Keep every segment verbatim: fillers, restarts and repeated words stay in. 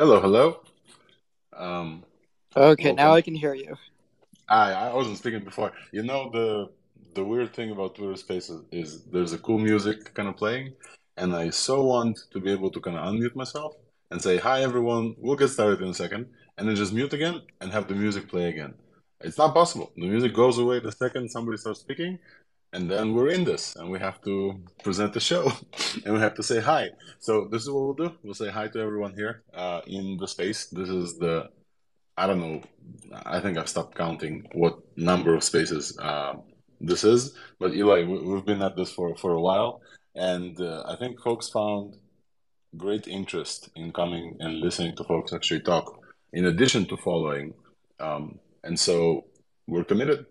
Hello, hello. Um, okay, welcome. Now I can hear you. I I wasn't speaking before. You know, the the weird thing about Twitter Spaces is, is there's a cool music kind of playing, and I so want to be able to kind of unmute myself and say, hi, everyone, we'll get started in a second, and then just mute again and have the music play again. It's not possible. The music goes away the second somebody starts speaking, and then we're in this, and we have to present the show, and we have to say hi. So this is what we'll do. We'll say hi to everyone here uh, in the space. This is the, I don't know, I think I've stopped counting what number of spaces uh, this is, but Eli, we, we've been at this for, for a while, and uh, I think folks found great interest in coming and listening to folks actually talk, in addition to following, um, and so we're committed.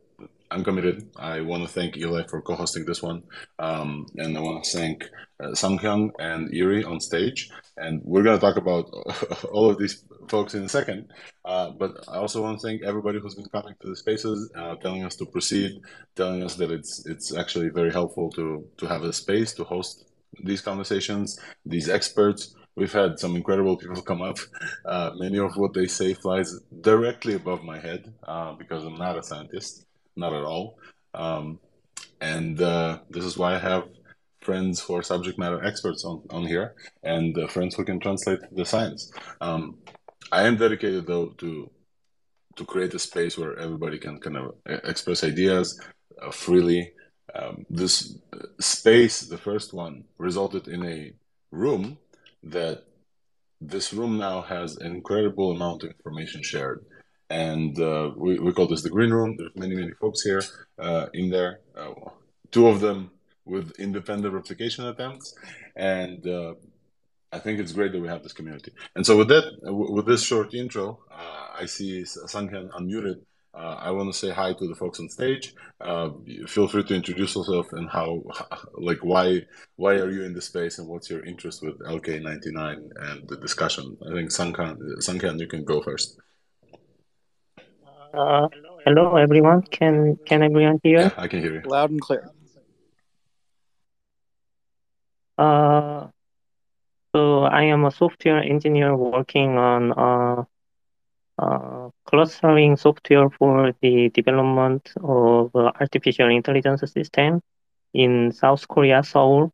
I'm committed. I want to thank Eli for co-hosting this one. Um, and I want to thank uh, Sang-Hyeon and Eerie on stage. And we're going to talk about all of these folks in a second. Uh, but I also want to thank everybody who's been coming to the spaces, uh, telling us to proceed, telling us that it's it's actually very helpful to, to have a space to host these conversations, these experts. We've had some incredible people come up. Uh, many of what they say flies directly above my head uh, because I'm not a scientist. Not at all. Um, and uh, this is why I have friends who are subject matter experts on, on here, and uh, friends who can translate the science. Um, I am dedicated, though, to to create a space where everybody can kind of express ideas uh, freely. Um, this space, the first one, resulted in a room that this room now has an incredible amount of information shared. And uh, we, we call this the green room. There's many, many folks here uh, in there, uh, two of them with independent replication attempts. And uh, I think it's great that we have this community. And so with that, with this short intro, uh, I see Sang-Hyeon unmuted. Uh, I want to say hi to the folks on stage. Uh, feel free to introduce yourself and how, like, why why are you in this space and what's your interest with L K ninety-nine and the discussion. I think Sang-Hyeon, Sang-Hyeon, you can go first. Uh, hello, everyone. Can can everyone hear? Yeah, I can hear you. Loud and clear. Uh, so I am a software engineer working on uh, uh, clustering software for the development of uh, artificial intelligence system in South Korea, Seoul.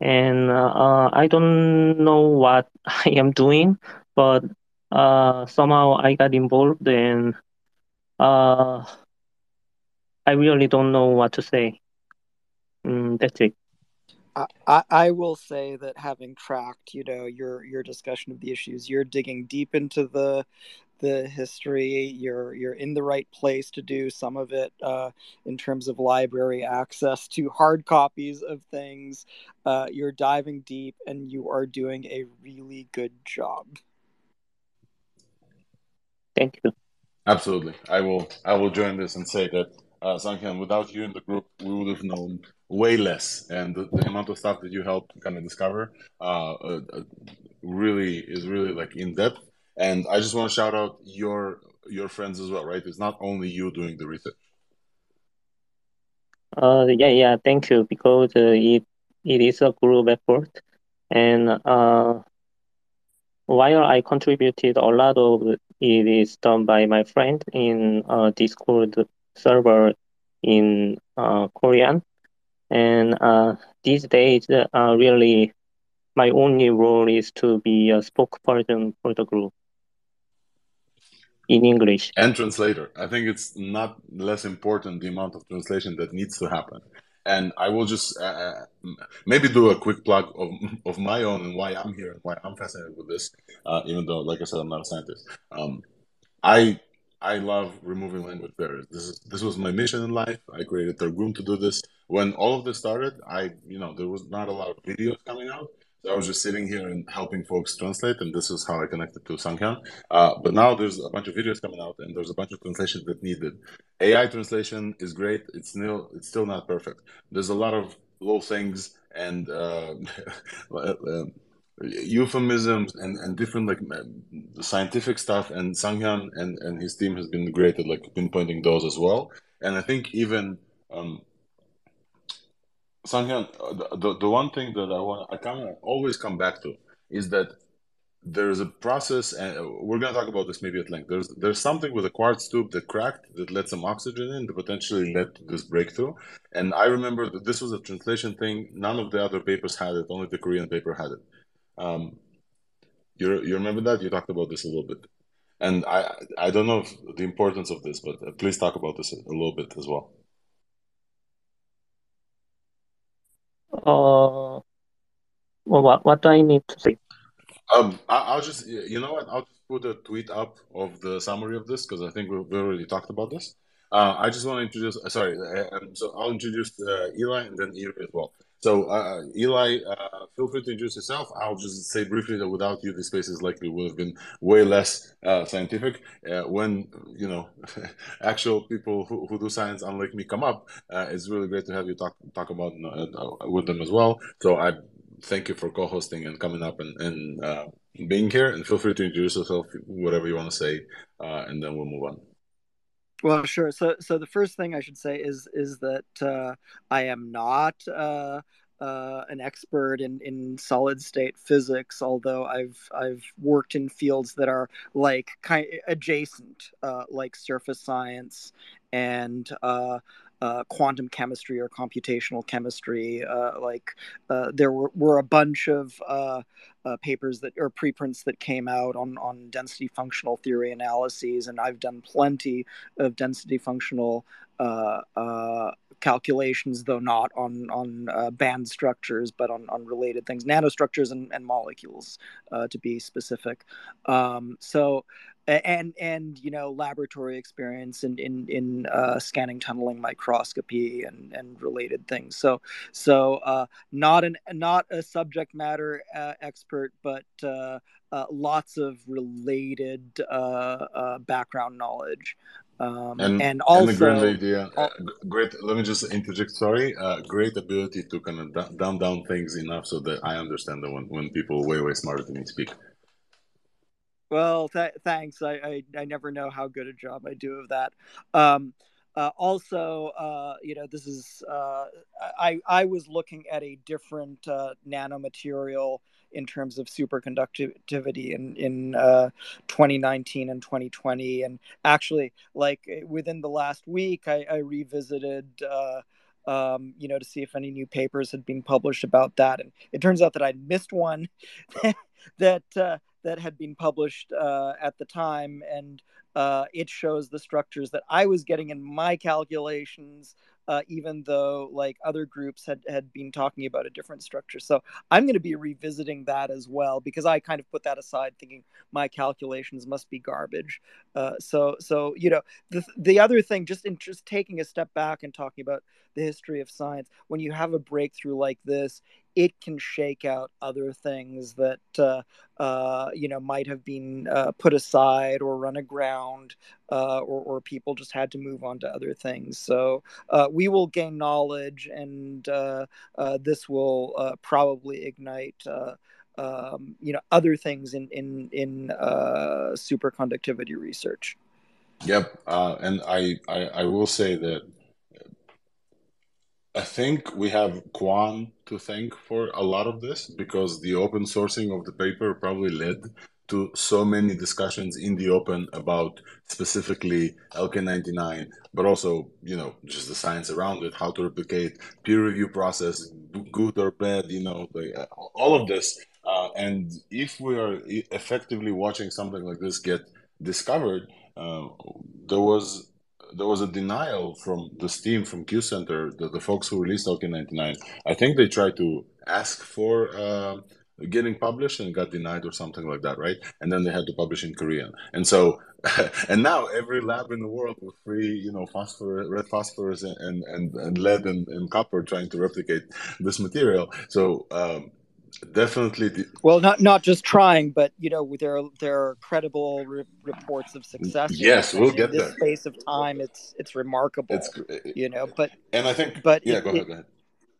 And uh, I don't know what I am doing, but uh, somehow I got involved and Uh, I really don't know what to say. Mm, that's it. I, I will say that having tracked, you know, your your discussion of the issues, you're digging deep into the the history. You're you're in the right place to do some of it uh, in terms of library access to hard copies of things. Uh, you're diving deep, and you are doing a really good job. Thank you. Absolutely. I will I will join this and say that, uh, Sang-Hyeon, without you in the group, we would have known way less. And the, the amount of stuff that you helped kind of discover uh, uh, really is really like in-depth. And I just want to shout out your your friends as well, right? It's not only you doing the research. Uh, yeah, yeah. Thank you. Because uh, it it is a group effort. And uh, while I contributed a lot of it is done by my friend in a Discord server in uh, Korean. And uh, these days, uh, really, my only role is to be a spokesperson for the group in English. And translator. I think it's not less important the amount of translation that needs to happen. And I will just uh, maybe do a quick plug of, of my own and why I'm here and why I'm fascinated with this, uh, even though, like I said, I'm not a scientist. Um, I I love removing language barriers. This is, this was my mission in life. I created Targum to do this. When all of this started, I you know there was not a lot of videos coming out, so I was just sitting here and helping folks translate, and this is how I connected to Sang-Hyeon. Uh, but now there's a bunch of videos coming out, and there's a bunch of translations that needed. A I translation is great. It's still, it's still not perfect. There's a lot of low things and uh, euphemisms and, and different like scientific stuff, and Sang-Hyeon and, and his team has been great at like pinpointing those as well. And I think even... Um, Sang-Hyeon, the, the one thing that I want I come, always come back to is that there's a process, and we're going to talk about this maybe at length. There's there's something with a quartz tube that cracked that let some oxygen in that potentially led to this breakthrough. And I remember that this was a translation thing. None of the other papers had it. Only the Korean paper had it. Um, you you remember that? You talked about this a little bit. And I, I don't know if the importance of this, but please talk about this a little bit as well. Uh, well, what, what do I need to say? Um, I, I'll just, you know what, I'll just put a tweet up of the summary of this, because I think we, we already talked about this. Uh, I just want to introduce, uh, sorry, um, so I'll introduce uh, Eli and then Eerie as well. So uh, Eli, uh, feel free to introduce yourself. I'll just say briefly that without you, the spaces likely would have been way less uh, scientific. Uh, when, you know, actual people who, who do science unlike me come up, uh, it's really great to have you talk, talk about uh, with them as well. So I thank you for co-hosting and coming up and, and uh, being here. And feel free to introduce yourself, whatever you want to say, uh, and then we'll move on. Well, sure. So, so the first thing I should say is is that uh, I am not uh, uh, an expert in, in solid state physics, although I've I've worked in fields that are like kind of adjacent, uh, like surface science and uh, uh, quantum chemistry or computational chemistry. Uh, like uh, there were, were a bunch of uh, Uh, papers that or preprints that came out on on density functional theory analyses, and I've done plenty of density functional uh, uh, calculations, though not on on uh, band structures, but on on related things, nanostructures and, and molecules, uh, to be specific. Um, so. And, and you know, laboratory experience in, in, in uh, scanning tunneling microscopy and, and related things. So so uh, not, an, not a subject matter uh, expert, but uh, uh, lots of related uh, uh, background knowledge. Um, and, and also, and a grand idea, uh, great. Let me just interject. Sorry, uh, great ability to kind of dumb down things enough so that I understand that when, when people way way smarter than me speak. Well, th thanks. I, I, I never know how good a job I do of that. Um, uh, also, uh, you know, this is uh, I, I was looking at a different uh, nanomaterial in terms of superconductivity in, in uh, twenty nineteen and twenty twenty. And actually, like within the last week, I, I revisited, uh, um, you know, to see if any new papers had been published about that. And it turns out that I'd missed one that... Uh, that had been published uh, at the time, and uh, it shows the structures that I was getting in my calculations, uh, even though like other groups had, had been talking about a different structure. So I'm going to be revisiting that as well, because I kind of put that aside thinking my calculations must be garbage. Uh, so, so, you know, the, the other thing, just in just taking a step back and talking about the history of science, when you have a breakthrough like this, it can shake out other things that, uh, uh, you know, might have been uh, put aside or run aground, uh, or, or people just had to move on to other things. So uh, we will gain knowledge, and uh, uh, this will uh, probably ignite, uh, um, you know, other things in, in, in uh, superconductivity research. Yep. Uh, and I, I, I will say that I think we have Kwon to thank for a lot of this, because the open sourcing of the paper probably led to so many discussions in the open about specifically L K ninety-nine, but also, you know, just the science around it, how to replicate, peer review process, good or bad, you know, like, uh, all of this. Uh, and if we are effectively watching something like this get discovered, uh, there was... there was a denial from this team from Q Center, the, the folks who released L K ninety-nine. I think they tried to ask for uh, getting published and got denied or something like that, right? And then they had to publish in Korean. And so, and now every lab in the world with free, you know, phosphorus, red phosphorus and, and, and, and lead and, and copper trying to replicate this material. So, um, definitely. The well, not not just trying, but you know, there there are credible re reports of success. Yes, we'll get there. In this space of time, it's it's remarkable. It's, you know, but and I think, but yeah, it, go ahead, go ahead.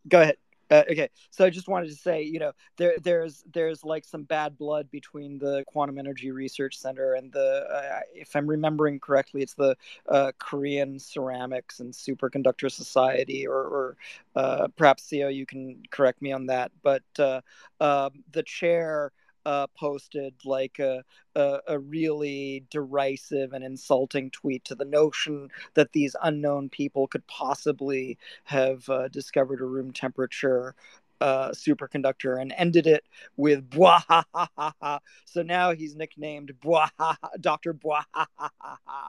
Go ahead. Uh, okay, so I just wanted to say, you know, there there's there's like some bad blood between the Quantum Energy Research Center and the, uh, if I'm remembering correctly, it's the uh, Korean Ceramics and Superconductor Society, or, or uh, perhaps Theo, you can correct me on that. But uh, uh, the chair uh, posted like a, a, a really derisive and insulting tweet to the notion that these unknown people could possibly have uh, discovered a room temperature Uh, superconductor, and ended it with "Bwahahaha." So now he's nicknamed Bwahaha, Doctor Bwahahaha,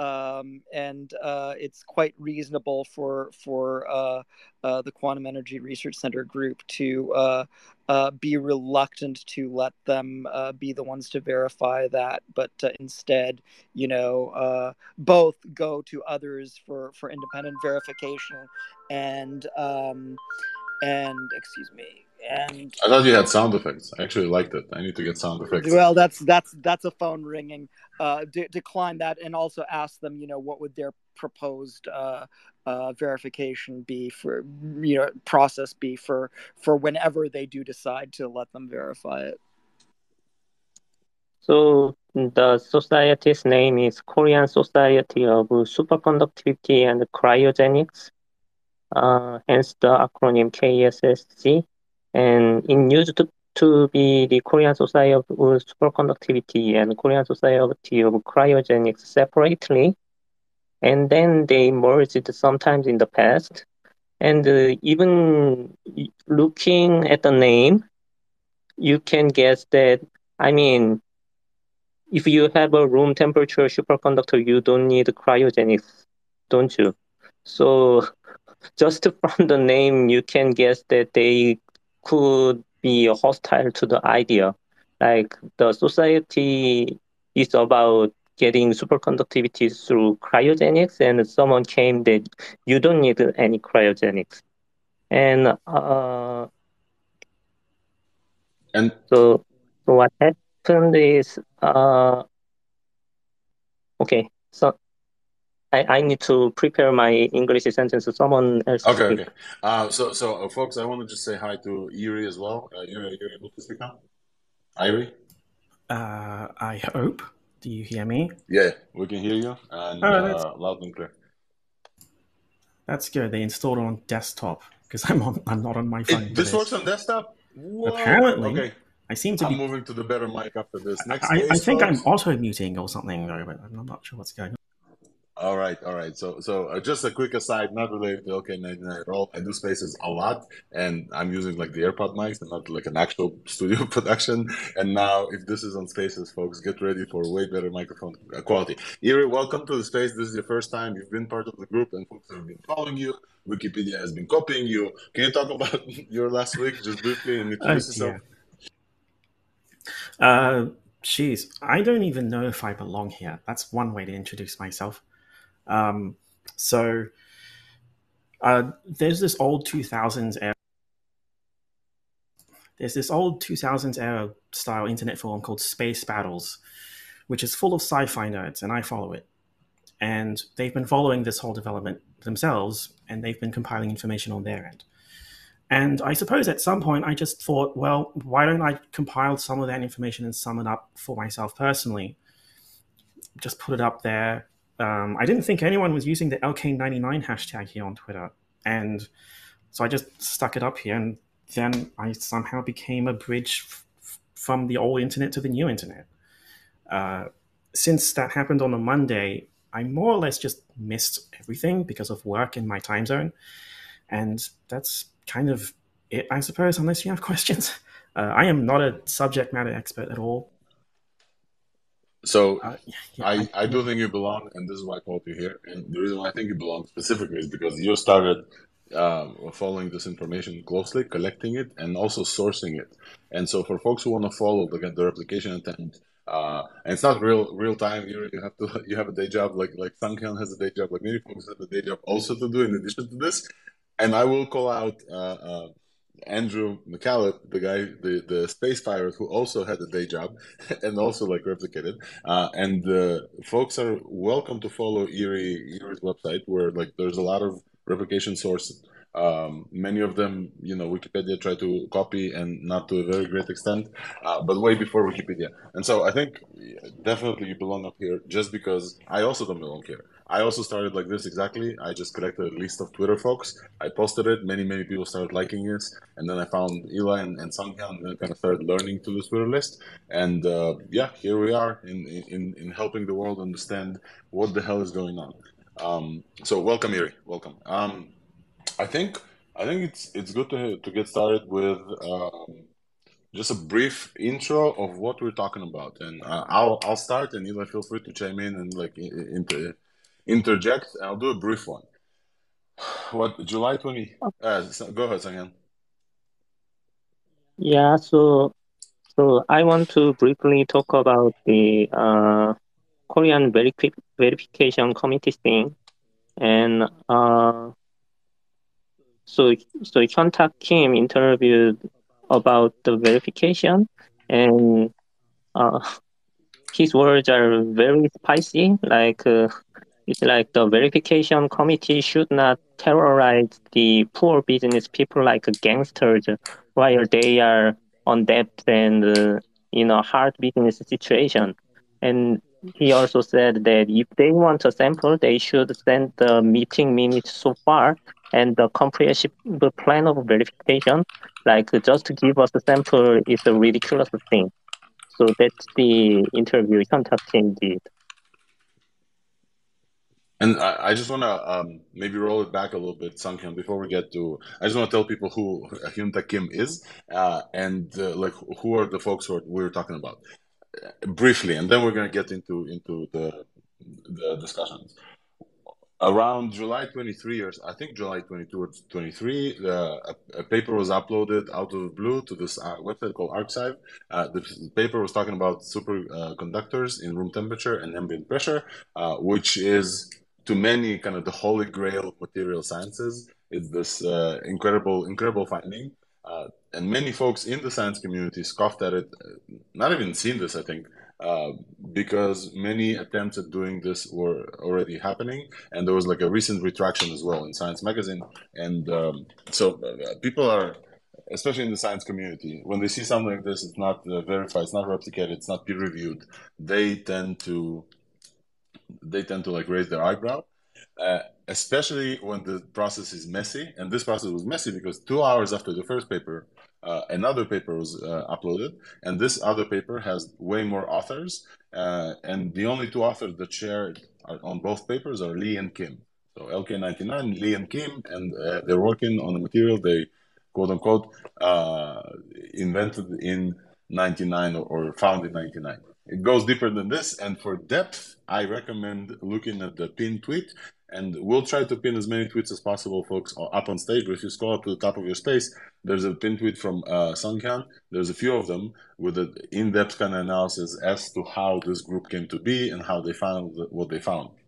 um, and uh, it's quite reasonable for for uh, uh, the Quantum Energy Research Center group to uh, uh, be reluctant to let them uh, be the ones to verify that, but uh, instead, you know, uh, both go to others for for independent verification, and. Um, And excuse me. And I thought you had sound effects. I actually liked it. I need to get sound effects. Well, that's that's that's a phone ringing. Uh, de- decline that, and also ask them, you know, what would their proposed uh, uh, verification be for, you know, process be for for whenever they do decide to let them verify it. So the society's name is Korean Society of Superconductivity and Cryogenics. Uh, hence the acronym K S S C, and it used to, to be the Korean Society of Superconductivity and Korean Society of Cryogenics separately, and then they merged sometimes in the past. And uh, even looking at the name, you can guess that, I mean, if you have a room temperature superconductor, you don't need cryogenics, don't you? So just from the name, you can guess that they could be hostile to the idea. Like, the society is about getting superconductivity through cryogenics, and someone came that you don't need any cryogenics. And uh, and so what happened is, uh, okay, so. I, I need to prepare my English sentence to someone else. Okay, okay. Uh, so, so uh, folks, I want to just say hi to Eerie as well. Uh, you're, you're able to speak now? Eerie? Uh, I hope. Do you hear me? Yeah, we can hear you. And oh, uh, loud and clear. That's good. They installed it on desktop because I'm on, I'm not on my phone. It, this works on desktop? What? Apparently. Okay. I seem to I'm be moving to the better mic after this. Next I, case, I think folks. I'm auto-muting or something, though, but I'm not sure what's going on. All right, all right. So, so uh, just a quick aside, not related to L K ninety-nine at all. I do spaces a lot, and I'm using like the AirPod mics and not like an actual studio production. And now, if this is on spaces, folks, get ready for way better microphone quality. Eerie, welcome to the space. This is your first time. You've been part of the group, and folks have been following you. Wikipedia has been copying you. Can you talk about your last week, just briefly, and introduce yourself? Uh, geez, I don't even know if I belong here. That's one way to introduce myself. Um, so, uh, there's this old two thousands era, there's this old two thousands era style internet forum called Space Battles, which is full of sci-fi nerds, and I follow it. And they've been following this whole development themselves, and they've been compiling information on their end. And I suppose at some point I just thought, well, why don't I compile some of that information and sum it up for myself personally? Just put it up there. Um, I didn't think anyone was using the L K ninety-nine hashtag here on Twitter. And so I just stuck it up here, and then I somehow became a bridge f- from the old internet to the new internet. Uh, since that happened on a Monday, I more or less just missed everything because of work in my time zone. And that's kind of it, I suppose, unless you have questions. Uh, I am not a subject matter expert at all. So uh, yeah, I, I do think you belong, and this is why I called you here. And the reason why I think you belong specifically is because you started uh, following this information closely, collecting it, and also sourcing it. And so for folks who want to follow the, the replication attempt, uh, and it's not real real time. You have to you have a day job, like like Sang-Hyeon has a day job, like many folks have a day job also to do in addition to this. And I will call out Uh, uh, Andrew McCallum, the guy, the, the space pirate who also had a day job and also like replicated. Uh, and uh, folks are welcome to follow Eerie, Eerie's website, where like there's a lot of replication sources. Um, many of them, you know, Wikipedia tried to copy, and not to a very great extent, uh, but way before Wikipedia. And so I think definitely you belong up here, just because I also don't belong here. I also started like this exactly. I just collected a list of Twitter folks. I posted it. Many, many people started liking it. And then I found Eli and, and Sang-Hyeon, and then kind of started learning to this Twitter list. And uh, yeah, here we are in, in, in helping the world understand what the hell is going on. Um, so welcome, Eerie. Welcome. Um, I think I think it's it's good to to get started with um, just a brief intro of what we're talking about, and uh, I'll I'll start, and Eli, feel free to chime in and like inter interject. And I'll do a brief one. What July twentieth? Uh, so, go ahead, Sang-Hyeon. Yeah. So so I want to briefly talk about the uh, Korean verific verification committee thing, and. Uh, So, so Hyun-Tak Kim interviewed about the verification, and uh, his words are very spicy. Like uh, it's like the verification committee should not terrorize the poor business people like gangsters while they are on debt and uh, in a hard business situation. And he also said that if they want a sample, they should send the meeting minutes so far and the comprehensive plan of verification. Like just to give us a sample is a ridiculous thing. So that's the interview Hyun-Tak Kim did. And I, I just want to um, maybe roll it back a little bit, Sang-Hyeon, before we get to. I just want to tell people who Hyun-Tak Kim is uh, and uh, like who are the folks who are, we were talking about briefly, and then we're going to get into into the the discussions. Around July twenty-three, or I think July twenty-two or twenty-three, uh, a, a paper was uploaded out of the blue to this uh, website called arXiv. Uh, the paper was talking about superconductors uh, in room temperature and ambient pressure, uh, which is to many kind of the holy grail of material sciences. It's this uh, incredible, incredible finding. Uh, and many folks in the science community scoffed at it, not even seen this, I think. Uh, because many attempts at doing this were already happening, and there was like a recent retraction as well in Science Magazine. And um, so uh, people are, especially in the science community, when they see something like this, it's not uh, verified, it's not replicated, it's not peer reviewed. They tend to, they tend to like raise their eyebrow, uh, especially when the process is messy. And this process was messy because two hours after the first paper, Uh, another paper was uh, uploaded, and this other paper has way more authors. Uh, and the only two authors that shared are, on both papers are Lee and Kim. So L K ninety-nine, Lee and Kim, and uh, they're working on a material they, quote unquote, uh, invented in ninety-nine or, or found in ninety-nine. It goes deeper than this, and for depth, I recommend looking at the pinned tweet. And we'll try to pin as many tweets as possible, folks, up on stage. But if you scroll up to the top of your space, there's a pin tweet from uh, Sang-Hyeon. There's a few of them with an in-depth kind of analysis as to how this group came to be and how they found what they found.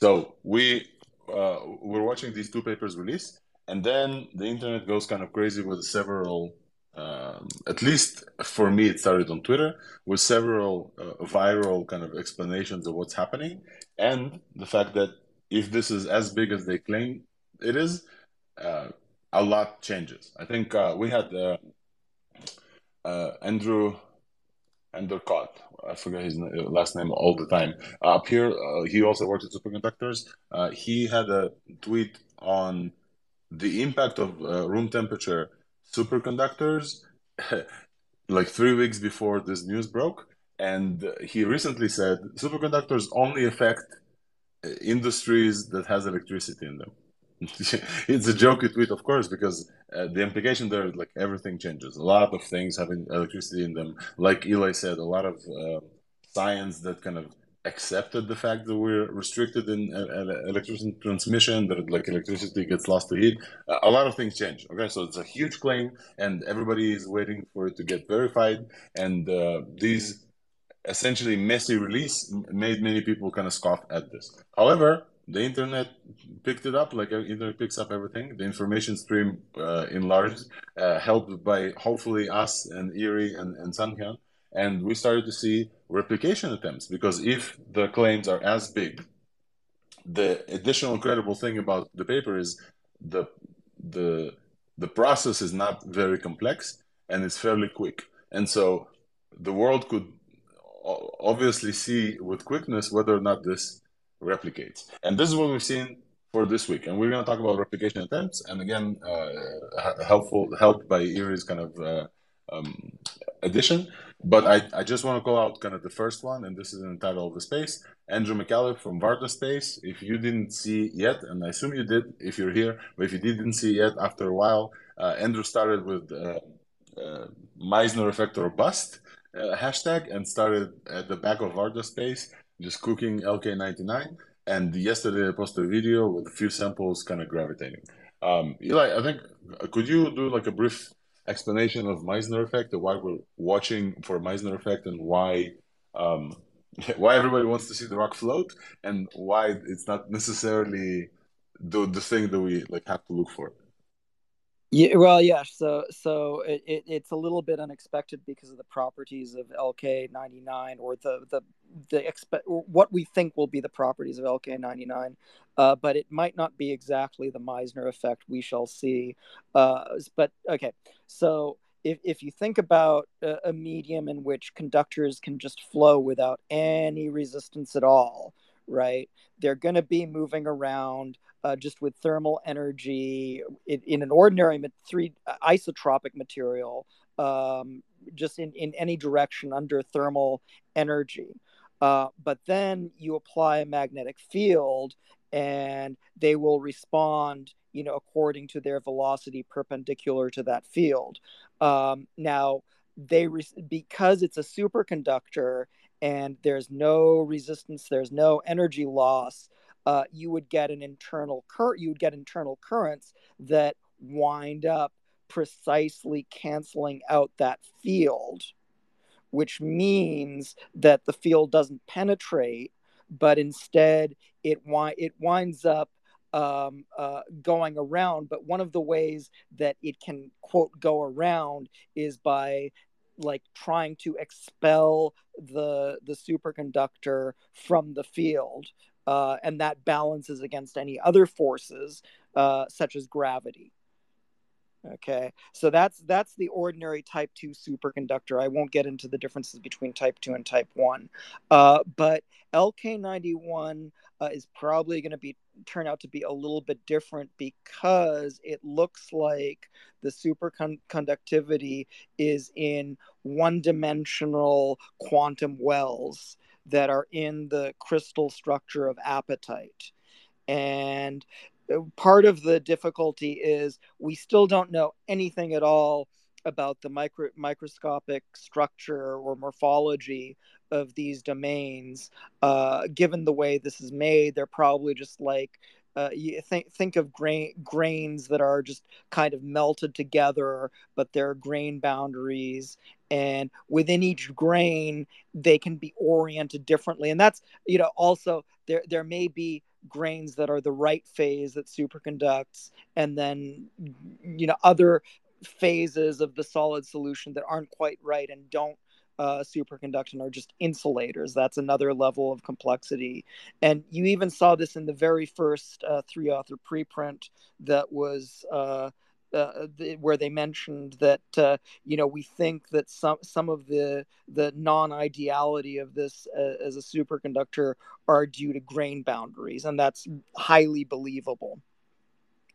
So we, uh, we're watching these two papers release, and then the internet goes kind of crazy with several, um, at least for me, it started on Twitter, with several uh, viral kind of explanations of what's happening, and the fact that if this is as big as they claim it is, uh, a lot changes. I think uh, we had uh, uh, Andrew Endercott, I forget his last name all the time, uh, up here. Uh, he also works at superconductors. Uh, he had a tweet on the impact of uh, room temperature superconductors like three weeks before this news broke. And he recently said, superconductors only affect industries that has electricity in them. It's a jokey tweet, of course, because uh, the implication there is like everything changes. A lot of things having electricity in them. Like Eli said, a lot of uh, science that kind of accepted the fact that we're restricted in uh, electricity transmission, that like electricity gets lost to heat. Uh, a lot of things change. Okay, so it's a huge claim, and everybody is waiting for it to get verified. And uh, these essentially messy release made many people kind of scoff at this. However, the internet picked it up, like the internet picks up everything. The information stream uh, enlarged, uh, helped by hopefully us and Eerie and, and Sang-Hyeon. And we started to see replication attempts, because if the claims are as big, the additional incredible thing about the paper is the, the, the process is not very complex and it's fairly quick. And so the world could obviously see with quickness whether or not this replicates. And this is what we've seen for this week. And we're going to talk about replication attempts. And again, uh, helpful helped by Erie's kind of uh, um, addition. But I, I just want to call out kind of the first one, and this is in the title of the space. Andrew McCallum from Varda Space. If you didn't see yet, and I assume you did if you're here, but if you didn't see yet, after a while, uh, Andrew started with uh, uh, Meissner Effect or Bust uh, hashtag and started at the back of Varda Space, just cooking L K ninety-nine. And yesterday I posted a video with a few samples kind of gravitating. Um, Eli, I think, could you do like a brief explanation of Meissner effect, or why we're watching for Meissner effect, and why um, why everybody wants to see the rock float, and why it's not necessarily the the thing that we like have to look for? Yeah, well, yeah. So so it, it, it's a little bit unexpected because of the properties of L K ninety-nine, or the the the expect what we think will be the properties of L K ninety-nine. Uh, but it might not be exactly the Meissner effect. We shall see. Uh, but okay, so if if you think about a, a medium in which conductors can just flow without any resistance at all, right? They're going to be moving around uh, just with thermal energy in, in an ordinary three isotropic material, um, just in, in any direction under thermal energy. Uh, but then you apply a magnetic field, and they will respond, you know, according to their velocity perpendicular to that field. Um, now, they re because it's a superconductor and there's no resistance, there's no energy loss, uh, you would get an internal current. You would get internal currents that wind up precisely canceling out that field, which means that the field doesn't penetrate, but instead it wi it winds up um, uh, going around. But one of the ways that it can, quote, go around is by like trying to expel the the superconductor from the field, uh, and that balances against any other forces uh, such as gravity. Okay, so that's that's the ordinary type two superconductor. I won't get into the differences between type two and type one. Uh, but L K ninety-one uh, is probably going to be turn out to be a little bit different, because it looks like the superconductivity is in one-dimensional quantum wells that are in the crystal structure of apatite. And part of the difficulty is we still don't know anything at all about the micro microscopic structure or morphology of these domains. Uh, given the way this is made, they're probably just like, uh, you think, think of grain, grains that are just kind of melted together, but there are grain boundaries. And within each grain, they can be oriented differently. And that's, you know, also there, there may be grains that are the right phase that superconducts, and then, you know, other phases of the solid solution that aren't quite right and don't uh, superconduct and are just insulators. That's another level of complexity. And you even saw this in the very first uh, three-author preprint that was uh, uh, the, where they mentioned that, uh, you know, we think that some some of the the non-ideality of this uh, as a superconductor are due to grain boundaries, and that's highly believable.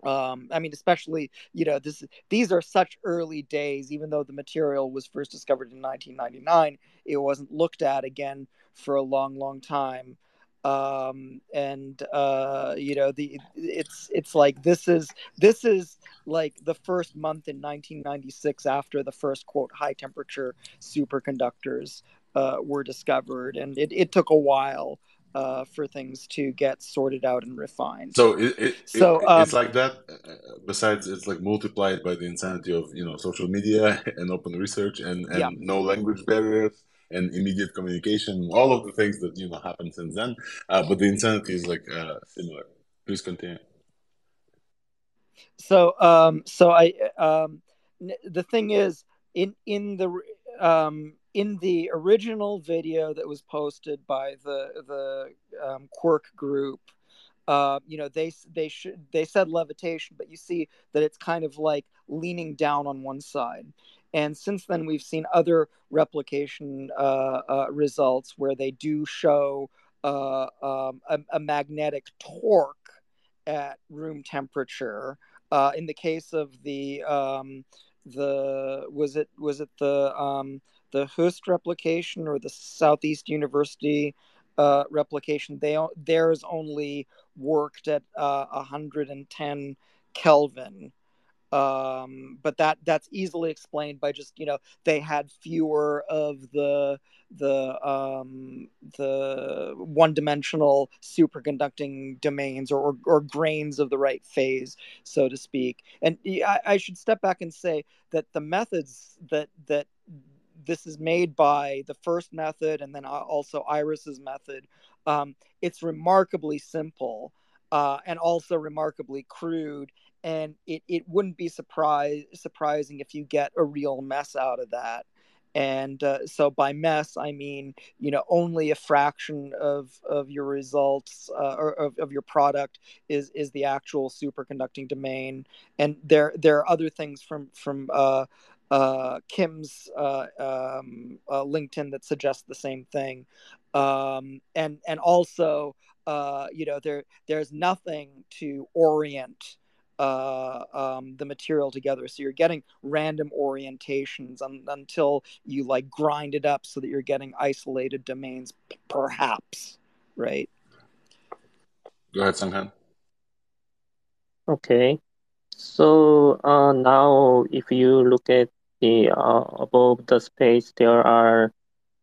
Um, I mean, especially, you know, this, these are such early days. Even though the material was first discovered in nineteen ninety-nine, it wasn't looked at again for a long, long time. Um, and, uh, you know, the, it's, it's like, this is, this is like the first month in nineteen ninety-six after the first, quote, high temperature superconductors, uh, were discovered. And it, it took a while uh for things to get sorted out and refined. So it, it so it, um, it's like that. Besides, it's like multiplied by the insanity of, you know, social media and open research and, and yeah. no language barriers and immediate communication, all of the things that, you know, happened since then, uh, but the insanity is like uh similar. Please continue. So um so I um the thing is, in in the um in the original video that was posted by the the um, Quirk group, uh, you know, they they should they said levitation, but you see that it's kind of like leaning down on one side. And since then, we've seen other replication uh, uh, results where they do show uh, um, a, a magnetic torque at room temperature. Uh, in the case of the um, the was it was it the um, the Hust replication or the Southeast University uh, replication, they theirs only worked at uh, one hundred ten Kelvin. Um, but that that's easily explained by just, you know, they had fewer of the the um, the one-dimensional superconducting domains or, or or grains of the right phase, so to speak. And I, I should step back and say that the methods that that this is made by, the first method and then also Iris's method, um, it's remarkably simple uh, and also remarkably crude. And it, it wouldn't be surprise, surprising if you get a real mess out of that. And uh, so by mess, I mean, you know, only a fraction of, of your results uh, or of, of your product is, is the actual superconducting domain. And there there are other things from, from uh, uh, Kim's uh, um, uh, LinkedIn that suggest the same thing. Um, and, and also, uh, you know, there there's nothing to orient Uh, um, the material together, so you're getting random orientations un- until you like grind it up so that you're getting isolated domains, p- perhaps, right? Go ahead, Sankhan. Okay, so uh, now if you look at the uh, above the space, there are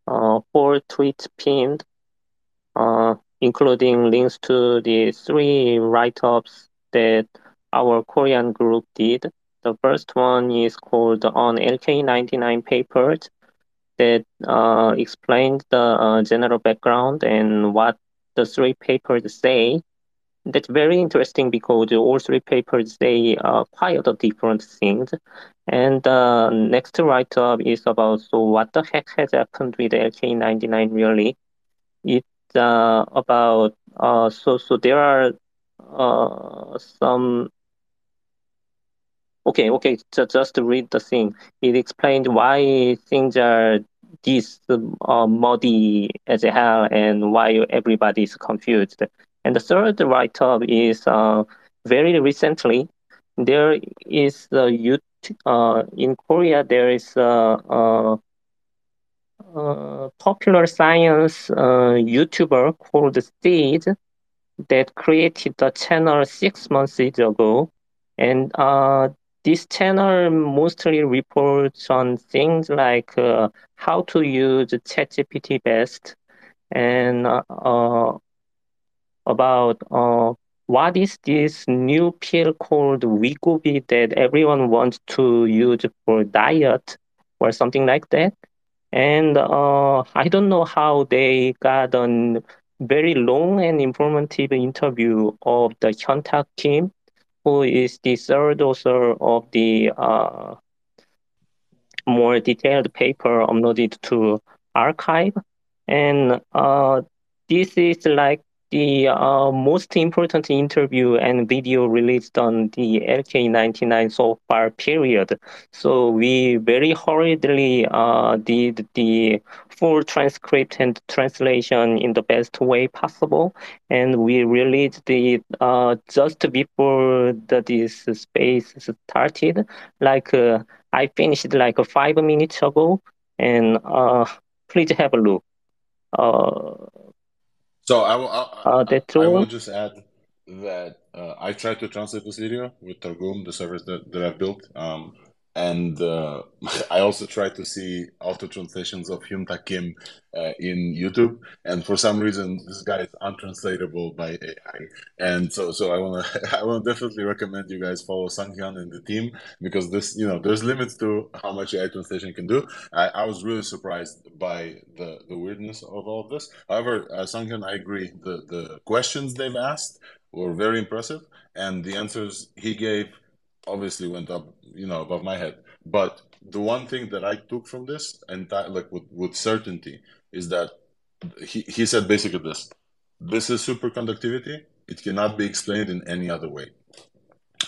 uh, four tweets pinned, uh, including links to the three write-ups that our Korean group did. The first one is called On L K ninety-nine Papers, that uh, explained the uh, general background and what the three papers say. That's very interesting because all three papers say uh, quite a different things. And the uh, next write-up is about, so what the heck has happened with L K ninety-nine really? It's uh, about, uh, so, so there are uh, some... Okay, okay, so just to read the thing. It explained why things are this uh, muddy as hell and why everybody is confused. And the third write-up is uh, very recently, there is a youth, uh, in Korea, there is a, a, a popular science uh, YouTuber called Seed that created the channel six months ago. And uh, this channel mostly reports on things like uh, how to use ChatGPT best, and uh, uh, about uh, what is this new pill called Wegovy that everyone wants to use for diet or something like that. And uh, I don't know how they got a very long and informative interview of the Hyun-Tak Kim, who is the third author of the uh, more detailed paper uploaded to arXiv. And uh, this is like the uh, most important interview and video released on the L K ninety-nine so far period. So we very hurriedly uh, did the full transcript and translation in the best way possible. And we released it uh, just before the, this space started. Like uh, I finished like five minutes ago, and uh, please have a look. Uh, So I will, I, uh, I, I will just add that uh, I tried to translate this video with Targum, the service that, that I've built. Um, and uh, I also tried to see auto-translations of Hyun-Tak Kim uh, in YouTube. And for some reason, this guy is untranslatable by A I. And so so I want to I wanna definitely recommend you guys follow Sang-Hyeon and the team, because this, you know, there's limits to how much A I translation can do. I, I was really surprised by the, the weirdness of all of this. However, uh, Sang-Hyeon, I agree. The, the questions they've asked were very impressive. And the answers he gave obviously went up, you know, above my head. But the one thing that I took from this, and that, like with, with certainty, is that he, he said basically this. This is superconductivity. It cannot be explained in any other way.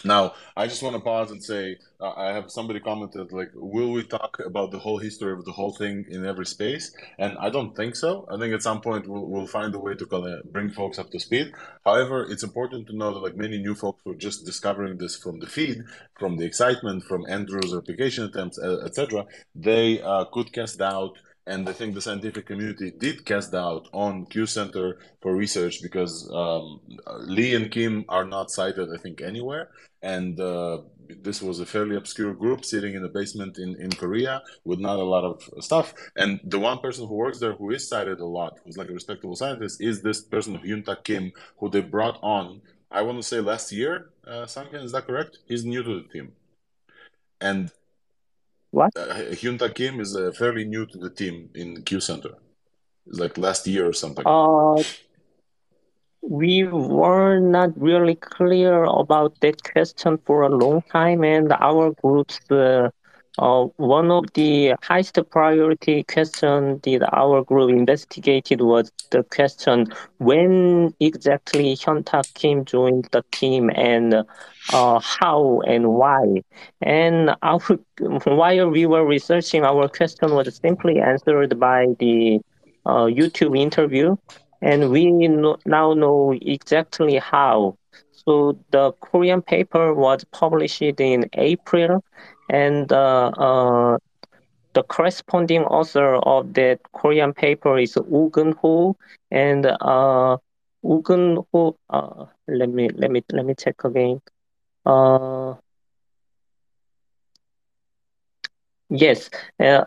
Now, I just want to pause and say, uh, I have somebody commented, like, will we talk about the whole history of the whole thing in every space? And I don't think so. I think at some point we'll, we'll find a way to kind of bring folks up to speed. However, it's important to know that, like, many new folks were just discovering this from the feed, from the excitement, from Andrew's replication attempts, et cetera. They uh, could cast doubt. And I think the scientific community did cast doubt on Q Center for Research because um, Lee and Kim are not cited, I think, anywhere. And uh, this was a fairly obscure group sitting in a basement in, in Korea with not a lot of stuff. And the one person who works there who is cited a lot, who's like a respectable scientist, is this person, Hyun-Tak Kim, who they brought on, I want to say last year, uh, Sankhan, is that correct? He's new to the team. And What? Uh, Hyun-Tak Kim is uh, fairly new to the team in Q Center. It's like last year or something. Uh, we were not really clear about that question for a long time, and our group's uh, uh, one of the highest priority questions that our group investigated was the question when exactly Hyun-Tak Kim joined the team and uh, Uh, how and why. And our, while we were researching, our question was simply answered by the uh, YouTube interview, and we no, now know exactly how. So the Korean paper was published in April, and uh, uh, the corresponding author of that Korean paper is Woo Geun-ho, and uh, Woo Geun-ho, uh, let me let me let me check again. Uh, yes. Uh,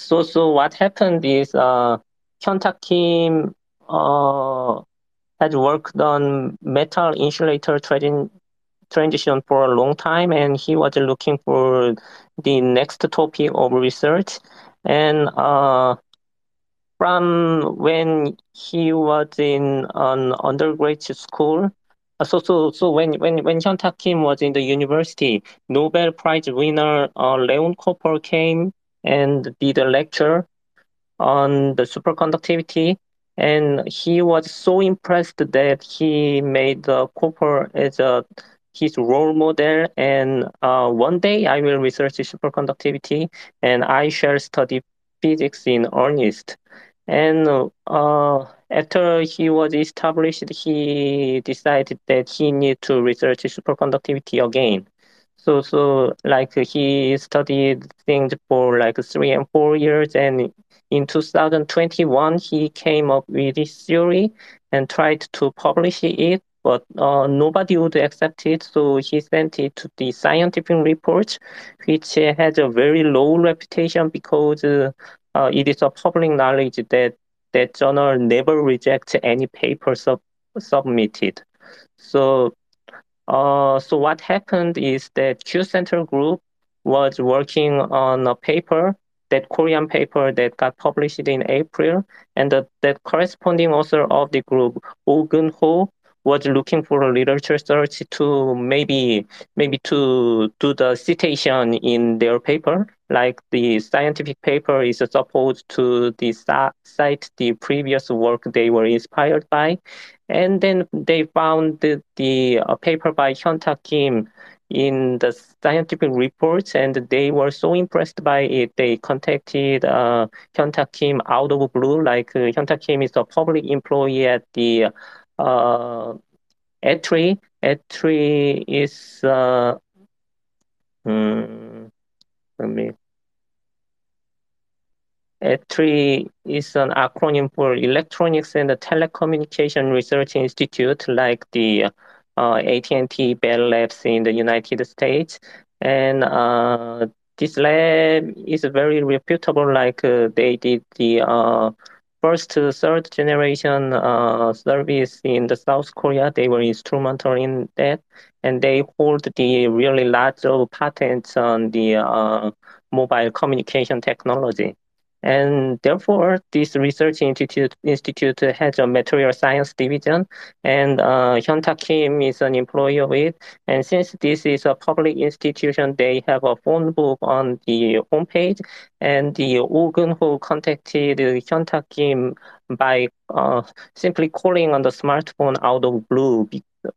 so so what happened is uh, Hyun-Tak Kim uh, had worked on metal insulator tra transition for a long time, and he was looking for the next topic of research. And uh, from when he was in an undergraduate school, So, so, so when when when Hyun-Tak Kim was in the university, Nobel Prize winner uh, Leon Cooper came and did a lecture on the superconductivity, and he was so impressed that he made uh, Cooper as a his role model. And uh, one day I will research superconductivity, and I shall study physics in earnest. And uh, after he was established, he decided that he needed to research superconductivity again. So, so like he studied things for like three and four years. And in two thousand twenty-one, he came up with this theory and tried to publish it, but uh, nobody would accept it. So he sent it to the scientific reports, which had a very low reputation because uh, Uh, it is a public knowledge that that journal never rejects any paper sub submitted. So, uh, so what happened is that Q Center group was working on a paper, that Korean paper that got published in April, and the, that corresponding author of the group, Woo Geun-ho, was looking for a literature search to maybe maybe to do the citation in their paper. Like the scientific paper is supposed to cite the previous work they were inspired by. And then they found the, the uh, paper by Hyun-Tak Kim in the scientific reports, and they were so impressed by it, they contacted uh, Hyun-Tak Kim out of blue. Like uh, Hyun-Tak Kim is a public employee at the Uh, A T R I. A T R I is uh, hmm, let me. A T R I is an acronym for Electronics and Telecommunication Research Institute, like the uh, A T and T Bell Labs in the United States, and uh, this lab is very reputable. Like uh, they did the uh. First to third generation uh, service in the South Korea. They were instrumental in that, and they hold the really large of patents on the uh, mobile communication technology. And therefore, this research institute institute has a material science division, and uh, Hyun-Tak Kim is an employee of it. And since this is a public institution, they have a phone book on the homepage. And the Woo Geun-ho contacted Hyun-Tak Kim by uh, simply calling on the smartphone out of blue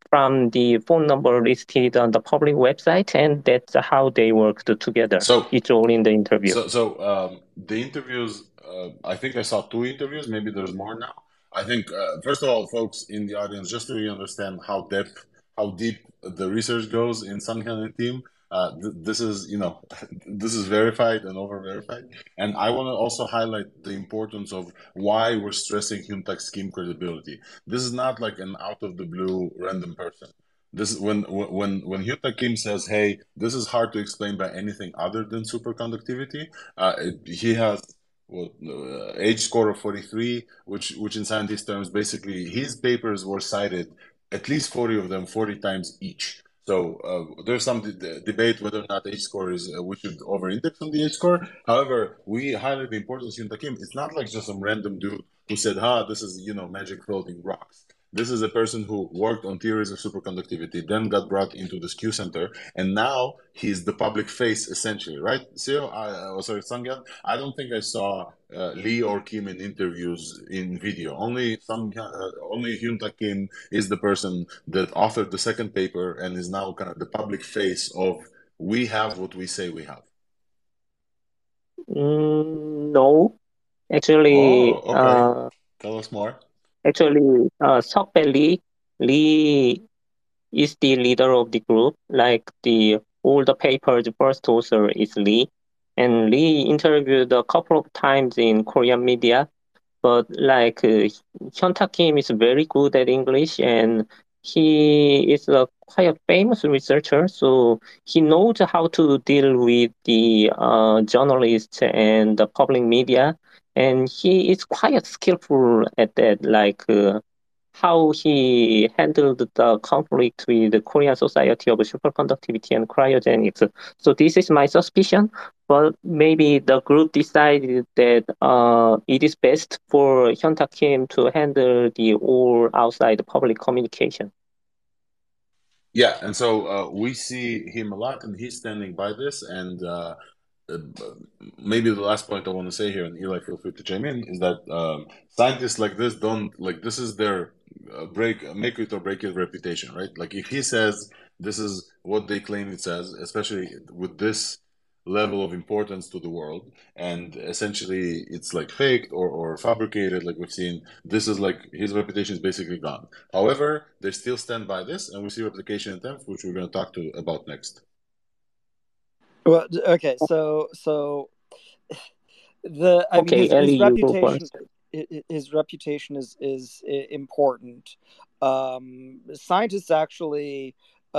from the phone number listed on the public website, and that's how they worked together. So it's all in the interview. So, so um, the interviews, uh, I think I saw two interviews, maybe there's more now. I think, uh, first of all, folks in the audience, just so you understand how depth, how deep the research goes in Sang-Hyeon and team, uh, th this is, you know, this is verified and over-verified. And I want to also highlight the importance of why we're stressing Hyun-Tak Kim credibility. This is not like an out-of-the-blue random person. This is when when when Hyun-Tak Kim says, "Hey, this is hard to explain by anything other than superconductivity." Uh, it, he has. Well, uh, age score of forty-three, which which in scientist terms, basically his papers were cited at least forty of them, forty times each. So uh, there's some de debate whether or not age score is, uh, we should over-index on the age score. However, we highlight the importance of Hyun-Tak Kim. It's not like just some random dude who said, "Ha, ah, this is, you know, magic floating rocks." This is a person who worked on theories of superconductivity, then got brought into the S Q Center, and now he's the public face, essentially, right? So, I, oh, sorry, Sang-Hyeon, I don't think I saw uh, Lee or Kim in interviews in video. Only some, uh, only Hyun-Tak Kim is the person that authored the second paper and is now kind of the public face of we have what we say we have. Mm, no, actually... Oh, okay. Uh... Tell us more. Actually, uh, Lee, Lee is the leader of the group. Like the all the papers, first author is Lee, and Lee interviewed a couple of times in Korean media. But like uh, Hyun-Tak Kim is very good at English, and he is a quite a famous researcher. So he knows how to deal with the uh, journalists and the public media. And he is quite skillful at that, like uh, how he handled the conflict with the Korean Society of Superconductivity and Cryogenics. So this is my suspicion, but maybe the group decided that uh, it is best for Hyun-Tak Kim to handle the all outside public communication. Yeah, and so uh, we see him a lot, and he's standing by this, and... Uh... maybe the last point I want to say here, and Eli, feel free to chime in, is that um, scientists like this don't, like, this is their uh, break, make it or break it reputation, right? Like, if he says this is what they claim it says, especially with this level of importance to the world, and essentially it's like faked or, or fabricated, like we've seen, this is like his reputation is basically gone. However, they still stand by this, and we see replication attempts, which we're going to talk to about next. Well, okay, so so the I okay, mean, his, his reputation his reputation is is important. Um, scientists actually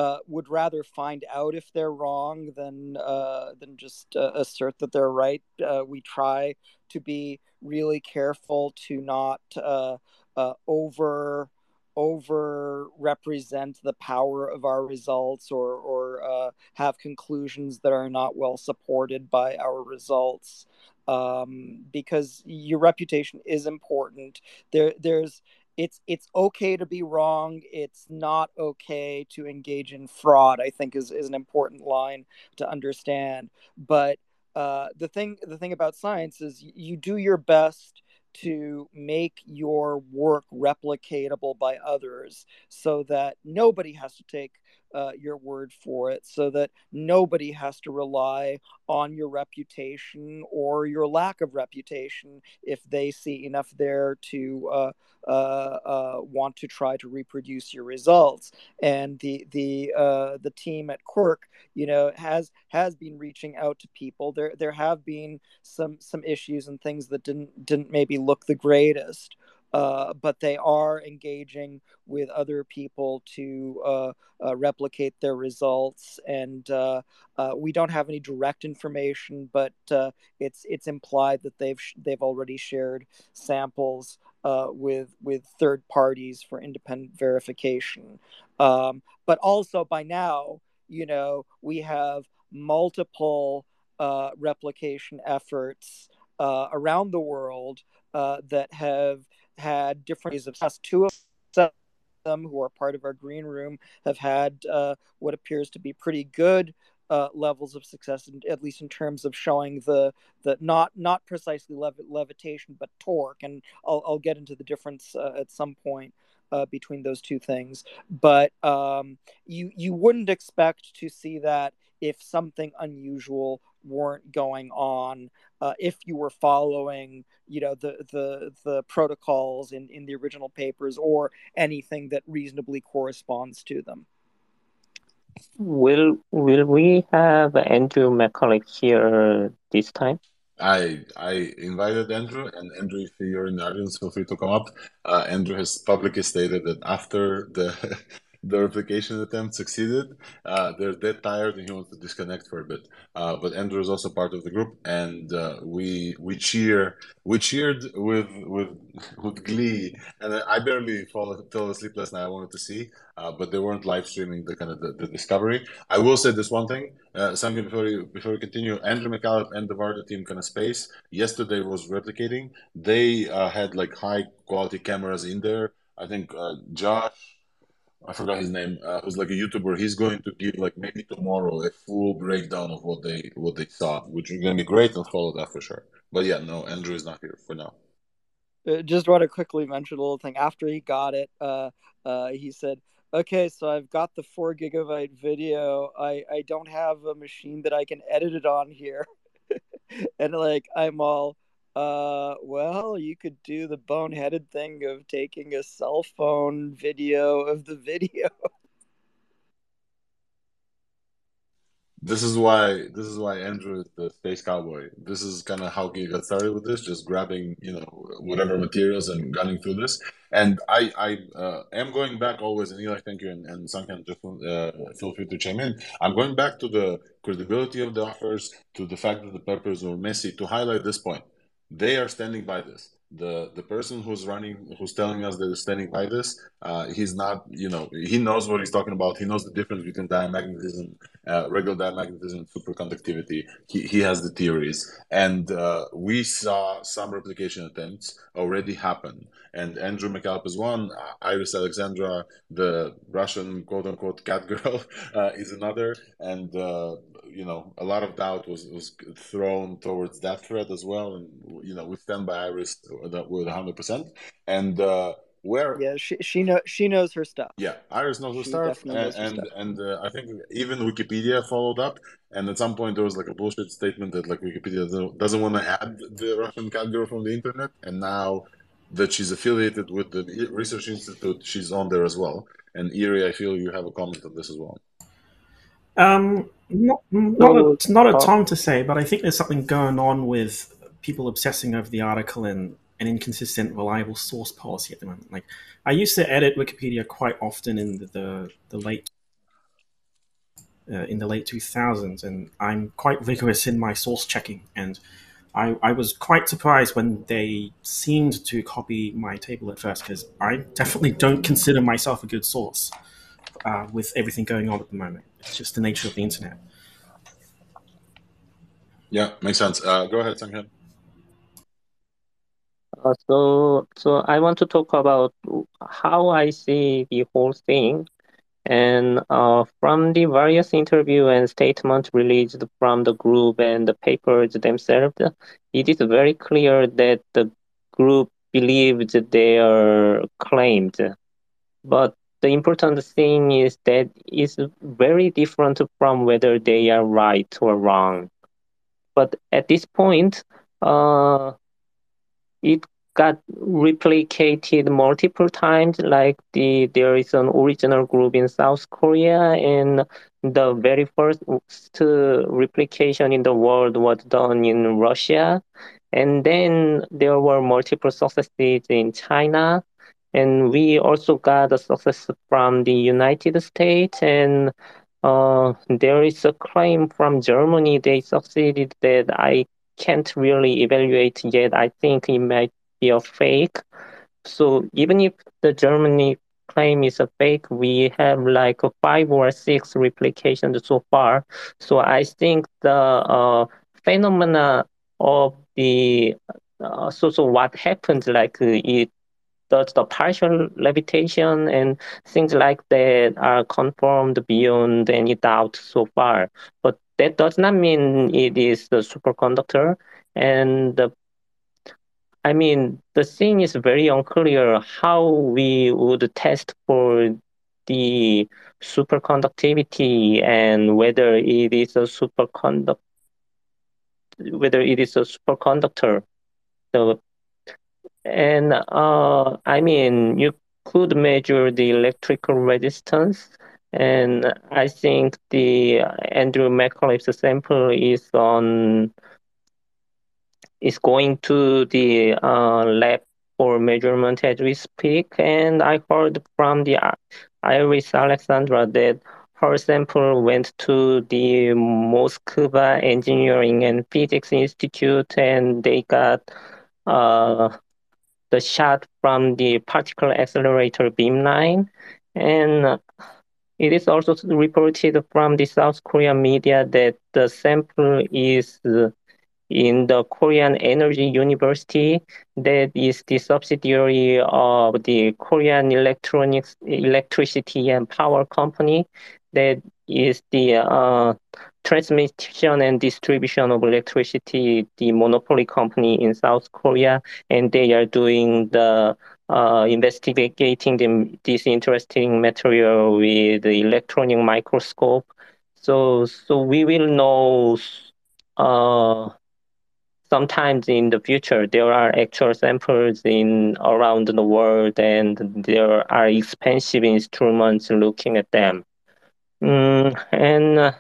uh, would rather find out if they're wrong than uh, than just uh, assert that they're right. Uh, we try to be really careful to not uh, uh, over. over represent the power of our results, or or uh, have conclusions that are not well supported by our results, um, because your reputation is important. There, there's it's it's okay to be wrong. It's not okay to engage in fraud, I think, is is an important line to understand. But uh, the thing the thing about science is you do your best to make your work replicatable by others, so that nobody has to take uh, your word for it, so that nobody has to rely on your reputation or your lack of reputation if they see enough there to uh, uh, uh, want to try to reproduce your results. And the the uh, the team at Quirk, you know, has has been reaching out to people. There there have been some some issues and things that didn't didn't maybe look the greatest. Uh, but they are engaging with other people to uh, uh, replicate their results, and uh, uh, we don't have any direct information, but uh, it's it's implied that they've sh they've already shared samples uh, with with third parties for independent verification. Um, but also by now, you know, we have multiple uh, replication efforts uh, around the world uh, that have had different ways of success. Two of them, who are part of our green room, have had uh, what appears to be pretty good uh, levels of success, at least in terms of showing the the not not precisely lev levitation but torque. And I'll, I'll get into the difference uh, at some point. uh, between those two things. But um, you you wouldn't expect to see that if something unusual weren't going on, uh, if you were following, you know, the the the protocols in, in the original papers or anything that reasonably corresponds to them. Will will we have Andrew McCallum here this time? I I invited Andrew, and Andrew, if you're in the audience, feel free to come up. Uh, Andrew has publicly stated that after the the replication attempt succeeded, uh, they're dead tired and he wants to disconnect for a bit. Uh, but Andrew is also part of the group, and uh, we we cheer we cheered with with with glee. And I barely fall, fell asleep last night. I wanted to see, uh, but they weren't live streaming the kind of the, the discovery. I will say this one thing, uh, something before you before we continue. Andrew McCallum and the Varda team kind of space yesterday was replicating. They uh, had like high quality cameras in there. I think uh, Josh. I forgot his name. Uh, who's like a YouTuber. He's going to give like maybe tomorrow a full breakdown of what they what they saw, which is going to be great, and follow that for sure. But yeah, no, Andrew is not here for now. Uh, just want to quickly mention a little thing. After he got it, uh, uh, he said, "Okay, so I've got the four gigabyte video. I I don't have a machine that I can edit it on here," and like I'm all. Uh, well, you could do the boneheaded thing of taking a cell phone video of the video. This is why this is why Andrew is the space cowboy. This is kind of how he got started with this, just grabbing, you know, whatever materials and gunning through this. And I, I uh, am going back always, and Eli, thank you, and, and Sankhan, just uh, feel free to chime in. I'm going back to the credibility of the offers, to the fact that the papers were messy, to highlight this point. They are standing by this. The the person who's running, who's telling us that they're standing by this, uh, he's not, you know, he knows what he's talking about. He knows the difference between diamagnetism, uh, regular diamagnetism, and superconductivity. He, he has the theories. And uh, we saw some replication attempts already happen. And Andrew McCallum is one. Iris Alexandra, the Russian quote-unquote cat girl, uh, is another. And, uh, you know, a lot of doubt was, was thrown towards that thread as well. And, you know, we stand by Iris with one hundred percent. And uh, where... Yeah, she she, know, she knows her stuff. Yeah, Iris knows her she stuff. And, knows her and, stuff. and uh, I think even Wikipedia followed up. And at some point, there was like a bullshit statement that like Wikipedia doesn't, doesn't want to add the Russian cat girl from the internet. And now... that she's affiliated with the research institute, she's on there as well. And Eerie, I feel you have a comment on this as well. Um, not not a, not a ton to say, but I think there's something going on with people obsessing over the article and an inconsistent, reliable source policy at the moment. Like, I used to edit Wikipedia quite often in the the, the late uh, in the late two thousands, and I'm quite rigorous in my source checking. And I, I was quite surprised when they seemed to copy my table at first, because I definitely don't consider myself a good source uh, with everything going on at the moment. It's just the nature of the internet. Yeah, makes sense. Uh, go ahead, Sang-Hyeon. Uh, so, so I want to talk about how I see the whole thing. And uh, from the various interview and statements released from the group and the papers themselves, it is very clear that the group believes their claims. But the important thing is that it's very different from whether they are right or wrong. But at this point, uh, it got replicated multiple times, like the there is an original group in South Korea, and the very first replication in the world was done in Russia. And then there were multiple successes in China. And we also got a success from the United States. And uh, there is a claim from Germany. They succeeded that I can't really evaluate yet. I think it might a fake. So even if the Germany claim is a fake, we have like five or six replications so far. So I think the uh, phenomena of the uh, so so what happens, like it does the partial levitation and things like that, are confirmed beyond any doubt so far. But that does not mean it is the superconductor. And the I mean, the thing is very unclear how we would test for the superconductivity and whether it is a superconduct, whether it is a superconductor. So, and uh, I mean, you could measure the electrical resistance, and I think the Andrew McCallum's sample is on. Is going to the uh, lab for measurement as we speak. And I heard from the uh, Iris Alexandra that her sample went to the Moscow Engineering and Physics Institute, and they got uh, the shot from the particle accelerator beamline. And it is also reported from the South Korean media that the sample is uh, in the Korean Energy University, that is the subsidiary of the Korean Electronics, Electricity and Power Company, that is the uh, transmission and distribution of electricity, the monopoly company in South Korea, and they are doing the uh, investigating the, this interesting material with the electronic microscope. So, so we will know. Uh, Sometimes in the future, there are actual samples in around the world, and there are expensive instruments looking at them. Mm, and uh,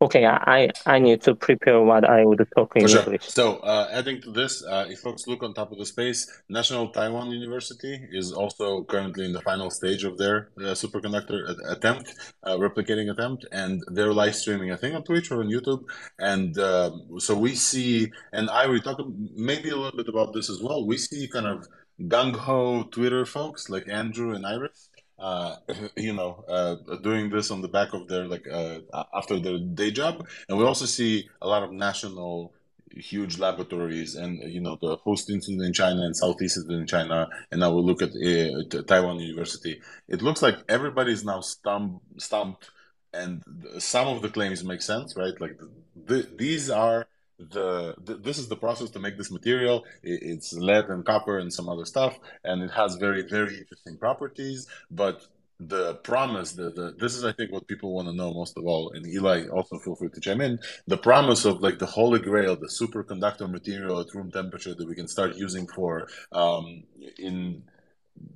okay, I I need to prepare what I would talk in sure. English. So uh, adding to this, uh, if folks look on top of the space, National Taiwan University is also currently in the final stage of their uh, superconductor attempt, uh, replicating attempt, and they're live streaming, I think, on Twitch or on YouTube. And uh, so we see, and I will talk maybe a little bit about this as well. We see kind of gung-ho Twitter folks like Andrew and Iris. Uh, you know, uh, doing this on the back of their, like, uh, after their day job. And we also see a lot of national huge laboratories and, you know, the host institute in China and Southeast Institute in China. And now we'll look at uh, Taiwan University. It looks like everybody's now stump, stumped, and some of the claims make sense, right? Like, the, the, these are the, the, this is the process to make this material. It's lead and copper and some other stuff, and it has very, very interesting properties. But the promise, the, the this is, I think, what people want to know most of all, and Eli, also feel free to chime in, the promise of, like, the holy grail, the superconductor material at room temperature that we can start using for, um, in,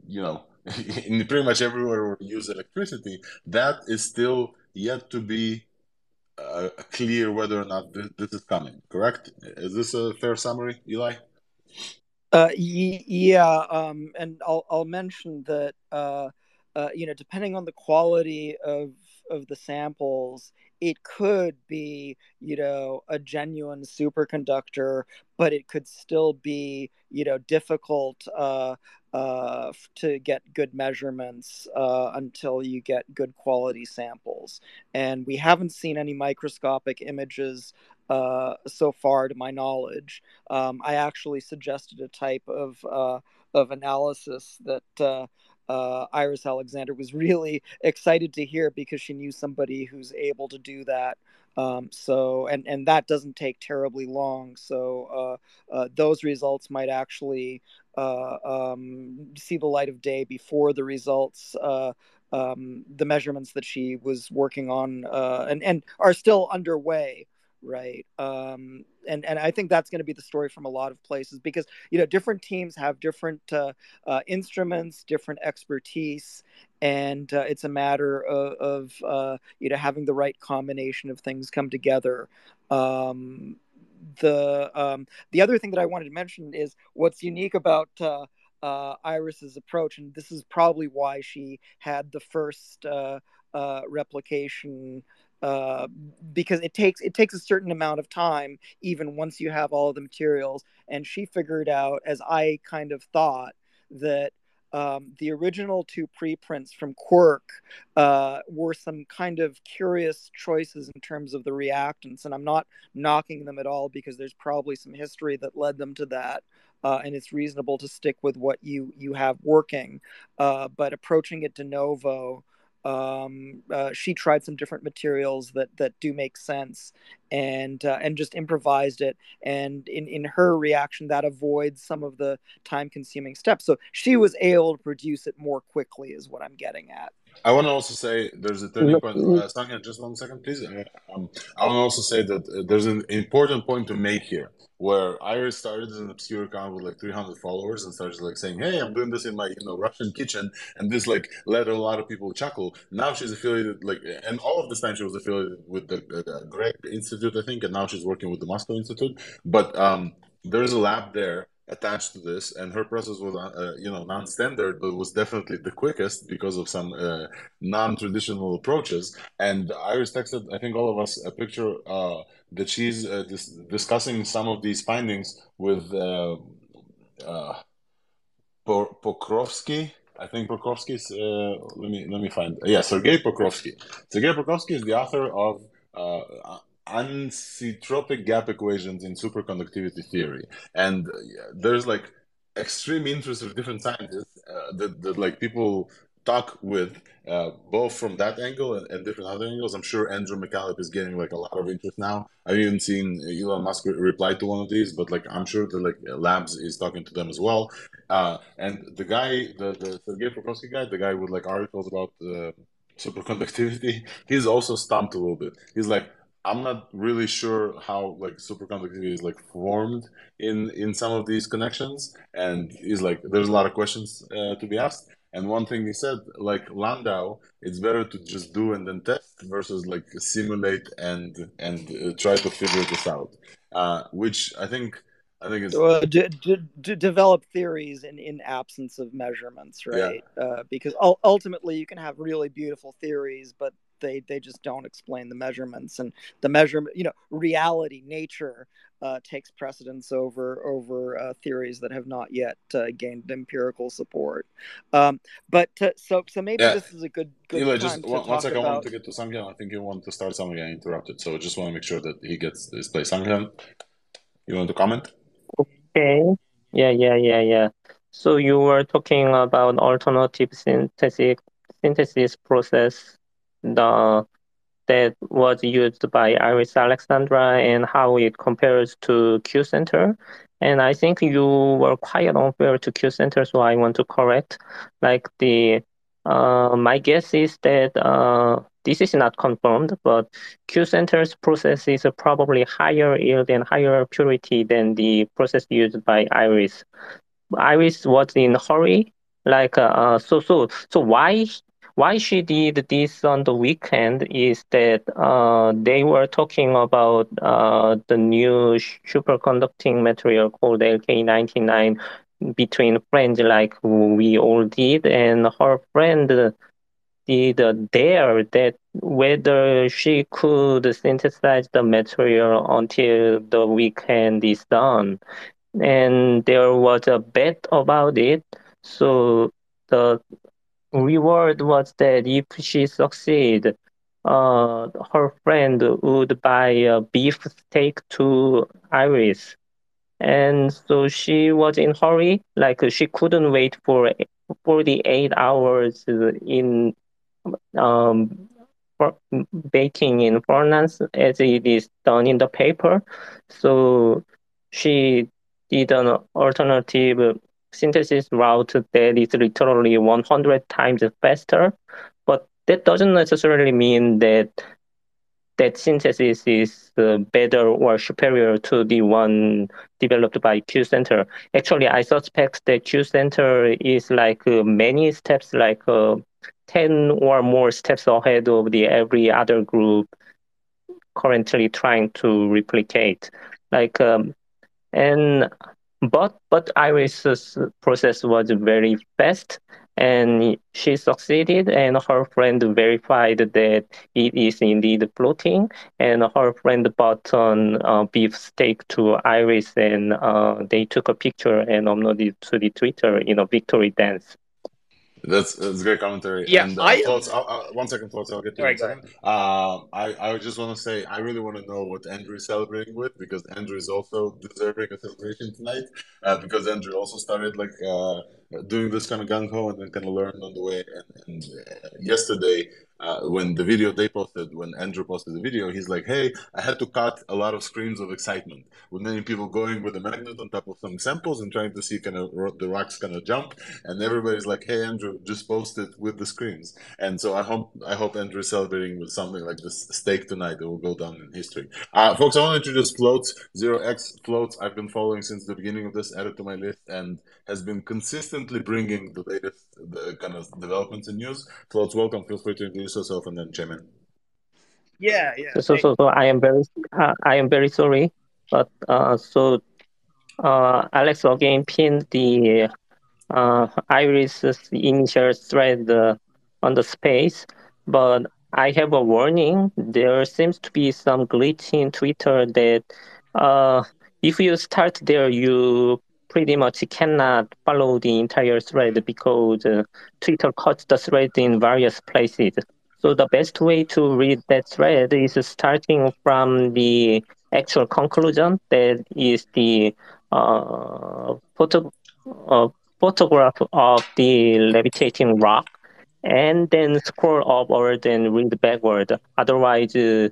you know, in pretty much everywhere we use electricity, that is still yet to be Uh, clear whether or not this, this is coming, correct? Is this a fair summary, Eli? Uh, y yeah, um, and I'll, I'll mention that, uh, uh, you know, depending on the quality of, of the samples, it could be, you know, a genuine superconductor, but it could still be, you know, difficult uh, uh, to get good measurements uh, until you get good quality samples. And we haven't seen any microscopic images uh, so far, to my knowledge. Um, I actually suggested a type of, uh, of analysis that uh, Uh, Iris Alexander was really excited to hear, because she knew somebody who's able to do that. Um, so, and, and that doesn't take terribly long. So uh, uh, those results might actually uh, um, see the light of day before the results, uh, um, the measurements that she was working on uh, and, and are still underway. Right. Um, and, and I think that's going to be the story from a lot of places, because, you know, different teams have different uh, uh, instruments, different expertise, and uh, it's a matter of, of uh, you know, having the right combination of things come together. Um, the um, the other thing that I wanted to mention is what's unique about uh, uh, Iris's approach, and this is probably why she had the first uh, uh, replication. Uh, because it takes it takes a certain amount of time, even once you have all of the materials. And she figured out, as I kind of thought, that um, the original two preprints from Quirk uh, were some kind of curious choices in terms of the reactants. And I'm not knocking them at all, because there's probably some history that led them to that. Uh, and it's reasonable to stick with what you, you have working. Uh, but approaching it de novo Um, uh, she tried some different materials that that do make sense, and uh, and just improvised it. And in, in her reaction, that avoids some of the time-consuming steps. So she was able to produce it more quickly, is what I'm getting at. I want to also say there's a turning point. Uh, Sang-Hyeon, just one second, please. Um, I want to also say that uh, there's an important point to make here, where Iris started as an obscure account with like three hundred followers and started like saying, "Hey, I'm doing this in my you know Russian kitchen," and this like led a lot of people to chuckle. Now she's affiliated like, and all of this time she was affiliated with the, the Greg Institute, I think, and now she's working with the Moscow Institute. But um, there's a lab there attached to this, and her process was uh, you know non-standard, but was definitely the quickest because of some uh, non-traditional approaches. And Iris texted, I think, all of us a picture uh, that she's uh, dis discussing some of these findings with uh, uh, Pokrovsky. I think Pokrovsky's. Uh, let me let me find. Yeah, Sergei Pokrovsky. Sergei Pokrovsky is the author of Uh, Anisotropic gap equations in superconductivity theory, and uh, there's like extreme interest of different scientists uh, that, that like people talk with uh, both from that angle and, and different other angles. I'm sure Andrew McCallum is getting like a lot of interest now. I've even seen Elon Musk re reply to one of these, but like I'm sure that like Labs is talking to them as well. Uh, and the guy, the the Sergei Pokrovsky guy, the guy with like articles about uh, superconductivity, he's also stumped a little bit. He's like, I'm not really sure how like superconductivity is like formed in in some of these connections, and is like there's a lot of questions uh, to be asked. And one thing he said, like Landau, it's better to just do and then test versus like simulate and and uh, try to figure this out, uh, which I think I think is uh, d d d develop theories in in absence of measurements, right? Yeah. Uh, because ultimately you can have really beautiful theories, but They, they just don't explain the measurements, and the measurement, you know, reality, nature uh, takes precedence over over uh, theories that have not yet uh, gained empirical support. Um, but uh, so so maybe yeah. this is a good good Eli, time just to one, talk one second, about... I want to get to Sang-Hyeon. I think you want to start something. I interrupted, so I just want to make sure that he gets his place. Sang-Hyeon, you want to comment? Okay. Yeah, yeah, yeah, yeah. So you were talking about alternative synthetic synthesis process. The that was used by Iris Alexandra and how it compares to Q-Center. And I think you were quite unfair to Q-Center, so I want to correct. Like the uh, my guess is that uh, this is not confirmed, but Q-Center's process is probably higher yield and higher purity than the process used by Iris. Iris was in a hurry, like uh, so so so why? Why she did this on the weekend is that uh, they were talking about uh, the new superconducting material called L K ninety-nine between friends like we all did, and her friend did dare that whether she could synthesize the material until the weekend is done. And there was a bet about it. So the reward was that if she succeed, uh, her friend would buy a beef steak to Iris. And so she was in a hurry, like she couldn't wait for forty-eight hours in um, baking in furnace as it is done in the paper. So she did an alternative synthesis route that is literally one hundred times faster, but that doesn't necessarily mean that that synthesis is uh, better or superior to the one developed by Q-Center. Actually, I suspect that Q-Center is like uh, many steps, like uh, ten or more steps ahead of the every other group currently trying to replicate. Like, um, and But but Iris's process was very fast, and she succeeded, and her friend verified that it is indeed floating, and her friend bought on uh, beef steak to Iris, and uh, they took a picture and uploaded to the Twitter in a victory dance. That's, that's great commentary. Yeah, and, uh, I, Floats, I'll, I'll, one second, Floats, I'll get to you in a second. Uh, I, I just want to say, I really want to know what Andrew is celebrating with, because Andrew is also deserving a celebration tonight, uh, because Andrew also started like uh, doing this kind of gung-ho and then kind of learned on the way. And, and uh, yesterday, uh, when the video they posted, when Andrew posted the video, he's like, hey, I had to cut a lot of screams of excitement with many people going with a magnet on top of some samples and trying to see kind of the rocks kind of jump. And everybody's like, hey, Andrew, just post it with the screams. And so I hope I hope Andrew is celebrating with something like this steak tonight that will go down in history. Uh, folks, I want to introduce Floats, zero X Floats. I've been following since the beginning of this, added to my list, and has been consistently bringing the latest the kind of developments and news. Floats, welcome. Feel free to introduce yourself and then chime in. Yeah, yeah. So, so, so, so I am very, uh, I am very sorry, but uh, so uh, Alex again pinned the uh, Iris's initial thread uh, on the space, but I have a warning. There seems to be some glitch in Twitter that uh, if you start there, you pretty much cannot follow the entire thread because uh, Twitter cuts the thread in various places. So the best way to read that thread is starting from the actual conclusion, that is the uh, photo, uh, photograph of the levitating rock, and then scroll upward and read backward. Otherwise, uh,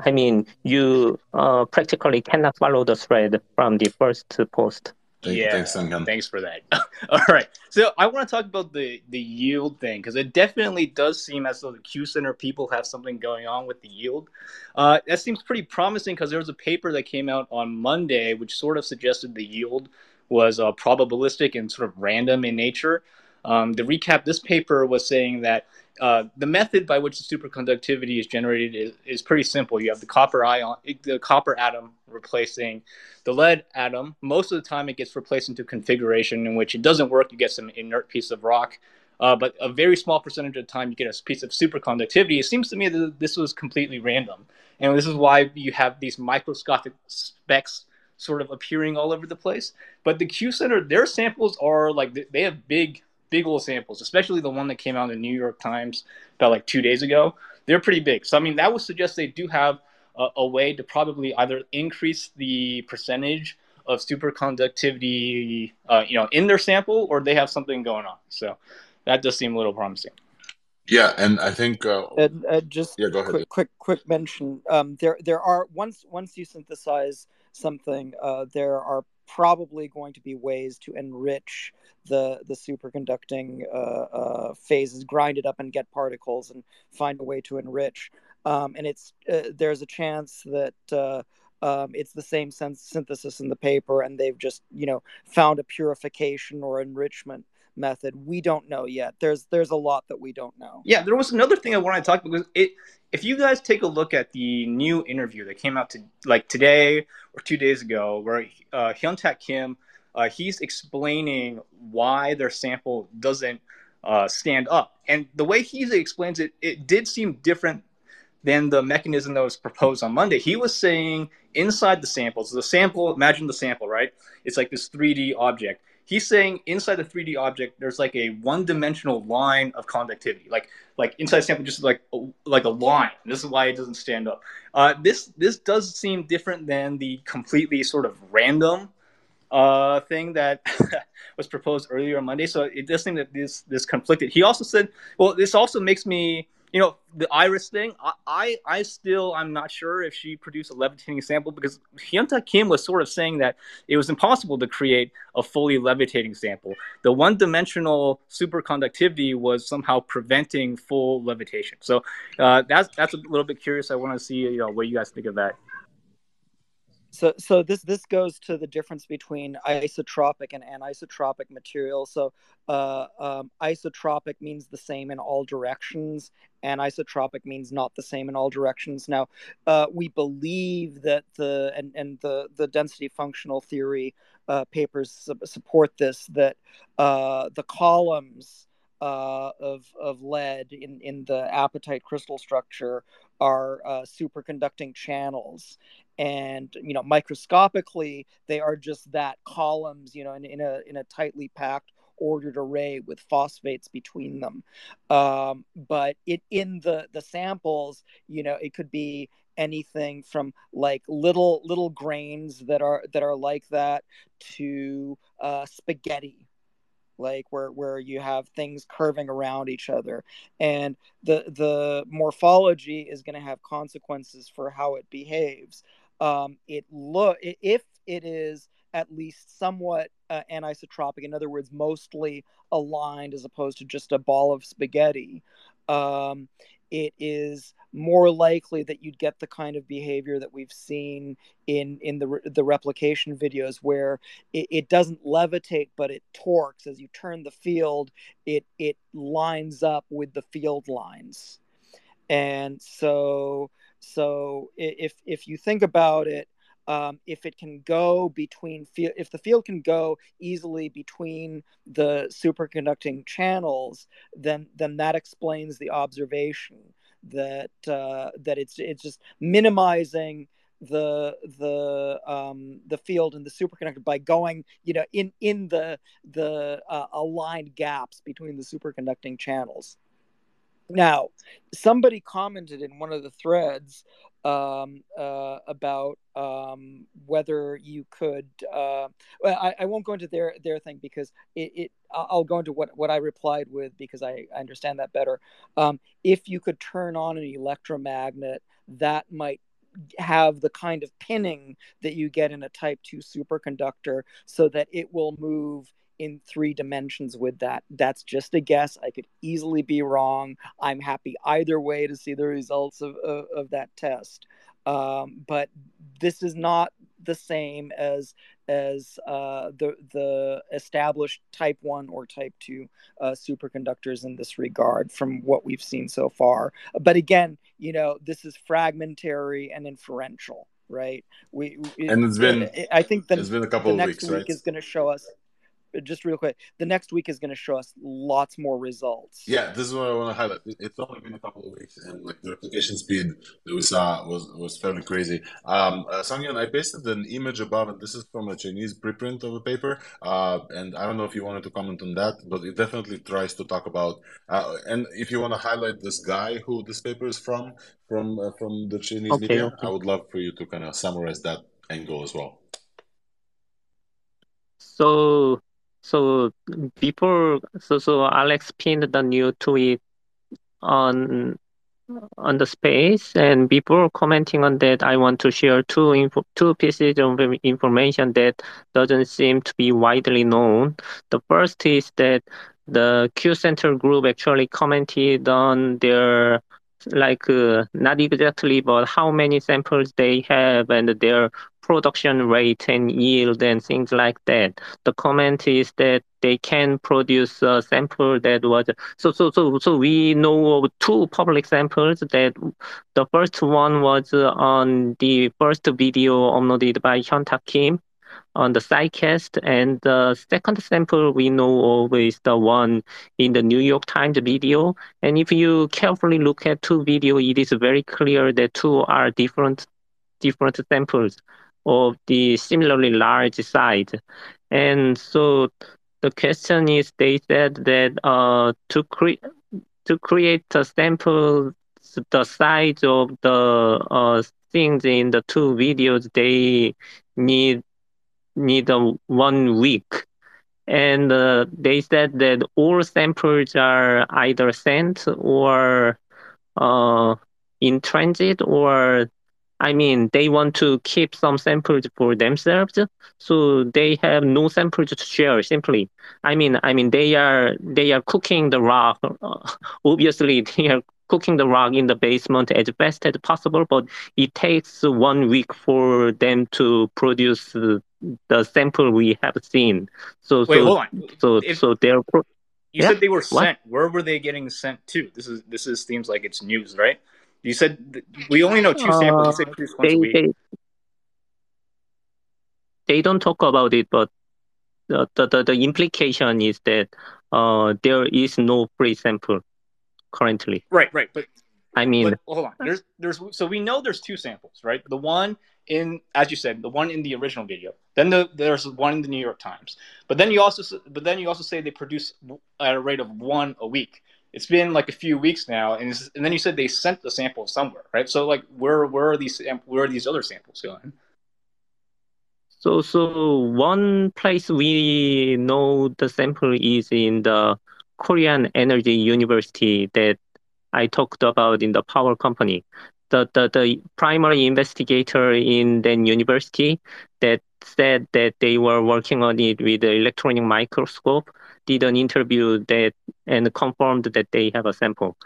I mean, you uh, practically cannot follow the thread from the first post. Thank yeah, you, thanks, thanks for that. All right, so I want to talk about the, the yield thing, because it definitely does seem as though the Q Center people have something going on with the yield. Uh, that seems pretty promising, because there was a paper that came out on Monday which sort of suggested the yield was uh, probabilistic and sort of random in nature. Um, to recap, this paper was saying that uh, the method by which the superconductivity is generated is, is pretty simple. You have the copper ion, the copper atom replacing the lead atom. Most of the time, it gets replaced into configuration in which it doesn't work. You get some inert piece of rock, uh, but a very small percentage of the time, you get a piece of superconductivity. It seems to me that this was completely random, and this is why you have these microscopic specks sort of appearing all over the place. But the Q Center, their samples are like they have big. Big old samples, especially the one that came out in the New York Times about like two days ago. They're pretty big. So, I mean, that would suggest they do have a, a way to probably either increase the percentage of superconductivity, uh, you know, in their sample, or they have something going on. So that does seem a little promising. Yeah, and I think uh, and, uh, just yeah, go ahead. quick, quick, quick mention. Um, there, there are once once you synthesize something, uh, there are probably going to be ways to enrich the the superconducting uh, uh, phases, grind it up and get particles and find a way to enrich. Um, and it's uh, there's a chance that uh, um, it's the same synthesis in the paper, and they've just you know found a purification or enrichment method. We don't know yet. There's there's a lot that we don't know. Yeah, there was another thing I wanted to talk about. It, if you guys take a look at the new interview that came out to like today or two days ago, where uh, Hyun-Tak Kim, uh, he's explaining why their sample doesn't uh, stand up, and the way he explains it, it did seem different than the mechanism that was proposed on Monday. He was saying inside the samples, the sample, imagine the sample, right? It's like this three D object. He's saying inside the three D object, there's like a one-dimensional line of conductivity, like like inside the sample, just like a, like a line. This is why it doesn't stand up. Uh, this this does seem different than the completely sort of random uh, thing that was proposed earlier on Monday. So it does seem that this this conflicted. He also said, well, this also makes me, you know, the Iris thing. I I, I still I'm not sure if she produced a levitating sample, because Hyun-Tak Kim was sort of saying that it was impossible to create a fully levitating sample. The one-dimensional superconductivity was somehow preventing full levitation. So uh, that's that's a little bit curious. I want to see you know what you guys think of that. So, so this this goes to the difference between isotropic and anisotropic material. So, uh, um, isotropic means the same in all directions. Anisotropic means not the same in all directions. Now, uh, we believe that the and and the the density functional theory uh, papers su support this. That uh, the columns uh, of of lead in in the apatite crystal structure are uh, superconducting channels. And, you know, microscopically, they are just that, columns, you know, in, in a in a tightly packed ordered array with phosphates between them. Um, but it in the the samples, you know, it could be anything from like little little grains that are that are like that to uh, spaghetti, like where where you have things curving around each other, and the the morphology is going to have consequences for how it behaves. Um, it look if it is at least somewhat uh, anisotropic, in other words, mostly aligned as opposed to just a ball of spaghetti, um, it is more likely that you'd get the kind of behavior that we've seen in in the re the replication videos, where it, it doesn't levitate, but it torques. As you turn the field, it it lines up with the field lines. And so so if if you think about it, Um, if it can go between, field, if the field can go easily between the superconducting channels, then then that explains the observation that uh, that it's it's just minimizing the the um, the field in the superconductor by going, you know, in in the the uh, aligned gaps between the superconducting channels. Now, somebody commented in one of the threads um uh about um whether you could uh well I, I won't go into their their thing because it, it I'll go into what what I replied with, because I, I understand that better. Um if you could turn on an electromagnet, that might have the kind of pinning that you get in a type two superconductor, so that it will move in three dimensions with that. That's just a guess. I could easily be wrong. I'm happy either way to see the results of, of, of that test. Um, but this is not the same as as uh, the, the established type one or type two uh, superconductors in this regard, from what we've seen so far. But again, you know, this is fragmentary and inferential, right? We, we And it's been, I think the, it's been a couple the of weeks, week right? is going to show us Just real quick, the next week is going to show us lots more results. Yeah, this is what I want to highlight. It's only been a couple of weeks, and like the replication speed that we saw was was fairly crazy. Um, uh, Sang-Hyeon, I pasted an image above, and this is from a Chinese preprint of a paper. Uh, and I don't know if you wanted to comment on that, but it definitely tries to talk about. Uh, and if you want to highlight this guy who this paper is from, from uh, from the Chinese okay, media, okay. I would love for you to kind of summarize that angle as well. So. So before, so so Alex pinned the new tweet on on the space, and before commenting on that, I want to share two info, two pieces of information that doesn't seem to be widely known. The first is that the Q Center group actually commented on their like uh, not exactly, but how many samples they have and their production rate and yield and things like that. The comment is that they can produce a sample that was so so so so we know of two public samples. That the first one was on the first video uploaded by Hyun-Tak Kim on the sidecast, and the second sample we know of is the one in the New York Times video. And if you carefully look at two videos, it is very clear that two are different different samples of the similarly large size. And so the question is, they said that uh, to, cre to create a sample the size of the uh, things in the two videos, they need, need uh, one week. And uh, they said that all samples are either sent or uh, in transit, or I mean, they want to keep some samples for themselves, so they have no samples to share. Simply, I mean, I mean, they are they are cooking the rock. Obviously, they are cooking the rock in the basement as best as possible. But it takes one week for them to produce the sample we have seen. So, wait, so, hold on. So, if so they're. Pro you yeah? said they were sent. What? Where were they getting sent to? This is this is seems like it's news, right? You said th we only know two samples. Uh, they, once a week. They, they don't talk about it, but the, the, the, the implication is that uh, there is no free sample currently. Right, right. But I mean, but, hold on. There's, there's, so we know there's two samples, right? The one in, as you said, the one in the original video. Then the, there's one in the New York Times. But then you also, but then you also say they produce at a rate of one a week. It's been like a few weeks now, and it's, and then you said they sent the sample somewhere, right? So like, where, where are these, where are these other samples going? So, so one place we know the sample is in the Korean Energy University that I talked about in the power company. The, the, the primary investigator in that university that said that they were working on it with the electronic microscope did an interview that and confirmed that they have a sample.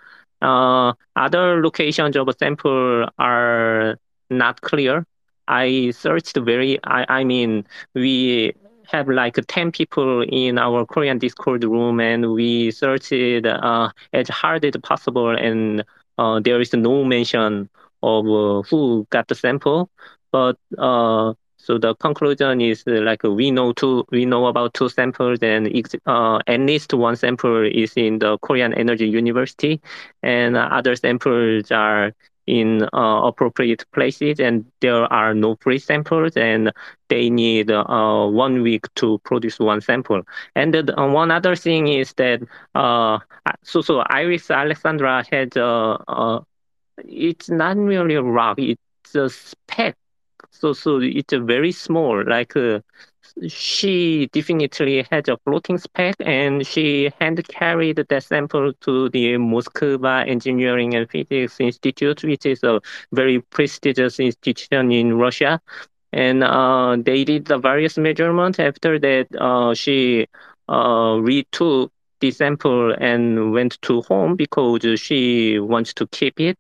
Uh, other locations of a sample are not clear. I searched very, I, I mean, we have like ten people in our Korean Discord room, and we searched uh, as hard as possible, and uh, there is no mention of uh, who got the sample. But uh, so the conclusion is uh, like we know two, we know about two samples, and uh, at least one sample is in the Korean Energy University, and other samples are in uh, appropriate places, and there are no free samples, and they need uh, one week to produce one sample. And the, uh, one other thing is that uh, so so Iris Alexandra had uh, uh, it's not really a rock; it's a speck. So so it's a very small. Like uh, she definitely had a floating speck, and she hand carried that sample to the Moscow Engineering and Physics Institute, which is a very prestigious institution in Russia. And uh, they did the various measurements. After that, uh, she uh, retook the sample and went to home because she wants to keep it.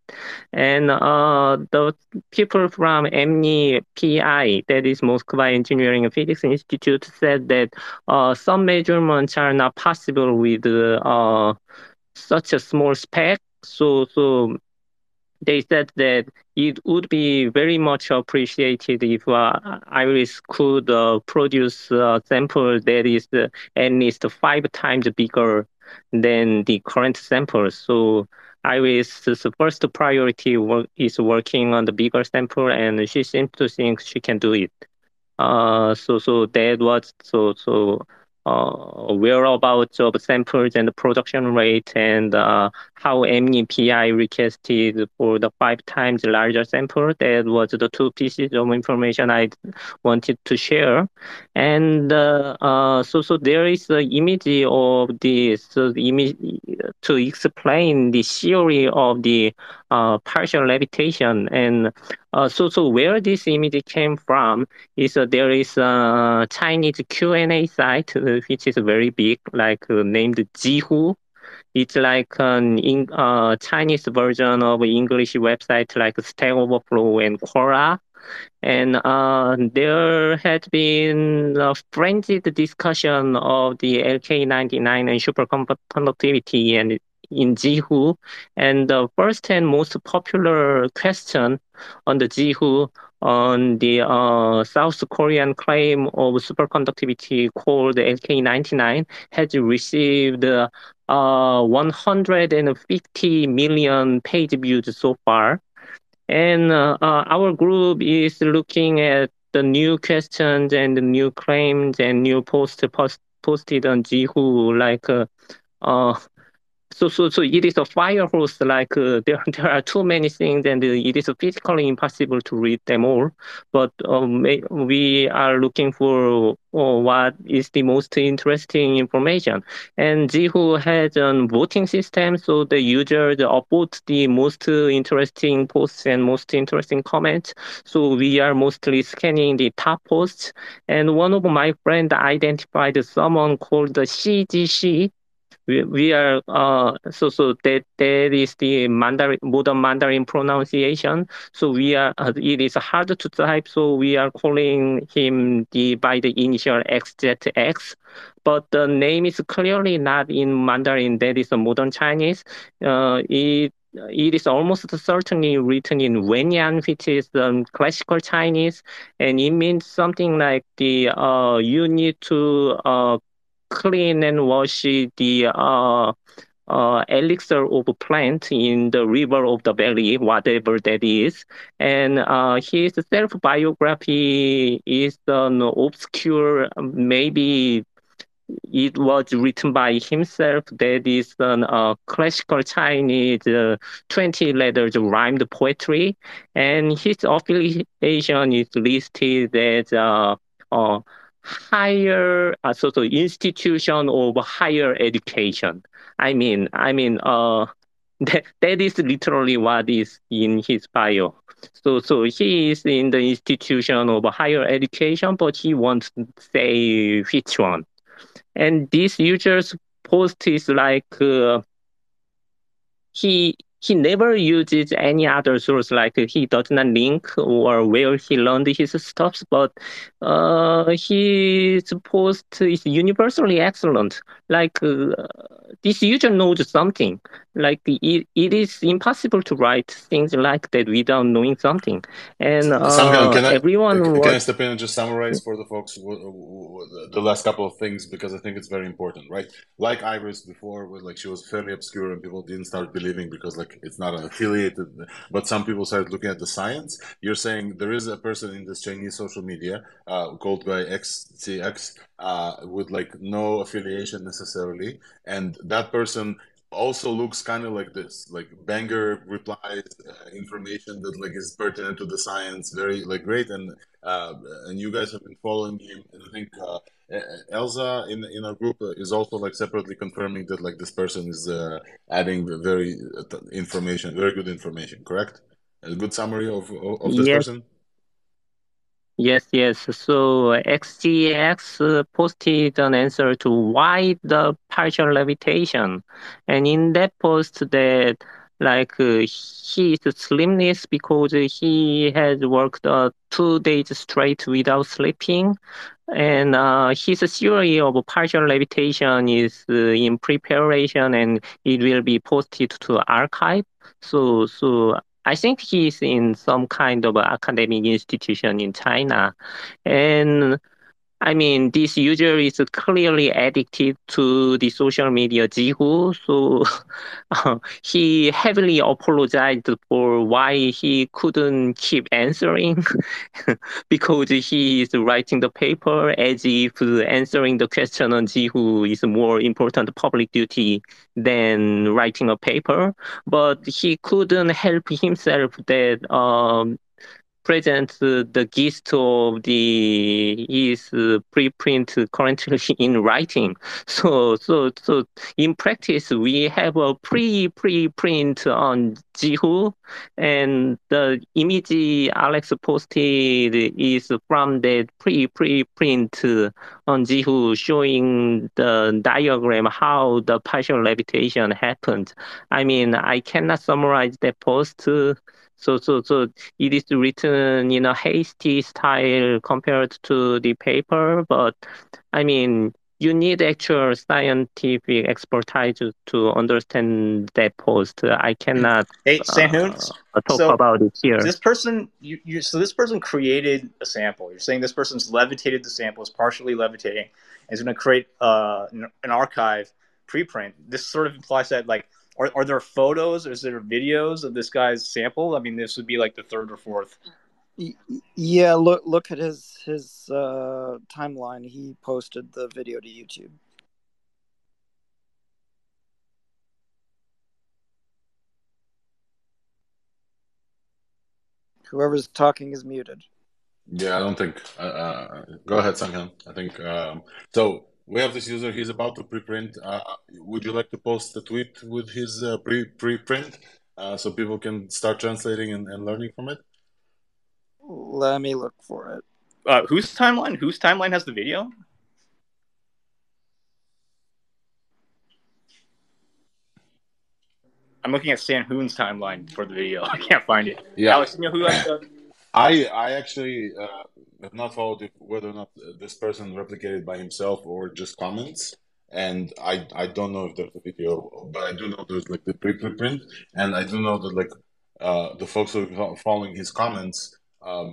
And uh, the people from M E P I, that is Moscow Engineering and Physics Institute, said that uh, some measurements are not possible with uh, such a small speck. So, so they said that it would be very much appreciated if uh, Iris could uh, produce a sample that is uh, at least five times bigger than the current sample. So Iris' first priority work is working on the bigger sample, and she seems to think she can do it. Uh, so, so that was so so. Uh, whereabouts of samples and the production rate, and uh, how M E P I requested for the five times larger sample. That was the two pieces of information I wanted to share. And uh, uh, so, so there is an image of this so image to explain the theory of the uh, partial levitation. And uh, so, so where this image came from is uh, there is a Chinese Q and A site which is very big, like uh, named Zhihu. It's like an in, uh, Chinese version of English website like Stack Overflow and Quora. And uh, there had been a frenzied discussion of the L K ninety-nine and superconductivity and in Zhihu. And the first and most popular question on the Zhihu on the uh, South Korean claim of superconductivity called L K ninety-nine has received uh, one hundred fifty million page views so far. And uh, uh, our group is looking at the new questions and the new claims and new posts post posted on Zhihu, like uh, uh, So, so, so it is a fire hose, like uh, there, there are too many things, and uh, it is physically impossible to read them all. But um, we are looking for uh, what is the most interesting information. And Zhihu has a voting system, so the user upvotes the most interesting posts and most interesting comments. So we are mostly scanning the top posts. And one of my friends identified someone called the C G C. We, we are uh, so so that that is the Mandarin modern Mandarin pronunciation. So we are uh, it is hard to type. So we are calling him the by the initial X Z X. But the name is clearly not in Mandarin. That is a modern Chinese. Uh, it it is almost certainly written in Wenyan, which is um, classical Chinese, and it means something like the uh you need to uh. clean and wash the uh, uh, elixir of plant in the river of the valley, whatever that is. And uh, his self-biography is an obscure, maybe it was written by himself, that is a um, uh, classical Chinese uh, twenty letters rhymed poetry. And his affiliation is listed as uh, uh, higher, uh, so, so institution of higher education. I mean, I mean, uh, that, that is literally what is in his bio. So, so he is in the institution of higher education, but he won't say which one. And this user's post is like, uh, he he never uses any other source, like he does not link or where he learned his stuff, but uh, his post is universally excellent. Like uh, this user knows something. Like it, it is impossible to write things like that without knowing something. And uh, Sankhan, can I, everyone can was... I step in and just summarize for the folks w w w the last couple of things, because I think it's very important, right? Like Iris before, was like she was fairly obscure and people didn't start believing because like it's not an affiliated, but some people started looking at the science. You're saying there is a person in this Chinese social media uh, called by X Z X uh, with like no affiliation necessarily, and that person also looks kind of like this, like banger replies uh, information that like is pertinent to the science, very like great. And uh, and you guys have been following him, and I think uh, Elsa in in our group is also like separately confirming that like this person is uh, adding very information, very good information. Correct? A good summary of of, of this yes. person. Yes, yes. So X Z X uh, posted an answer to why the partial levitation. And in that post that like uh, his slimness because he has worked uh, two days straight without sleeping. And uh, his theory of partial levitation is uh, in preparation and it will be posted to arXiv. So, so I think he's in some kind of academic institution in China. And I mean, this user is clearly addicted to the social media Zhihu. So uh, he heavily apologized for why he couldn't keep answering because he is writing the paper as if answering the question on Zhihu is more important public duty than writing a paper. But he couldn't help himself that um, presents uh, the gist of the his uh, preprint currently in writing. So, so, so in practice, we have a pre preprint on Zhihu, and the image Alex posted is from that pre preprint on Zhihu, showing the diagram how the partial levitation happened. I mean, I cannot summarize that post. Uh, So, so, so it is written in a hasty style compared to the paper, but I mean, you need actual scientific expertise to, to understand that post. I cannot hey, uh, talk so about it here. This person, you, you, so this person created a sample. You're saying this person's levitated the sample, is partially levitating, and is going to create uh, an, an arXiv preprint. This sort of implies that, like, Are, are there photos? Is there videos of this guy's sample? I mean, this would be like the third or fourth. Yeah, look look at his his uh, timeline. He posted the video to YouTube. Whoever's talking is muted. Yeah, I don't think. Uh, uh, go ahead, Sang-Hyeon. I think um, so. We have this user, he's about to preprint. Uh, would you like to post a tweet with his uh, pre preprint uh, so people can start translating and, and learning from it? Let me look for it. Uh, whose timeline? Whose timeline has the video? I'm looking at Sang-Hyeon's timeline for the video. I can't find it. Yeah. Alex, you know who I... I, I actually... Uh, I've not followed if, whether or not this person replicated by himself or just comments, and I I don't know if there's a video, but I do know there's like the pre-print, and I do know that like uh, the folks who are following his comments, um,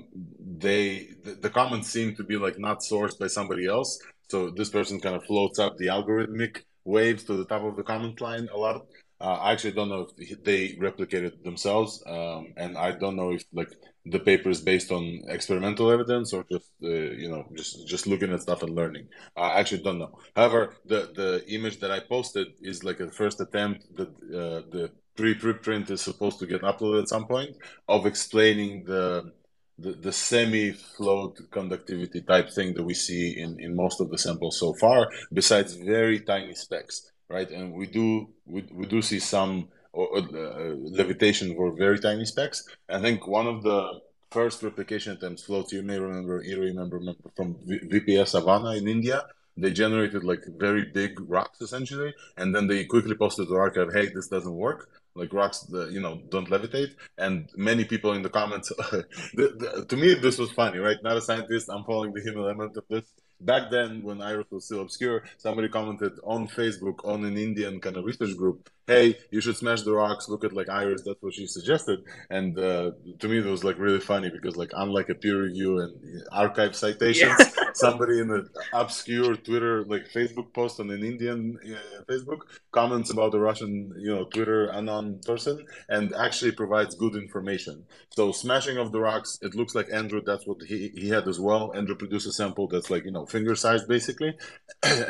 they the, the comments seem to be like not sourced by somebody else, so this person kind of floats up the algorithmic waves to the top of the comment line a lot. Uh, I actually don't know if they replicated themselves, um, and I don't know if like the paper is based on experimental evidence or just uh, you know just just looking at stuff and learning. I actually don't know. However, the the image that I posted is like a first attempt that uh, the pre-preprint is supposed to get uploaded at some point of explaining the the, the semi-float conductivity type thing that we see in in most of the samples so far, besides very tiny specks. Right, and we do we, we do see some uh, uh, levitation for very tiny specks. I think one of the first replication attempts, Floats, you may remember, you remember from V P S Savannah in India. They generated like very big rocks essentially, and then they quickly posted to arXiv, "Hey, this doesn't work. Like rocks, you know, don't levitate." And many people in the comments, the, the, to me, this was funny, right? Not a scientist. I'm following the human element of this. Back then, when Iris was still obscure, somebody commented on Facebook on an Indian kind of research group, "Hey, you should smash the rocks. Look at like Iris. That's what she suggested." And uh, to me, it was like really funny because like unlike a peer review and arXiv citations, yeah. Somebody in an obscure Twitter like Facebook post on an Indian uh, Facebook comments about a Russian you know Twitter anon person and actually provides good information. So smashing of the rocks, it looks like Andrew. That's what he he had as well. Andrew produced a sample that's like you know. finger sized basically,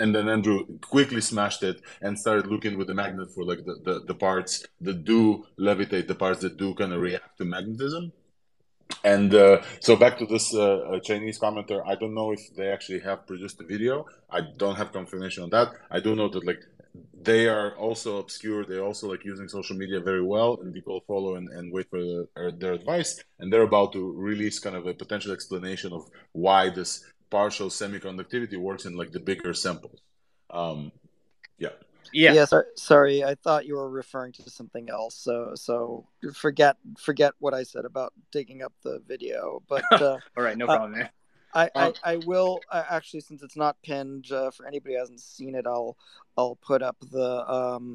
and then Andrew quickly smashed it and started looking with the magnet for like the, the, the parts that do levitate, the parts that do kind of react to magnetism. And uh, so back to this uh, Chinese commenter, I don't know if they actually have produced the video. I don't have confirmation on that. I do know that like they are also obscure. They're also like using social media very well, and people follow and, and wait for the, uh, their advice. And they're about to release kind of a potential explanation of why this partial semiconductivity works in like the bigger samples. Um, yeah. Yeah. Yeah. Sorry, sorry, I thought you were referring to something else. So, so forget forget what I said about digging up the video. But uh, all right, no problem. Uh, I, I I will uh, actually, since it's not pinned uh, for anybody who hasn't seen it, I'll I'll put up the um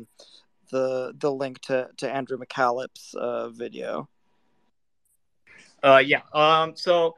the the link to to Andrew McCallum's uh, video. Uh yeah. Um so.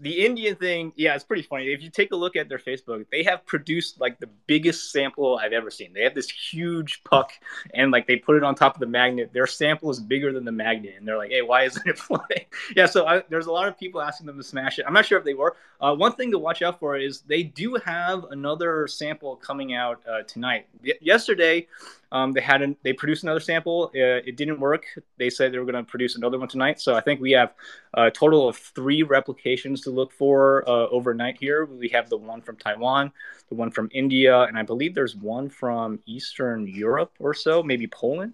The Indian thing, yeah, it's pretty funny. If you take a look at their Facebook, they have produced like the biggest sample I've ever seen. They have this huge puck, and like they put it on top of the magnet. Their sample is bigger than the magnet, and they're like, "Hey, why isn't it flying?" Yeah, so I, there's a lot of people asking them to smash it. I'm not sure if they were. Uh, one thing to watch out for is they do have another sample coming out uh, tonight. Y yesterday, um, they had an, they produced another sample. Uh, it didn't work. They said they were going to produce another one tonight. So I think we have a total of three replications to look for uh, overnight here. We have the one from Taiwan, the one from India, and I believe there's one from Eastern Europe or so, maybe Poland.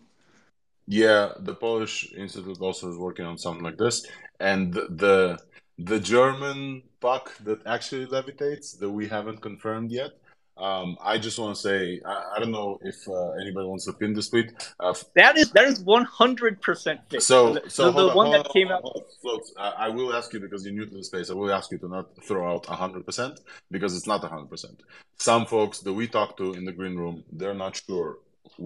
Yeah, the Polish Institute also is working on something like this. And the the German puck that actually levitates that we haven't confirmed yet. Um, I just want to say, I, I don't know if uh, anybody wants to pin this tweet. Uh, that is that is one hundred percent fake. So, so, the, so the on, one that on, came on, out. Floats, I, I will ask you because you're new to the space. I will ask you to not throw out a hundred percent because it's not a hundred percent. Some folks that we talk to in the green room, they're not sure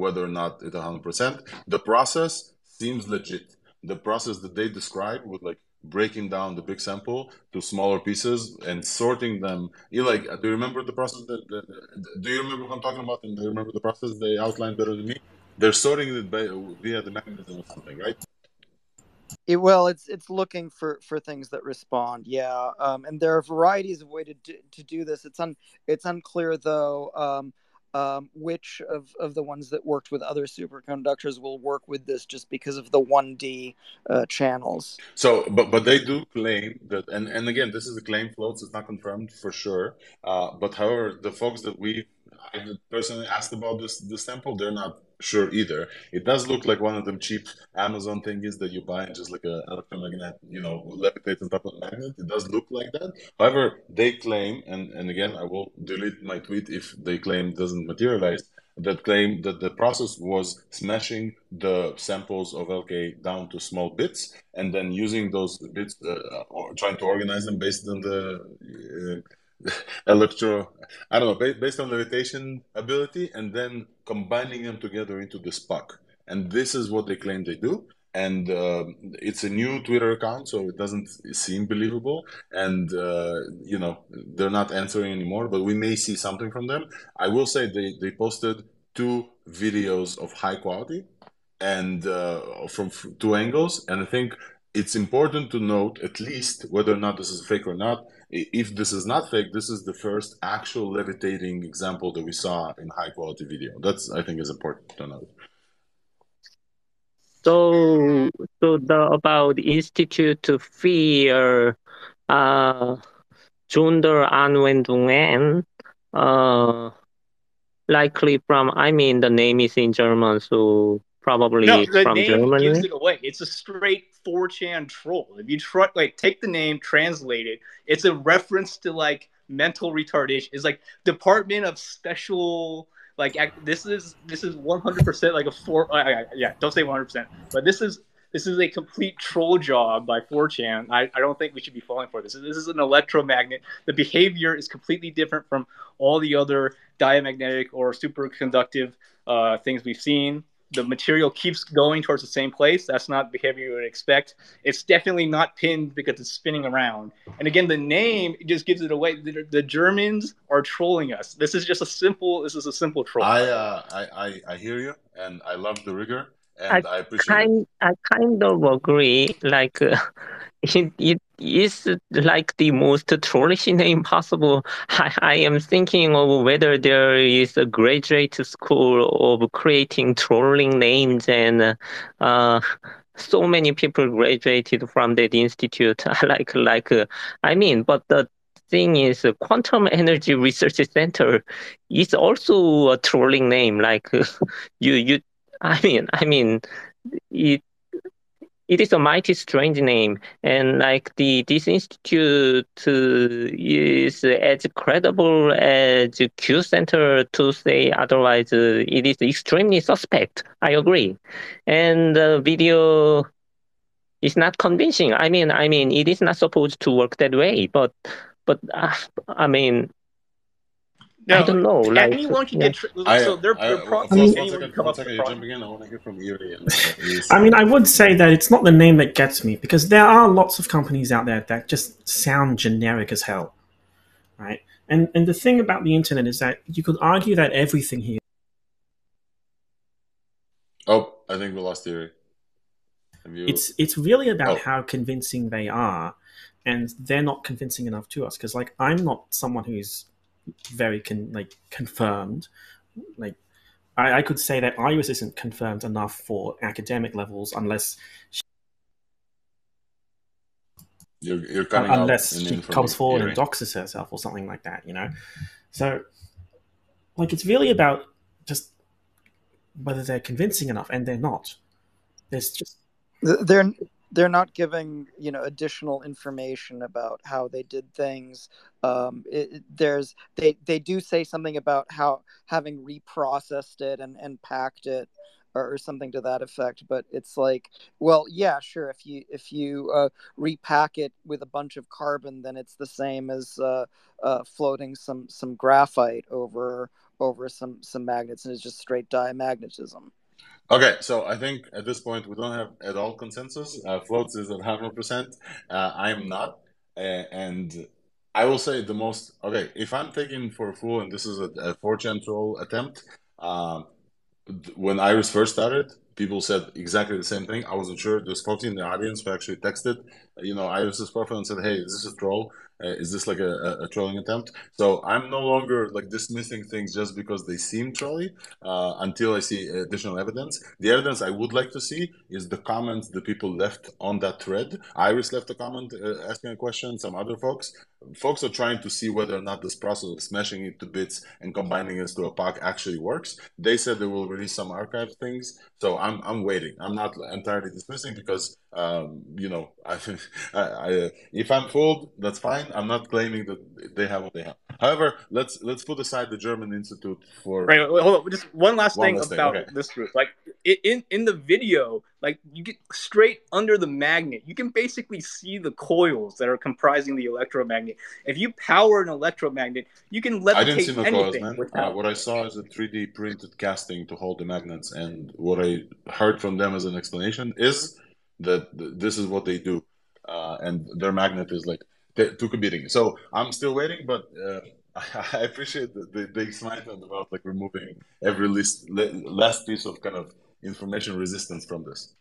whether or not it's a hundred percent. The process seems legit. The process that they describe with like breaking down the big sample to smaller pieces and sorting them. Eli, do you remember the process? That, that, that, do you remember what I'm talking about? And do you remember the process they outlined better than me? They're sorting it by, via the mechanism or something, right? It, well, it's it's looking for, for things that respond, yeah. Um, and there are varieties of way to do, to do this. It's un it's unclear though. Um, Um, which of, of the ones that worked with other superconductors will work with this just because of the one D uh, channels. So, but, but they do claim that, and, and again, this is a claim, Floats, it's not confirmed for sure. Uh, but however, the folks that we I personally asked about this, this sample, they're not sure either. It does look like one of them cheap Amazon thingies that you buy and just like a electromagnet, you know, levitates on top of a magnet. It does look like that. However, they claim, and, and again, I will delete my tweet if they claim doesn't materialize, that claim that the process was smashing the samples of L K down to small bits and then using those bits, uh, or trying to organize them based on the... Uh, electro, I don't know, based on levitation ability, and then combining them together into this puck. And this is what they claim they do. And uh, it's a new Twitter account, so it doesn't seem believable. And, uh, you know, they're not answering anymore, but we may see something from them. I will say they, they posted two videos of high quality and uh, from two angles. And I think it's important to note at least whether or not this is fake or not. If this is not fake, this is the first actual levitating example that we saw in high quality video. That's, I think, is important to note. So, so the, about institute fee or uh, 존들 Anwendungen, uh, likely from, I mean, the name is in German, so probably no, the from name Germany. Gives it away. It's a straight four chan troll. If you try, like, take the name, translate it, it's a reference to, like, mental retardation. It's like Department of Special. Like this is this is one hundred percent like a four. Uh, yeah, don't say one hundred percent, but this is this is a complete troll job by four chan. I, I don't think we should be falling for this. This is an electromagnet. The behavior is completely different from all the other diamagnetic or superconductive uh, things we've seen. The material keeps going towards the same place. That's not behavior you would expect. It's definitely not pinned because it's spinning around. And again, the name just gives it away. The, the Germans are trolling us. This is just a simple. This is a simple troll. I uh, I, I I hear you, and I love the rigor, and I, I appreciate. Kind, it. I kind of agree. Like uh, it, it is like the most trollish name possible. I, I am thinking of whether there is a graduate school of creating trolling names, and uh, so many people graduated from that institute. like, like uh, I mean, but the thing is, uh, Quantum Energy Research Center is also a trolling name. Like uh, you, you. I mean, I mean, it. It is a mighty strange name, and like the this institute uh, is as credible as Q Center to say otherwise. Uh, it is extremely suspect. I agree, and the video is not convincing. I mean, I mean, it is not supposed to work that way. But, but uh, I mean. No, I don't know. Like, anyone can yeah. get tri- I, so they're, they're probably anyone come up with a problem. I want to hear from Eerie. I mean, I would say that it's not the name that gets me, because there are lots of companies out there that just sound generic as hell, right? And and the thing about the internet is that you could argue that everything here. Oh, I think we lost Eerie. You... It's it's really about oh. how convincing they are, and they're not convincing enough to us. Because like I'm not someone who's very con- like confirmed. Like I-, I could say that Iris isn't confirmed enough for academic levels unless she, you're, you're coming uh, unless out she comes forward hearing. and doxes herself or something like that, you know. So like it's really about just whether they're convincing enough, and they're not. There's just they're. They're not giving, you know, additional information about how they did things. Um, it, there's they, they do say something about how having reprocessed it and, and packed it or, or something to that effect. But it's like, well, yeah, sure. If you if you uh, repack it with a bunch of carbon, then it's the same as uh, uh, floating some some graphite over over some some magnets, and it's just straight diamagnetism. Okay, so I think at this point we don't have at all consensus. Uh, Floats is at one hundred percent. Uh, I'm not. Uh, and I will say the most... Okay, if I'm taken for a fool, and this is a four chan troll attempt, uh, when Iris first started, people said exactly the same thing. I wasn't sure. There's folks in the audience who actually texted, you know, Iris's profile and said, hey, is this a troll? Uh, is this like a, a, a trolling attempt? So I'm no longer like dismissing things just because they seem trolly uh, until I see additional evidence. The evidence I would like to see is the comments the people left on that thread. Iris left a comment uh, asking a question, some other folks. Folks are trying to see whether or not this process of smashing it to bits and combining it to a pack actually works. They said they will release some archive things. So I'm I'm waiting. I'm not entirely dismissing because, um, you know, I, I, I, if I'm fooled, that's fine. I'm not claiming that they have what they have. However, let's let's put aside the German Institute for... Right, wait, wait, hold on. Just one last one thing last about thing. Okay. This group. Like, in, in the video, like, you get straight under the magnet. You can basically see the coils that are comprising the electromagnet. If you power an electromagnet, you can levitate anything. I didn't see the coils, man. Without... Uh, what I saw is a three D printed casting to hold the magnets, and what I heard from them as an explanation is that this is what they do, uh, and their magnet is like... To competing. So I'm still waiting, but uh, I appreciate that they, they excited about like removing every list, last piece of kind of information resistance from this.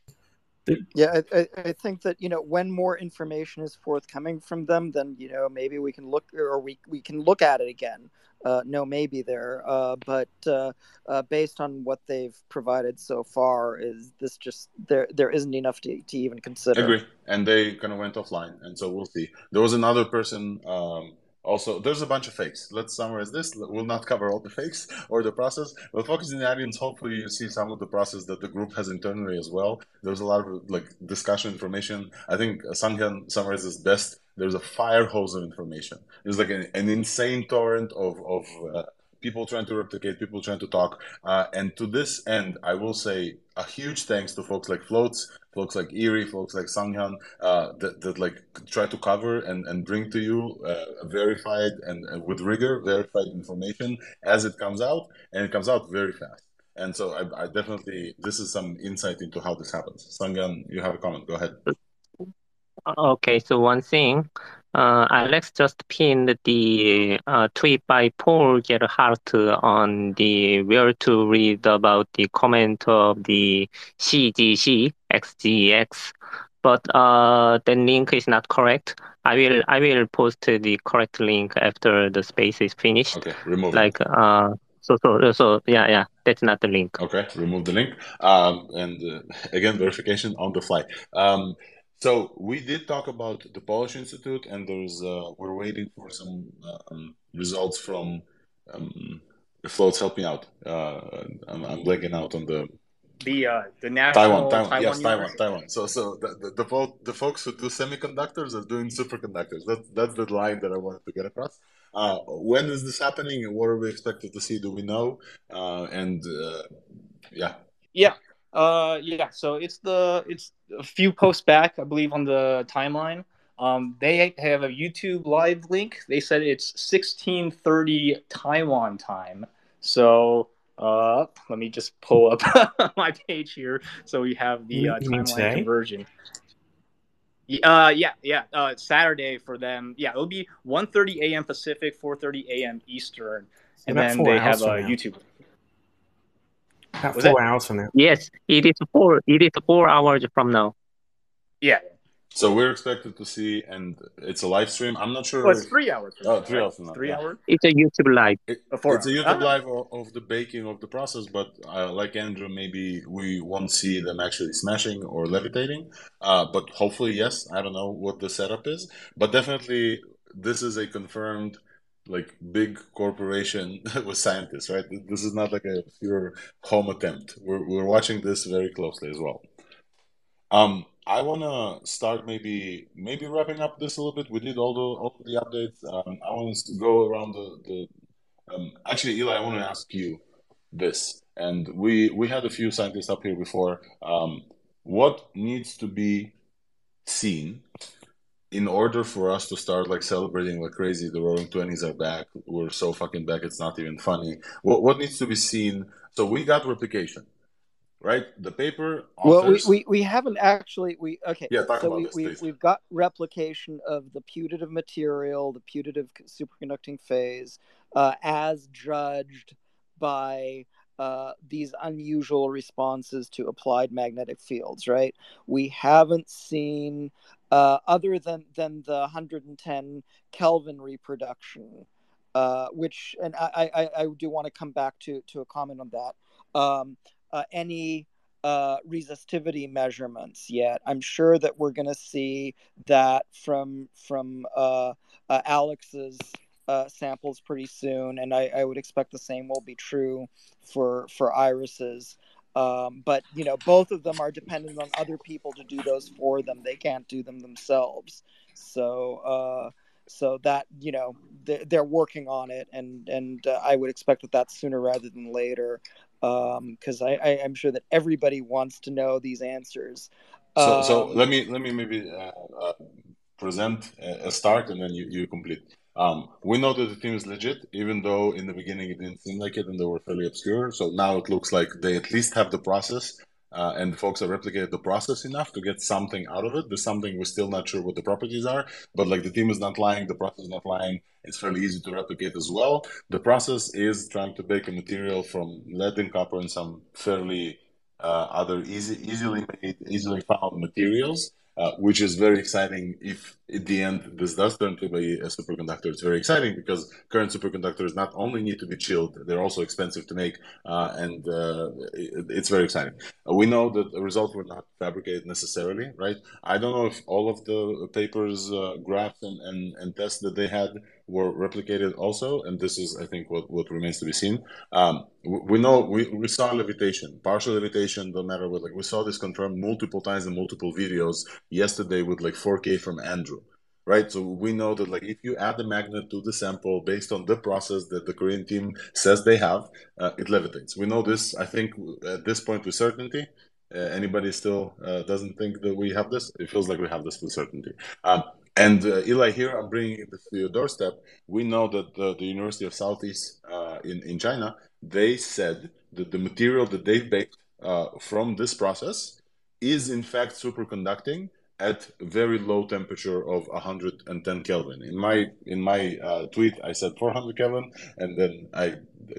Yeah, I, I think that, you know, when more information is forthcoming from them, then, you know, maybe we can look or we, we can look at it again. Uh, no, maybe there. Uh, but uh, uh, based on what they've provided so far, is this just there? There isn't enough to, to even consider. I agree. And they kind of went offline. And so we'll see. There was another person. Um, Also, there's a bunch of fakes. Let's summarize this. We'll not cover all the fakes or the process. We'll focus in the audience. Hopefully, you see some of the process that the group has internally as well. There's a lot of like discussion information. I think Sang-Hyeon summarizes best. There's a fire hose of information. There's like an, an insane torrent of, of uh, people trying to replicate, people trying to talk. Uh, and to this end, I will say a huge thanks to folks like Floats, folks like Eerie, folks like Sang-Hyeon, uh, that, that like try to cover and, and bring to you uh, verified and, and with rigor, verified information as it comes out, and it comes out very fast. And so I, I definitely, this is some insight into how this happens. Sang-Hyeon, you have a comment, go ahead. Okay, so one thing, uh, Alex just pinned the uh, tweet by Paul Gerhardt on the where to read about the comment of the C G C. X Z X, but uh, the link is not correct. I will I will post the correct link after the space is finished. Okay, remove. Like it. uh, so so so yeah yeah, that's not the link. Okay, remove the link. Um, and uh, again, verification on the fly. Um, so we did talk about the Polish Institute, and there's uh, we're waiting for some um, results from. Um, Floats, help me out. Uh, I'm, I'm blanking out on the. The uh, the national Taiwan, Taiwan, Taiwan yes, University. Taiwan, Taiwan. So, so the the, the the folks who do semiconductors are doing superconductors. That's that's the line that I wanted to get across. Uh, when is this happening, and what are we expected to see? Do we know? Uh, and uh, yeah, yeah, uh, yeah. So it's the it's a few posts back, I believe, on the timeline. Um, they have a YouTube live link. They said it's sixteen thirty Taiwan time. So. Uh, let me just pull up my page here so we have the uh, timeline today? Conversion. Uh, yeah, yeah. Uh, it's Saturday for them. Yeah, it'll be one thirty a m Pacific, four thirty a m Eastern, so and then they have a now. YouTube. About Was four it? hours from now. Yes, it is four. It is four hours from now. Yeah. So we're expected to see, and it's a live stream. I'm not sure. Well, it's three hours. Oh, three hours. Right? Three yeah. hours. It's a YouTube live. It, it's hours. a YouTube live of, of the baking of the process. But uh, like Andrew, maybe we won't see them actually smashing or levitating. Uh, but hopefully, yes. I don't know what the setup is, but definitely this is a confirmed, like big corporation with scientists, right? This is not like a pure home attempt. We're we're watching this very closely as well. Um. I want to start maybe maybe wrapping up this a little bit. We did all the, all the updates. Um, I want to go around the... the um, actually, Eli, I want to ask you this. And we, we had a few scientists up here before. Um, what needs to be seen in order for us to start like celebrating like crazy? The Roaring Twenties are back. We're so fucking back. It's not even funny. What, what needs to be seen? So we got replication. Right, the paper. Authors. Well, we, we we haven't actually we okay. Yeah, talk so about we, this, we we've got replication of the putative material, the putative superconducting phase, uh, as judged by uh, these unusual responses to applied magnetic fields. Right, we haven't seen uh, other than than the one hundred ten Kelvin reproduction, uh, which and I, I I do want to come back to to a comment on that. Um, Uh, any uh, resistivity measurements yet. I'm sure that we're going to see that from from uh, uh, Alex's uh, samples pretty soon, and I, I would expect the same will be true for for Iris's. Um, but you know, both of them are dependent on other people to do those for them. They can't do them themselves. So uh, so that you know th they're working on it, and and uh, I would expect that that's sooner rather than later. Um, because I, I I'm sure that everybody wants to know these answers. So, um, so let me let me maybe uh, uh, present a, a start, and then you, you complete. Um, we know that the team is legit, even though in the beginning it didn't seem like it, and they were fairly obscure. So now it looks like they at least have the process. uh, and folks have replicated the process enough to get something out of it. There's something we're still not sure what the properties are, but like the team is not lying, the process is not lying. It's fairly easy to replicate as well. The process is trying to bake a material from lead and copper and some fairly uh, other easy, easily made, easily found materials. Uh, which is very exciting. If at the end this does turn to be a superconductor, it's very exciting because current superconductors not only need to be chilled, they're also expensive to make, uh, and uh, it, it's very exciting. We know that the results were not fabricated necessarily, right? I don't know if all of the papers, uh, graphs, and, and, and tests that they had were replicated also, and this is, I think, what, what remains to be seen. Um, we, we know, we, we saw levitation, partial levitation, no matter what, like we saw this confirmed multiple times in multiple videos yesterday with like four K from Andrew, right? So we know that like if you add the magnet to the sample based on the process that the Korean team says they have, uh, it levitates. We know this, I think, at this point with certainty. Uh, anybody still uh, doesn't think that we have this? It feels like we have this with certainty. Um, And uh, Eli, here I'm bringing this to your doorstep. We know that uh, the University of Southeast uh, in, in China, they said that the material that they've baked uh, from this process is in fact superconducting at very low temperature of one hundred ten Kelvin. In my in my uh, tweet, I said four hundred Kelvin, and then I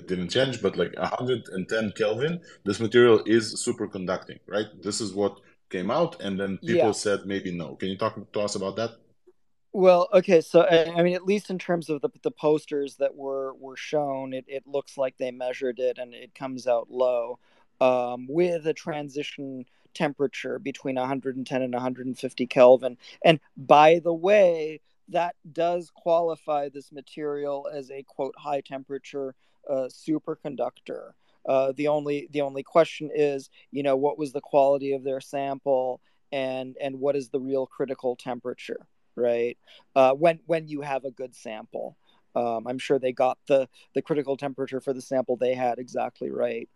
didn't change, but like one hundred ten Kelvin, this material is superconducting, right? This is what came out, and then people yeah. said maybe no. Can you talk to us about that? Well, okay, so I mean, at least in terms of the the posters that were were shown, it, it looks like they measured it and it comes out low, um, with a transition temperature between one hundred ten and one hundred fifty Kelvin. And by the way, that does qualify this material as a quote high temperature uh, superconductor. Uh, the only the only question is, you know, what was the quality of their sample and and what is the real critical temperature? Right. Uh, when when you have a good sample, um, I'm sure they got the the critical temperature for the sample they had exactly right.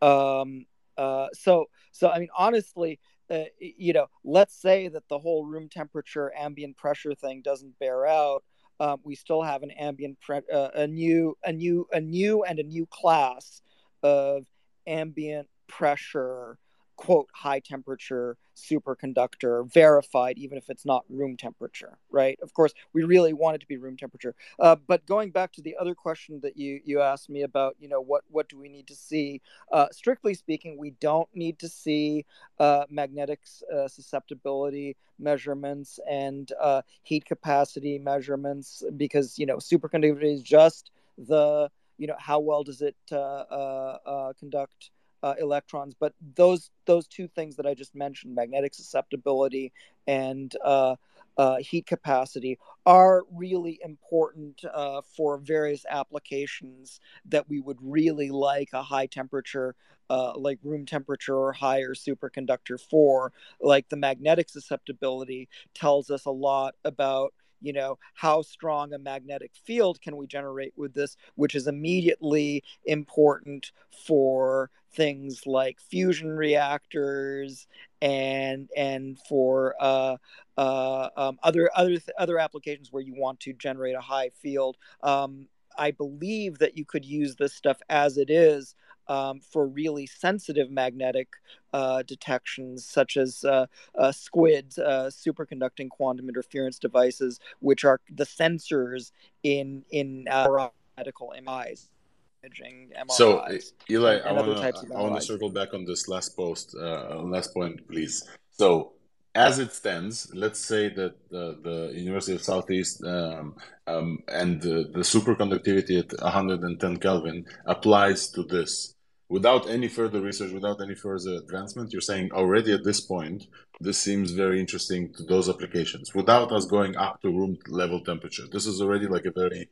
Um, uh, so so I mean, honestly, uh, you know, let's say that the whole room temperature ambient pressure thing doesn't bear out. Um, we still have an ambient pre- uh, a new a new a new and a new class of ambient pressure, quote, high temperature superconductor, verified, even if it's not room temperature, right? Of course, we really want it to be room temperature. Uh, but going back to the other question that you, you asked me about, you know, what, what do we need to see? Uh, strictly speaking, we don't need to see uh, magnetic uh, susceptibility measurements and uh, heat capacity measurements because, you know, superconductivity is just the, you know, how well does it uh, uh, uh, conduct Uh, electrons, but those those two things that I just mentioned, magnetic susceptibility and uh, uh, heat capacity, are really important uh, for various applications that we would really like a high temperature, uh, like room temperature or higher superconductor for. Like the magnetic susceptibility tells us a lot about, you know, how strong a magnetic field can we generate with this, which is immediately important for things like fusion reactors and and for uh, uh, um, other other th- other applications where you want to generate a high field. Um, I believe that you could use this stuff as it is um, for really sensitive magnetic uh, detections, such as uh, uh, squids, uh, superconducting quantum interference devices, which are the sensors in in our medical M Rs. M R Is, so, Eli, I want to circle back on this last post, uh, last point, please. So, as it stands, let's say that uh, the University of Southeast um, um, and uh, the superconductivity at one hundred ten Kelvin applies to this. Without any further research, without any further advancement, you're saying already at this point, this seems very interesting to those applications. Without us going up to room level temperature, this is already like a very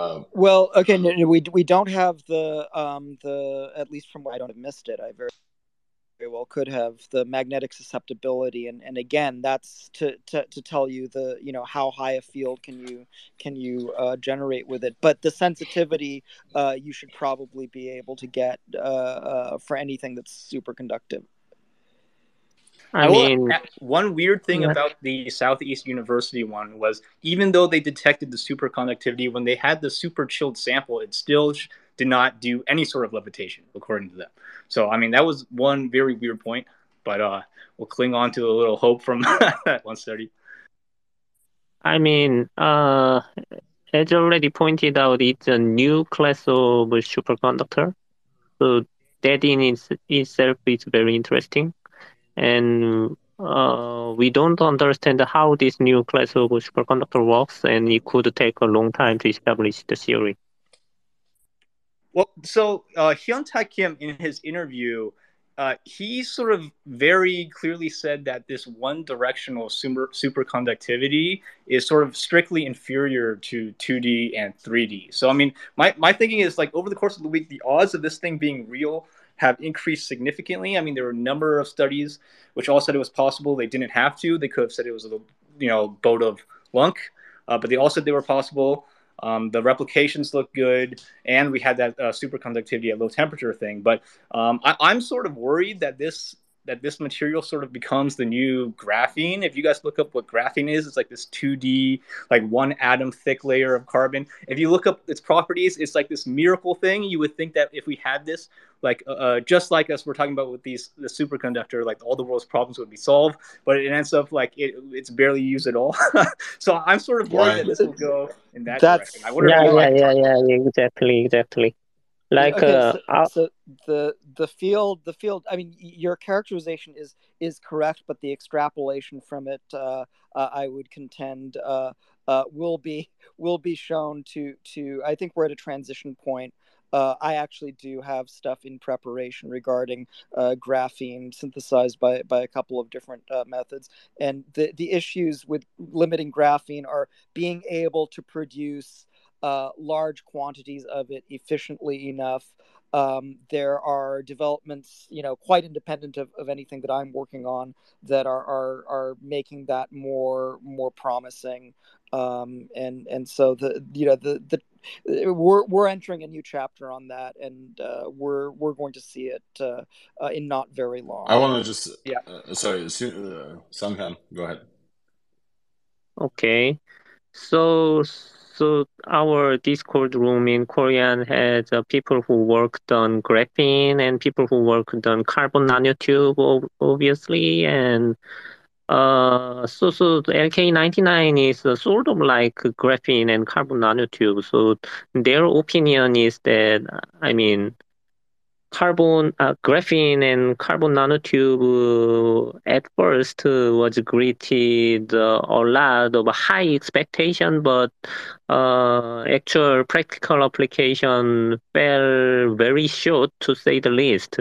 Um, well, okay, no, no, we we don't have the um the at least from what I don't have missed it. I very very well could have the magnetic susceptibility, and, and again, that's to, to to tell you the you know how high a field can you can you uh, generate with it. But the sensitivity uh, you should probably be able to get uh, uh, for anything that's superconductive. I mean, one weird thing about the Southeast University one was even though they detected the superconductivity, when they had the super chilled sample, it still did not do any sort of levitation, according to them. So, I mean, that was one very weird point. but uh, we'll cling on to a little hope from that one study. I mean, uh, as already pointed out, it's a new class of superconductor, so that in its, itself is very interesting, and uh, we don't understand how this new class of superconductor works, and it could take a long time to establish the theory. Well, so uh, Hyun-Tak Kim, in his interview, uh, he sort of very clearly said that this one-directional super superconductivity is sort of strictly inferior to two D and three D. So, I mean, my, my thinking is, like, over the course of the week, the odds of this thing being real have increased significantly. I mean, there were a number of studies which all said it was possible. They didn't have to. They could have said it was a little, you know, boat of lunk, uh, but they all said they were possible. Um, the replications look good, and we had that uh, superconductivity at low temperature thing. But um, I, I'm sort of worried that this that this material sort of becomes the new graphene. If you guys look up what graphene is, it's like this two D, like one atom thick layer of carbon. If you look up its properties, it's like this miracle thing. You would think that if we had this, like uh, just like us, we're talking about with these the superconductor, like all the world's problems would be solved. But it ends up like it, it's barely used at all. So I'm sort of worried yeah. that this will go in that That's, direction. I wonder yeah, yeah, yeah, yeah, yeah, exactly, exactly. Like okay, uh, so, so the the field the field I mean, your characterization is is correct, but the extrapolation from it uh, uh, I would contend uh, uh, will be will be shown to to I think we're at a transition point. Uh, I actually do have stuff in preparation regarding uh, graphene synthesized by, by a couple of different uh, methods. And the, the issues with limiting graphene are being able to produce Uh, large quantities of it efficiently enough. Um, there are developments, you know, quite independent of, of anything that I'm working on, that are are, are making that more more promising. Um, and and so the you know the the we're we're entering a new chapter on that, and uh, we're we're going to see it uh, uh, in not very long. I want to just yeah. Uh, sorry, uh, Sankhan, go ahead. Okay, so. So our Discord room in Korean has uh, people who worked on graphene and people who worked on carbon nanotube, obviously. And uh, so, so L K ninety-nine is uh, sort of like graphene and carbon nanotube. So their opinion is that, I mean, carbon uh, graphene and carbon nanotube uh, at first uh, was greeted uh, a lot of high expectation, but uh, actual practical application fell very short, to say the least.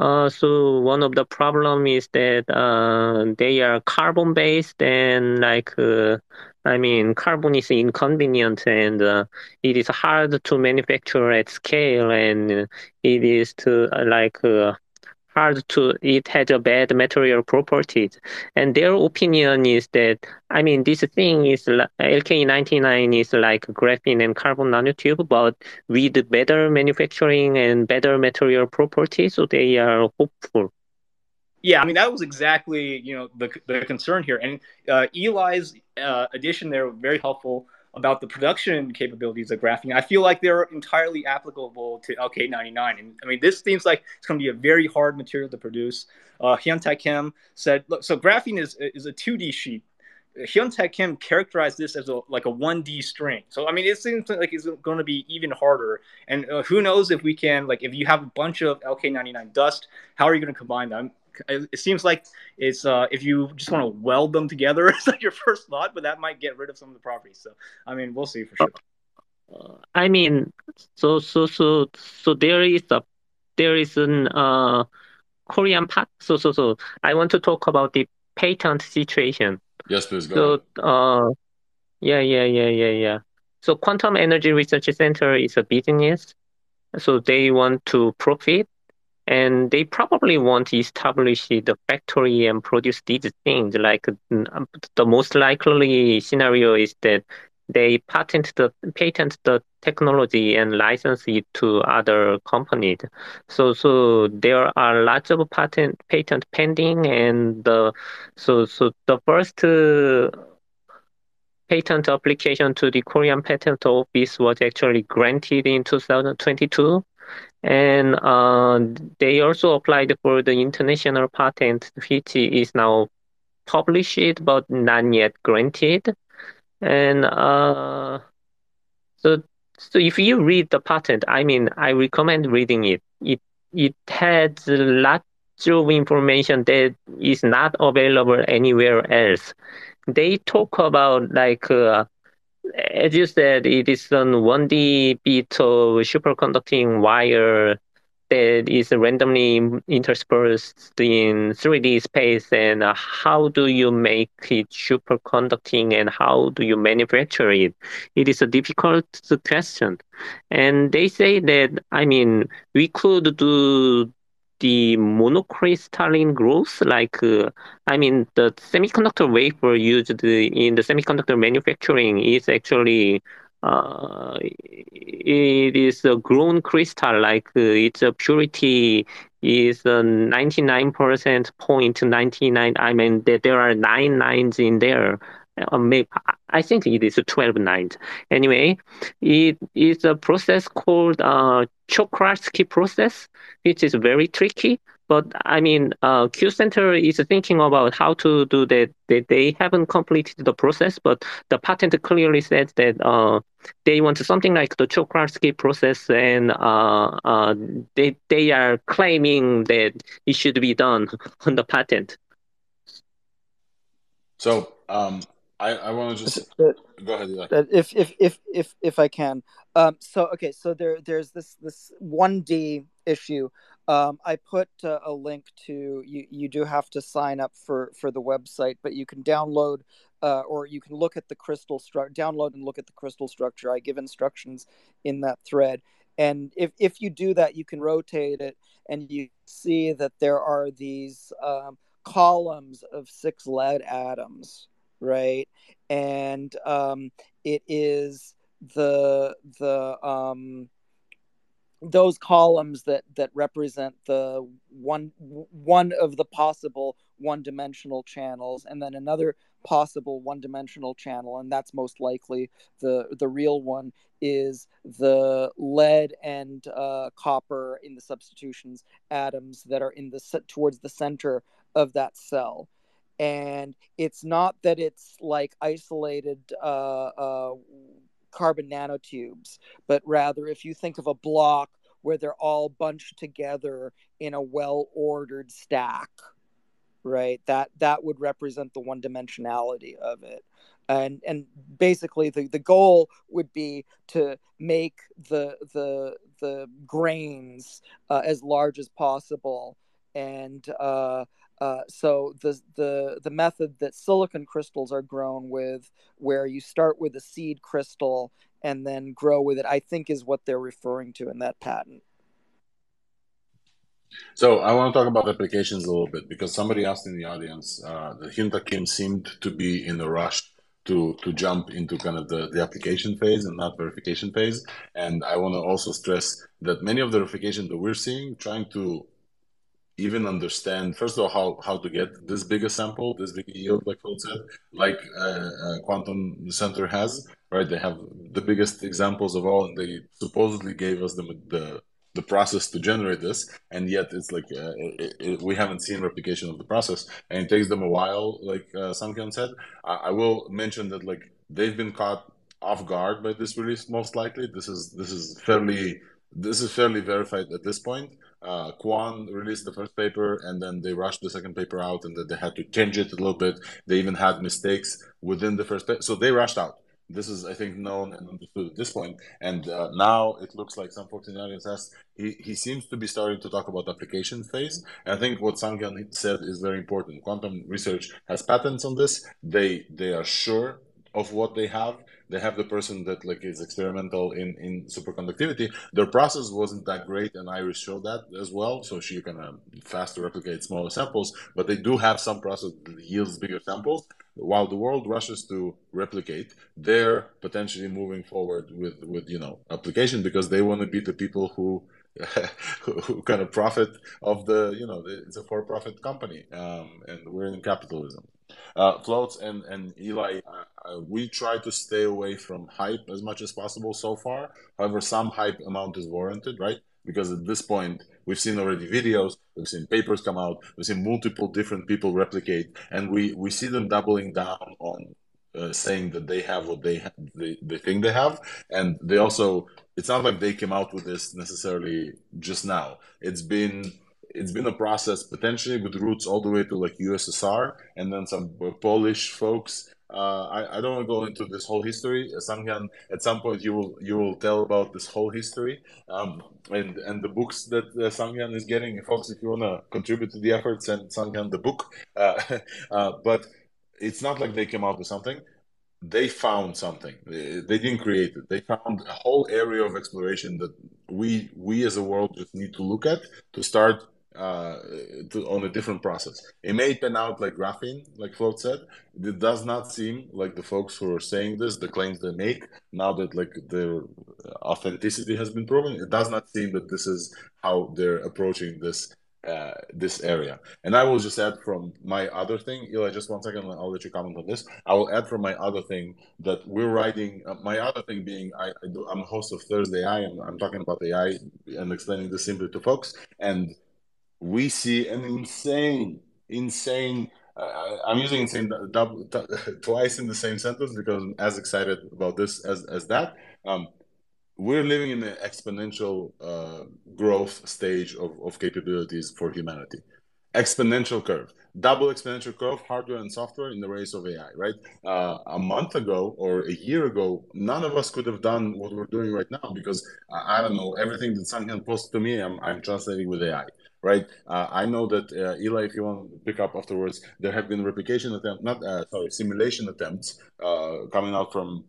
Uh, so one of the problem is that uh, they are carbon based, and like uh, I mean, carbon is inconvenient, and uh, it is hard to manufacture at scale, and it is to like uh, hard to. It has a bad material properties, and their opinion is that I mean, this thing is L K ninety-nine is like graphene and carbon nanotube, but with better manufacturing and better material properties, so they are hopeful. Yeah, I mean, that was exactly, you know, the, the concern here. And uh, Eli's uh, addition there was very helpful about the production capabilities of graphene. I feel like they're entirely applicable to L K ninety-nine. And I mean, this seems like it's going to be a very hard material to produce. Uh, Hyun-Tak Kim said, look, so graphene is, is a two D sheet. Hyun-Tak Kim characterized this as a, like a one D string. So, I mean, it seems like it's going to be even harder. And uh, who knows if we can, like, if you have a bunch of L K ninety-nine dust, how are you going to combine them? It seems like it's uh, if you just want to weld them together, it's like your first thought, but that might get rid of some of the properties. So, I mean, we'll see for sure. Uh, I mean, so so so so there is a there is an uh, Korean part. So so so I want to talk about the patent situation. Yes, please go. So, uh, yeah yeah yeah yeah yeah. So Quantum Energy Research Center is a business, so they want to profit. And they probably want to establish the factory and produce these things. Like the most likely scenario is that they patent the patent the technology and license it to other companies. So so there are lots of patent patent pending, and the so so the first Uh, patent application to the Korean Patent Office was actually granted in two thousand twenty-two. And uh, they also applied for the international patent, which is now published but not yet granted. And uh, so, so if you read the patent, I mean, I recommend reading it. It it has lots of information that is not available anywhere else. They talk about like. Uh, As you said, it is a one D bit of superconducting wire that is randomly interspersed in three D space, and how do you make it superconducting and how do you manufacture it? It is a difficult question. And they say that, I mean, we could do the monocrystalline growth, like, uh, I mean, the semiconductor wafer used in the semiconductor manufacturing is actually, uh, it is a grown crystal, like uh, its a purity is uh, ninety-nine point nine nine. I mean, that there are nine nines in there. I think it is twelve nines. Anyway, it is a process called uh, Czochralski process, which is very tricky. But I mean, uh, Q Center is thinking about how to do that. They haven't completed the process, but the patent clearly says that uh, they want something like the Czochralski process, and uh, uh, they they are claiming that it should be done on the patent. So. Um... I, I want to just uh, go ahead. Yeah. If if if if if I can. Um, so okay, so there there's this this one D issue. Um, I put uh, a link to you. You do have to sign up for for the website, but you can download uh, or you can look at the crystal structure. Download and look at the crystal structure. I give instructions in that thread, and if if you do that, you can rotate it, and you see that there are these um, columns of six lead atoms. Right, and um, it is the the um, those columns that, that represent the one one of the possible one-dimensional channels, and then another possible one-dimensional channel, and that's most likely the the real one, is the lead and uh, copper in the substitutions atoms that are in the towards the center of that cell. And it's not that it's like isolated uh, uh, carbon nanotubes, but rather if you think of a block where they're all bunched together in a well-ordered stack, right? That that would represent the one-dimensionality of it. And and basically the, the goal would be to make the the the grains uh, as large as possible, and. Uh, Uh, so the the the method that silicon crystals are grown with, where you start with a seed crystal and then grow with it, I think is what they're referring to in that patent. So I want to talk about applications a little bit, because somebody asked in the audience, uh, the Hyun-Tak Kim seemed to be in a rush to to jump into kind of the, the application phase and not verification phase. And I want to also stress that many of the verification that we're seeing, trying to even understand, first of all, how, how to get this big a sample, this big yield, like Phil said, like uh, uh, Quantum Center has, right? They have the biggest examples of all, and they supposedly gave us the the, the process to generate this, and yet it's like uh, it, it, we haven't seen replication of the process, and it takes them a while, like uh, Sang-Hyeon said. I, I will mention that like they've been caught off guard by this release, most likely. This is this is fairly this is fairly verified at this point. Uh, Kwon released the first paper, and then they rushed the second paper out, and then they had to change it a little bit. They even had mistakes within the first paper. So they rushed out. This is, I think, known and understood at this point. And uh, now it looks like some folks in the audience asked, he, he seems to be starting to talk about application phase. And I think what Sang-Hyeon said is very important. Quantum Research has patents on this. They, they are sure of what they have. They have the person that like is experimental in, in superconductivity. Their process wasn't that great, and Iris showed that as well. So she can um, faster replicate smaller samples, but they do have some process that yields bigger samples. While the world rushes to replicate, they're potentially moving forward with, with you know, application, because they want to be the people who who kind of profit of the, you know, it's a for-profit company, um, and we're in capitalism. Uh, Floats and, and Eli, uh, we try to stay away from hype as much as possible so far. However, some hype amount is warranted, right? Because at this point, we've seen already videos, we've seen papers come out, we've seen multiple different people replicate, and we, we see them doubling down on uh, saying that they have what they, they, they think they have. And they also, it's not like they came out with this necessarily just now. It's been... It's been a process, potentially with roots all the way to like U S S R and then some Polish folks. Uh, I, I don't want to go into this whole history. Sang-Hyeon, at some point you will you will tell about this whole history um, and and the books that uh, Sang-Hyeon is getting. Folks, if you want to contribute to the effort, send Sang-Hyeon the book. Uh, uh, but it's not like they came out with something. They found something. They, they didn't create it. They found a whole area of exploration that we we as a world just need to look at to start. Uh, to, on a different process. It may pan out like graphene, like Float said. It does not seem like the folks who are saying this, the claims they make, now that like their authenticity has been proven, it does not seem that this is how they're approaching this uh, this area. And I will just add from my other thing, Eli, just one second, I'll let you comment on this. I will add from my other thing that we're writing, uh, my other thing being, I, I do, I'm a host of Thursday A I, and I'm talking about A I and explaining this simply to folks. And we see an insane, insane, uh, I'm using insane double, twice in the same sentence because I'm as excited about this as, as that. Um, we're living in an exponential uh, growth stage of, of capabilities for humanity. Exponential curve, double exponential curve, hardware and software in the race of A I, right? Uh, a month ago or a year ago, none of us could have done what we're doing right now because, uh, I don't know, everything that Sang-Hyeon posted to me, I'm, I'm translating with A I. Right, uh, I know that uh, Eli, if you want to pick up afterwards, there have been replication attempts, not uh, sorry, simulation attempts uh, coming out from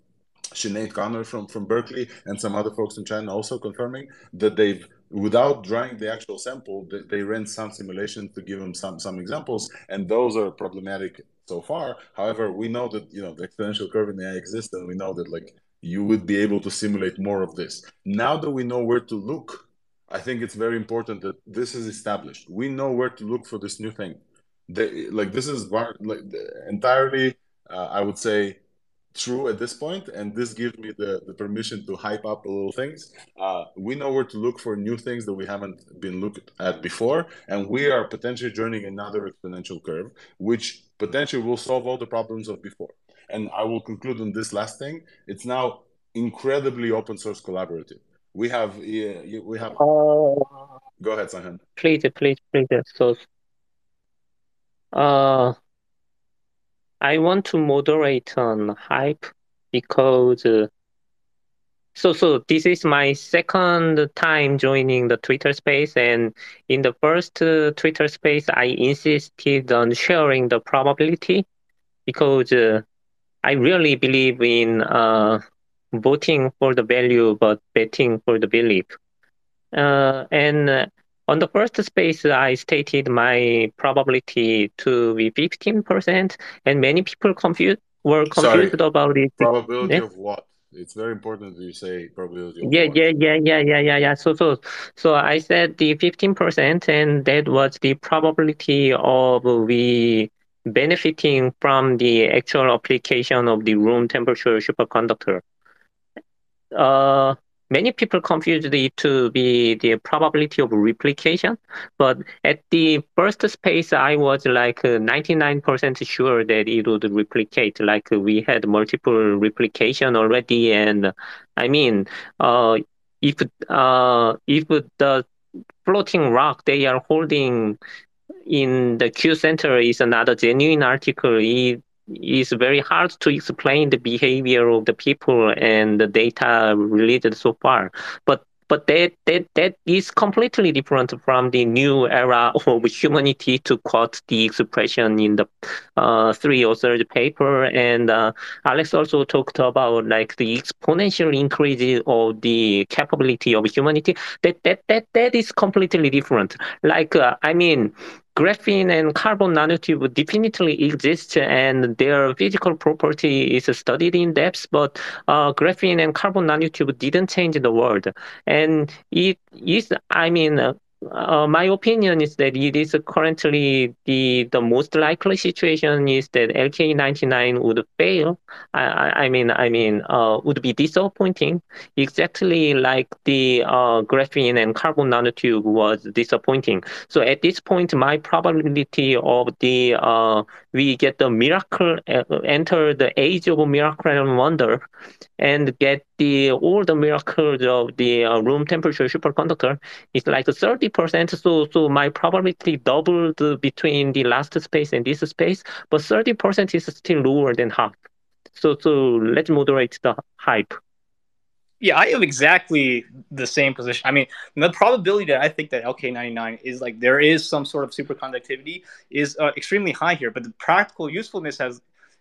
Sinead Connor from from Berkeley and some other folks in China also confirming that they've, without drawing the actual sample, they, they ran some simulations to give them some some examples, and those are problematic so far. However, we know that you know the exponential curve in A I exists, and we know that like you would be able to simulate more of this. Now that we know where to look. I think it's very important that this is established. We know where to look for this new thing. They, like this is like, entirely, uh, I would say, true at this point, and this gives me the, the permission to hype up a little things. Uh, we know where to look for new things that we haven't been looked at before, and we are potentially joining another exponential curve, which potentially will solve all the problems of before. And I will conclude on this last thing. It's now incredibly open source collaborative. We have, yeah, we have. Oh, go ahead, Sang-Hyeon. Please, please, please. So, uh, I want to moderate on hype because, uh, so, so this is my second time joining the Twitter space, and in the first uh, Twitter space, I insisted on sharing the probability because uh, I really believe in. Uh, voting for the value, but betting for the belief. Uh, and uh, on the first space, I stated my probability to be fifteen percent, and many people confused were confused Sorry. about it. Probability yeah? of what? It's very important that you say probability of yeah, what. Yeah, yeah, yeah, yeah, yeah, yeah. So, so, so I said the fifteen percent, and that was the probability of we benefiting from the actual application of the room temperature superconductor. Uh, many people confused it to be the probability of replication, but at the first space, I was like ninety-nine percent sure that it would replicate. Like we had multiple replication already, and I mean, uh, if uh, if the floating rock they are holding in the Q center is another genuine article. It, It's very hard to explain the behavior of the people and the data related so far. But but that that that is completely different from the new era of humanity, to quote the expression in the uh, three authors paper. And uh, Alex also talked about like the exponential increase of the capability of humanity. That that that that is completely different. Like uh, I mean. Graphene and carbon nanotube definitely exist, and their physical property is studied in depth, but uh, graphene and carbon nanotube didn't change the world. And it is, I mean, uh, uh, my opinion is that it is currently the, the most likely situation is that L K ninety-nine would fail. I, I mean, I mean, uh, would be disappointing, exactly like the uh, graphene and carbon nanotube was disappointing. So at this point, my probability of the uh, we get the miracle, uh, enter the age of miracle and wonder, and get the all the miracles of the uh, room temperature superconductor is like thirty percent. So so my probability doubled between the last space and this space, but thirty percent is still lower than half. So so let's moderate the hype. Yeah, I am exactly the same position. I mean, the probability that I think that L K ninety-nine is like there is some sort of superconductivity is uh, extremely high here, but the practical usefulness has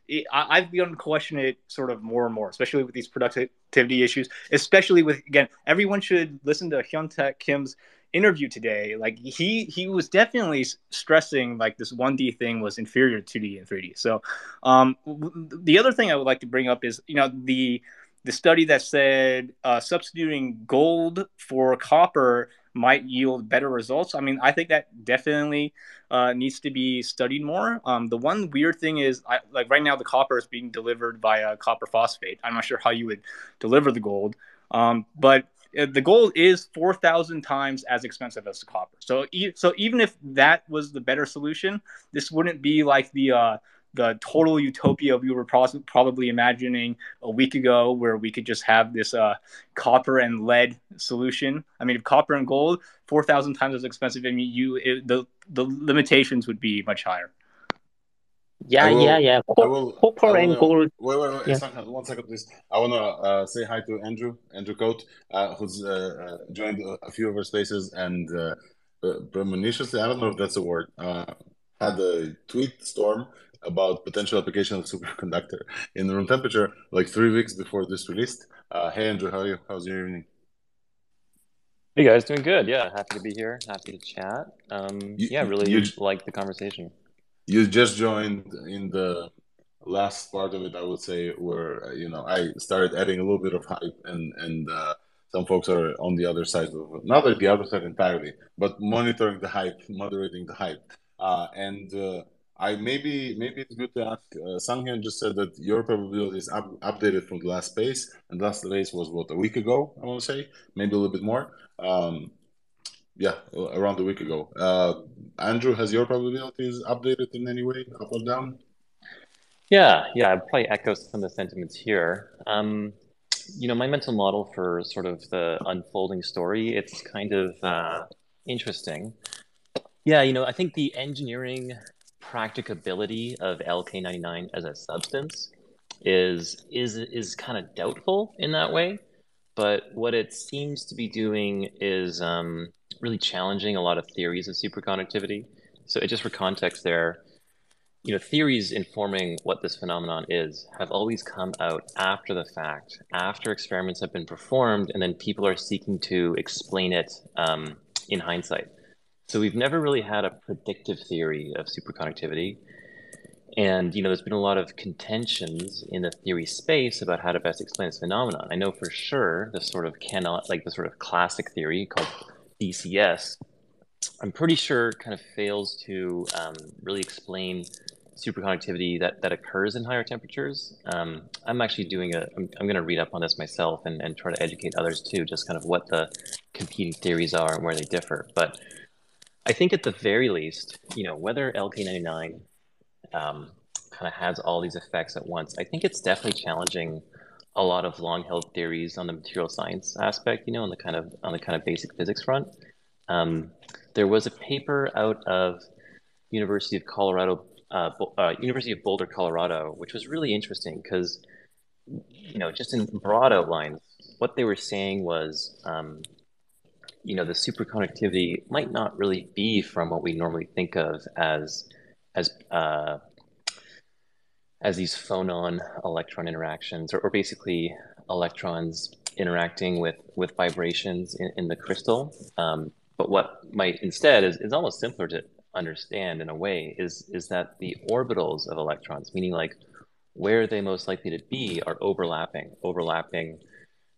It, I, I've begun to question it sort of more and more, especially with these productivity issues, especially with, again, everyone should listen to Hyun-Tak Kim's interview today. Like he, he was definitely stressing like this one D thing was inferior to two D and three D. So um, the other thing I would like to bring up is, you know, the, the study that said uh, substituting gold for copper might yield better results. I mean, I think that definitely uh, needs to be studied more. Um, the one weird thing is, I, like right now, the copper is being delivered via copper phosphate. I'm not sure how you would deliver the gold, um, but the gold is four thousand times as expensive as the copper. So, e so even if that was the better solution, this wouldn't be like the uh, the total utopia we were probably imagining a week ago, where we could just have this uh, copper and lead solution. I mean, if copper and gold, four thousand times as expensive, I mean, you, it, the, the limitations would be much higher. Yeah, will, yeah, yeah. Co will, copper wanna, and gold. Wait, wait, wait. Yeah. Second, one second, please. I want to uh, say hi to Andrew, Andrew Coate, uh, who's uh, joined a few of our spaces and uh, premonitiously, I don't know if that's a word, uh, had a tweet storm about potential application of superconductor in room temperature, like three weeks before this released. Uh, hey, Andrew, how are you? How's your evening? Hey, guys, doing good. Yeah, happy to be here. Happy to chat. Um, you, yeah, really you, like the conversation. You just joined in the last part of it, I would say, where, you know, I started adding a little bit of hype, and, and uh, some folks are on the other side of, not like the other side entirely, but monitoring the hype, moderating the hype. Uh, and... Uh, I maybe maybe it's good to ask. Uh, Sang-Hyeon just said that your probability is up, updated from the last space, and last space was what, a week ago? I want to say maybe a little bit more. Um, yeah, around a week ago. Uh, Andrew, has your probabilities updated in any way, up or down? Yeah, yeah, I probably echo some of the sentiments here. Um, you know, my mental model for sort of the unfolding story, it's kind of uh, interesting. Yeah, you know, I think the engineering practicability of L K ninety-nine as a substance is is is kind of doubtful in that way, but what it seems to be doing is um, really challenging a lot of theories of superconductivity. So it, just for context there, you know, theories informing what this phenomenon is have always come out after the fact, after experiments have been performed, and then people are seeking to explain it um, in hindsight. So we've never really had a predictive theory of superconductivity. And, you know, there's been a lot of contentions in the theory space about how to best explain this phenomenon. I know for sure the sort of cannot, like the sort of classic theory called B C S, I'm pretty sure kind of fails to um, really explain superconductivity that, that occurs in higher temperatures. Um, I'm actually doing a, I'm, I'm going to read up on this myself and, and try to educate others too, just kind of what the competing theories are and where they differ. But I think at the very least, you know, whether L K ninety-nine um, kind of has all these effects at once, I think it's definitely challenging a lot of long-held theories on the material science aspect, you know, on the kind of on the kind of basic physics front. Um, there was a paper out of University of Colorado, uh, uh, University of Boulder, Colorado, which was really interesting because, you know, just in broad outlines, what they were saying was, Um, you know, the superconductivity might not really be from what we normally think of as as uh, as these phonon-electron interactions, or, or basically electrons interacting with, with vibrations in, in the crystal. Um, but what might instead is, is almost simpler to understand in a way is, is that the orbitals of electrons, meaning like where they most likely to be, are overlapping, overlapping.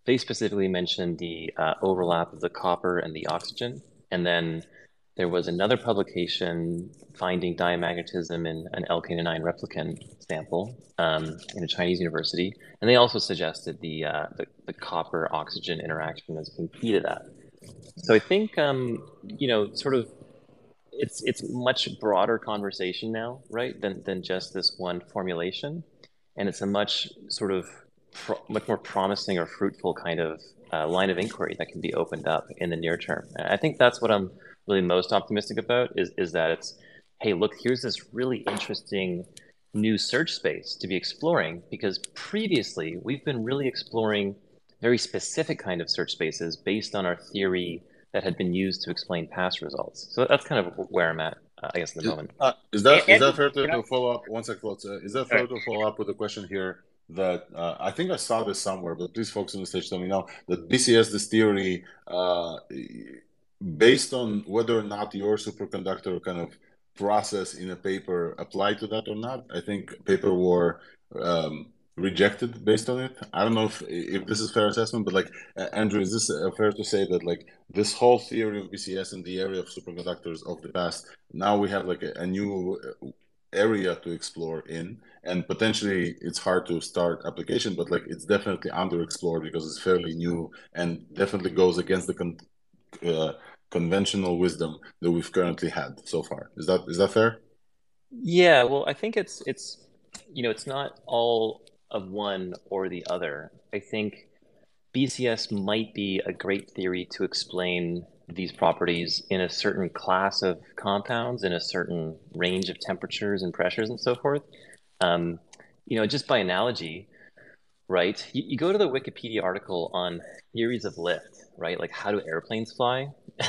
They specifically mentioned the uh, overlap of the copper and the oxygen. And then there was another publication finding diamagnetism in an L K ninety-nine replicant sample um, in a Chinese university. And they also suggested the, uh, the, the copper-oxygen interaction as being key to that. So I think, um, you know, sort of it's it's much broader conversation now, right, than, than just this one formulation. And it's a much sort of pro much more promising or fruitful kind of uh, line of inquiry that can be opened up in the near term. And I think that's what I'm really most optimistic about is, is that it's, hey, look, here's this really interesting new search space to be exploring, because previously we've been really exploring very specific kind of search spaces based on our theory that had been used to explain past results. So that's kind of where I'm at, uh, I guess, at the is, moment. Uh, is that and, is that fair to, to follow up? One sec, Floats. Uh, is that fair right. to follow up with a question here that uh, I think I saw this somewhere, but please folks on the stage tell me now, that B C S, this theory, uh, based on whether or not your superconductor kind of process in a paper applied to that or not, I think paper war... Um, rejected based on it. I don't know if, if this is fair assessment, but like, uh, Andrew, is this uh, fair to say that like this whole theory of B C S in the area of superconductors of the past, now we have like a, a new area to explore in, and potentially it's hard to start application, but like it's definitely underexplored because it's fairly new and definitely goes against the con uh, conventional wisdom that we've currently had so far. Is that, is that fair? Yeah, well, I think it's, it's, you know, it's not all of one or the other. I think B C S might be a great theory to explain these properties in a certain class of compounds, in a certain range of temperatures and pressures and so forth. Um, you know, just by analogy, right? You, you go to the Wikipedia article on theories of lift, right? Like how do airplanes fly?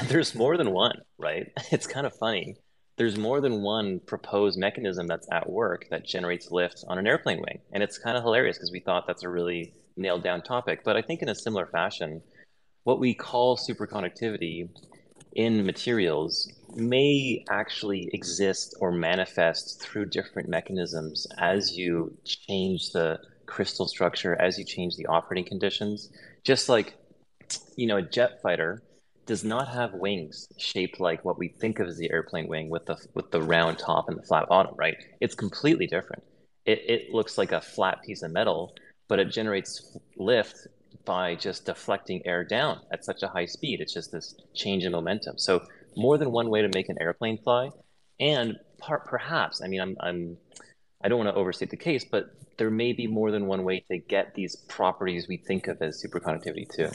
There's more than one, right? It's kind of funny. There's more than one proposed mechanism that's at work that generates lift on an airplane wing. And it's kind of hilarious because we thought that's a really nailed down topic. But I think in a similar fashion, what we call superconductivity in materials may actually exist or manifest through different mechanisms as you change the crystal structure, as you change the operating conditions. Just like, you know, a jet fighter does not have wings shaped like what we think of as the airplane wing with the with the round top and the flat bottom, right? It's completely different. It, it looks like a flat piece of metal, but it generates lift by just deflecting air down at such a high speed. It's just this change in momentum. So more than one way to make an airplane fly, and par perhaps, I mean, I'm, I'm, I don't want to overstate the case, but there may be more than one way to get these properties we think of as superconductivity too.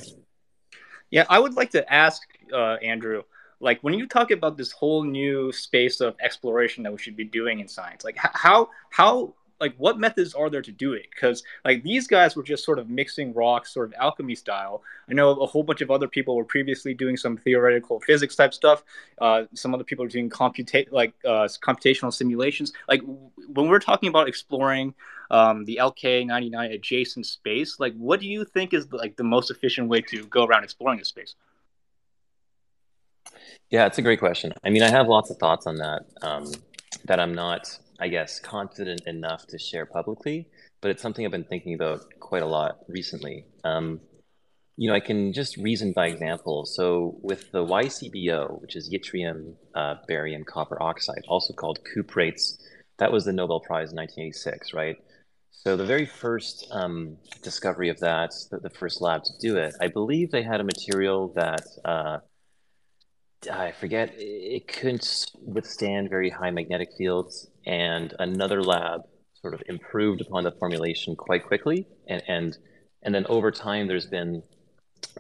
Yeah, I would like to ask, uh, Andrew, like when you talk about this whole new space of exploration that we should be doing in science, like how, how, like what methods are there to do it? Because like these guys were just sort of mixing rocks, sort of alchemy style. I know a whole bunch of other people were previously doing some theoretical physics type stuff. Uh, some other people are doing computa like uh, computational simulations. Like when we're talking about exploring um, the L K ninety-nine adjacent space, like what do you think is like the most efficient way to go around exploring this space? Yeah, it's a great question. I mean, I have lots of thoughts on that um, that I'm not, I guess, confident enough to share publicly, but it's something I've been thinking about quite a lot recently. Um, you know, I can just reason by example. So with the Y C B O, which is yttrium, uh, barium, copper oxide, also called cuprates, that was the Nobel Prize in nineteen eighty-six, right? So the very first um, discovery of that, the, the first lab to do it, I believe they had a material that uh, I forget, it couldn't withstand very high magnetic fields, and another lab sort of improved upon the formulation quite quickly, and and and then over time there's been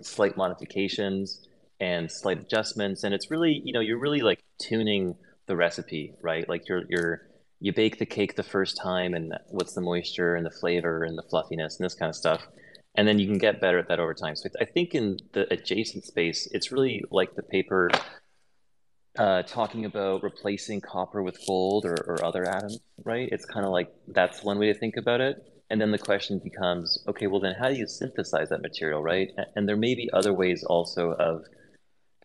slight modifications and slight adjustments, and it's really, you know, you're really like tuning the recipe, right? Like you're you're you bake the cake the first time, and what's the moisture and the flavor and the fluffiness and this kind of stuff. And then you can get better at that over time. So I think in the adjacent space, it's really like the paper uh, talking about replacing copper with gold or, or other atoms, right? It's kind of like that's one way to think about it. And then the question becomes, okay, well then how do you synthesize that material, right? And there may be other ways also of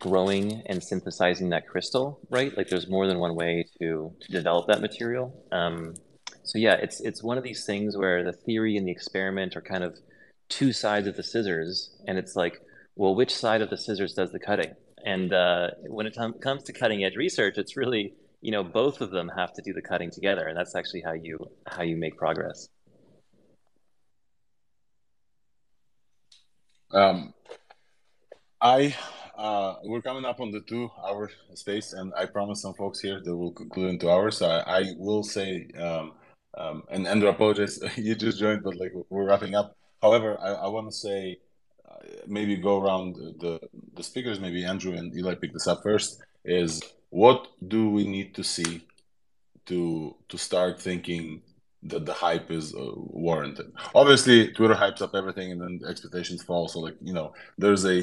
growing and synthesizing that crystal, right? Like there's more than one way to, to develop that material. Um, so yeah, it's it's one of these things where the theory and the experiment are kind of two sides of the scissors, and it's like, well, which side of the scissors does the cutting? And uh, when it comes to cutting edge research, it's really, you know, both of them have to do the cutting together. And that's actually how you how you make progress. Um, I uh, we're coming up on the two hour space, and I promise some folks here that will conclude in two hours. So I, I will say, um, um, and Andrew, apologies, you just joined, but like we're wrapping up. However, I, I want to say, uh, maybe go around the the speakers. Maybe Andrew and Eli pick this up first. Is what do we need to see to to start thinking that the hype is uh, warranted? Obviously, Twitter hypes up everything, and then expectations fall. So, like, you know, there's a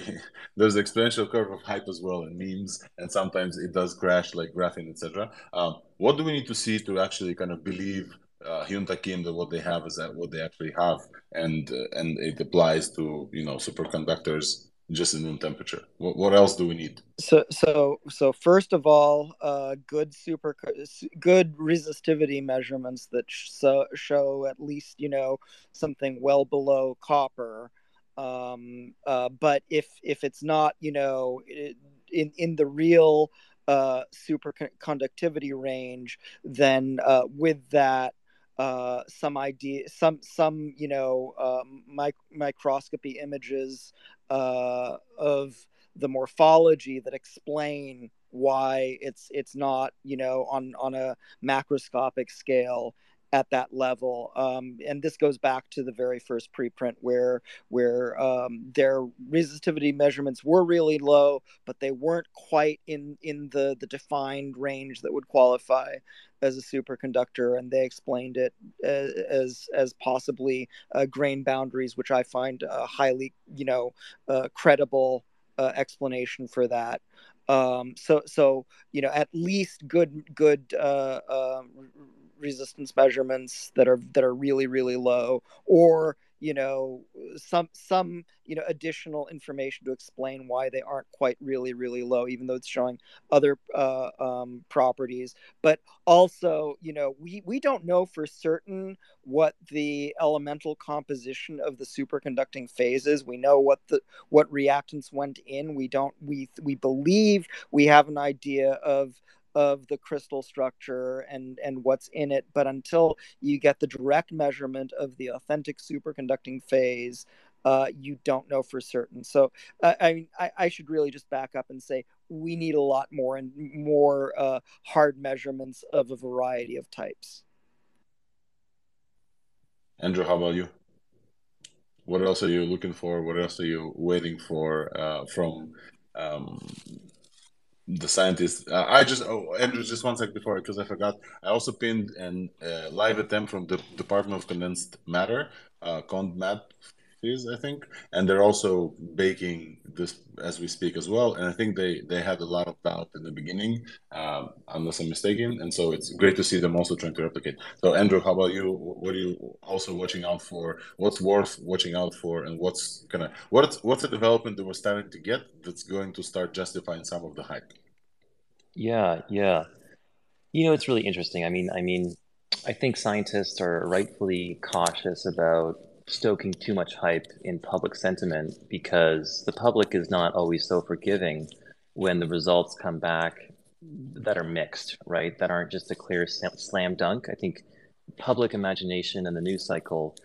there's an exponential curve of hype as well, and memes, and sometimes it does crash, like graphene, et cetera. Um, what do we need to see to actually kind of believe uh, Hyun-Tak Kim that what they have is that what they actually have, and uh, and it applies to, you know, superconductors just in room temperature? What, what else do we need? So, so, so first of all, uh, good super good resistivity measurements that sh show at least, you know, something well below copper. Um, uh, but if if it's not, you know, in in the real uh, superconductivity range, then uh, with that, Uh, some idea, some some you know, uh, mic microscopy images uh, of the morphology that explain why it's it's not, you know, on on a macroscopic scale at that level. Um, and this goes back to the very first preprint where where um, their resistivity measurements were really low, but they weren't quite in in the the defined range that would qualify as a superconductor, and they explained it as as possibly uh, grain boundaries, which I find a highly, you know, uh, credible uh, explanation for that. Um, so so you know, at least good good. Uh, uh, resistance measurements that are that are really really low, or you know, some some you know, additional information to explain why they aren't quite really really low, even though it's showing other uh, um, properties. But also, you know, we we don't know for certain what the elemental composition of the superconducting phase is. We know what the what reactants went in. We don't we we believe we have an idea of of the crystal structure and and what's in it, but until you get the direct measurement of the authentic superconducting phase, uh, you don't know for certain. So uh, I mean, I, I should really just back up and say we need a lot more and more uh, hard measurements of a variety of types. Andrew, how about you? What else are you looking for? What else are you waiting for uh, from? Um... The scientist, uh, I just, oh, Andrew, just one sec before, because I forgot. I also pinned an uh, live attempt from the Department of Condensed Matter, uh, CondMat, is I think, and they're also baking this as we speak as well. And I think they they had a lot of doubt in the beginning, um, unless I'm mistaken. And so it's great to see them also trying to replicate. So Andrew, how about you? What are you also watching out for? What's worth watching out for? And what's gonna what's what's a development that we're starting to get that's going to start justifying some of the hype? Yeah, yeah. You know, it's really interesting. I mean, I mean, I think scientists are rightfully cautious about stoking too much hype in public sentiment, because the public is not always so forgiving when the results come back that are mixed, right? That aren't just a clear slam dunk. I think public imagination and the news cycle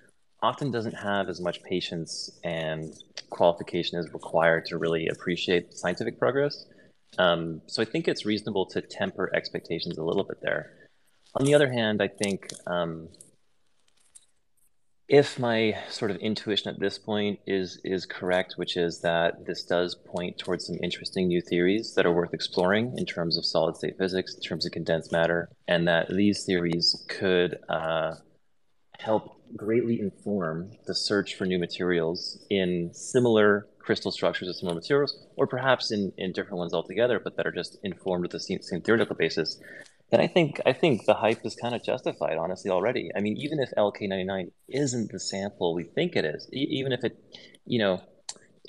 often doesn't have as much patience and qualification as required to really appreciate scientific progress. Um, so I think it's reasonable to temper expectations a little bit there. On the other hand, I think, um, if my sort of intuition at this point is is correct, which is that this does point towards some interesting new theories that are worth exploring in terms of solid state physics, in terms of condensed matter, and that these theories could uh, help greatly inform the search for new materials in similar crystal structures of similar materials, or perhaps in, in different ones altogether, but that are just informed with the same, same theoretical basis. Then I think I think the hype is kind of justified, honestly, already. I mean, even if L K ninety-nine isn't the sample we think it is, e even if it, you know,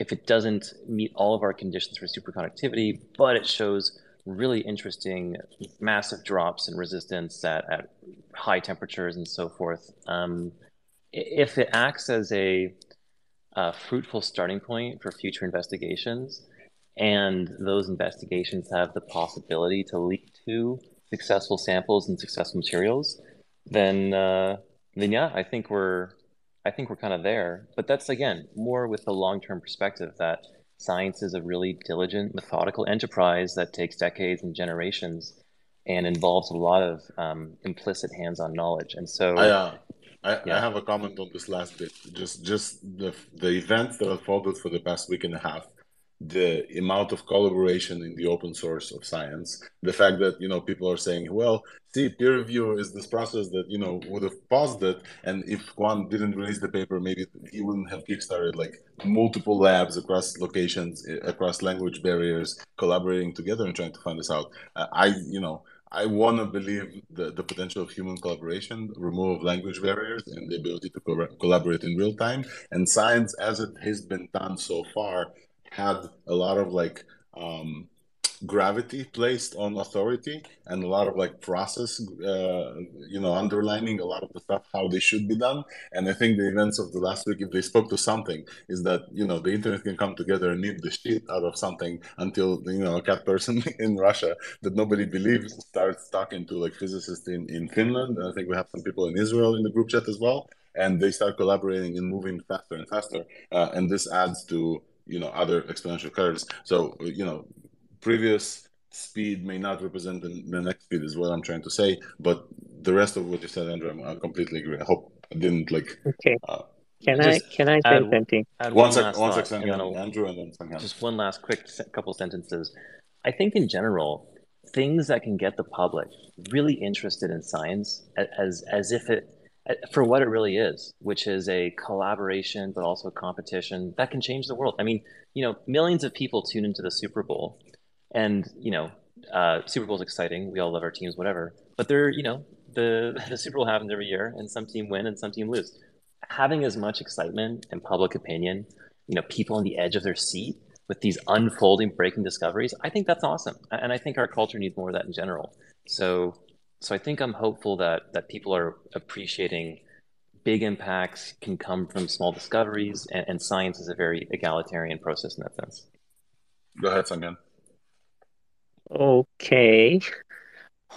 if it doesn't meet all of our conditions for superconductivity, but it shows really interesting, massive drops in resistance at, at high temperatures and so forth. Um, if it acts as a, a fruitful starting point for future investigations, And those investigations have the possibility to lead to successful samples and successful materials, then uh, then yeah, I think we're I think we're kind of there. But that's again more with the long-term perspective that science is a really diligent, methodical enterprise that takes decades and generations, and involves a lot of um, implicit hands-on knowledge. And so, I, uh, I, yeah. I have a comment on this last bit. Just just the the events that unfolded for the past week and a half, the amount of collaboration in the open source of science, the fact that, you know, people are saying, well, see, peer review is this process that, you know, would have paused it. And if Kwon didn't release the paper, maybe he wouldn't have kickstarted like multiple labs across locations, across language barriers, collaborating together and trying to find this out. Uh, I, you know, I want to believe the, the potential of human collaboration, removal of language barriers, and the ability to co collaborate in real time. And science, as it has been done so far, had a lot of like um, gravity placed on authority and a lot of like process, uh, you know, underlining a lot of the stuff, how they should be done. And I think the events of the last week, if they spoke to something, is that, you know, the internet can come together and nip the shit out of something until, you know, a cat person in Russia that nobody believes starts talking to like physicists in, in Finland. And I think we have some people in Israel in the group chat as well. And they start collaborating and moving faster and faster. Uh, and this adds to, you know, other exponential curves. So, you know, previous speed may not represent the, the next speed is what I'm trying to say, but the rest of what you said, Andrew, I completely agree. I hope I didn't like... Okay. Uh, can, I, can I say something? One second, one second, Andrew, and then Sankhan. Just one last quick couple sentences. I think in general, things that can get the public really interested in science as, as if it, for what it really is, which is a collaboration, but also a competition that can change the world. I mean, you know, millions of people tune into the Super Bowl, and, you know, uh, Super Bowl's exciting. We all love our teams, whatever. But they're, you know, the, the Super Bowl happens every year, and some team win and some team lose. Having as much excitement and public opinion, you know, people on the edge of their seat with these unfolding, breaking discoveries, I think that's awesome. And I think our culture needs more of that in general. So... So I think I'm hopeful that, that people are appreciating big impacts can come from small discoveries, and, and science is a very egalitarian process in that sense. Go ahead, Sang-Hyeon. Okay.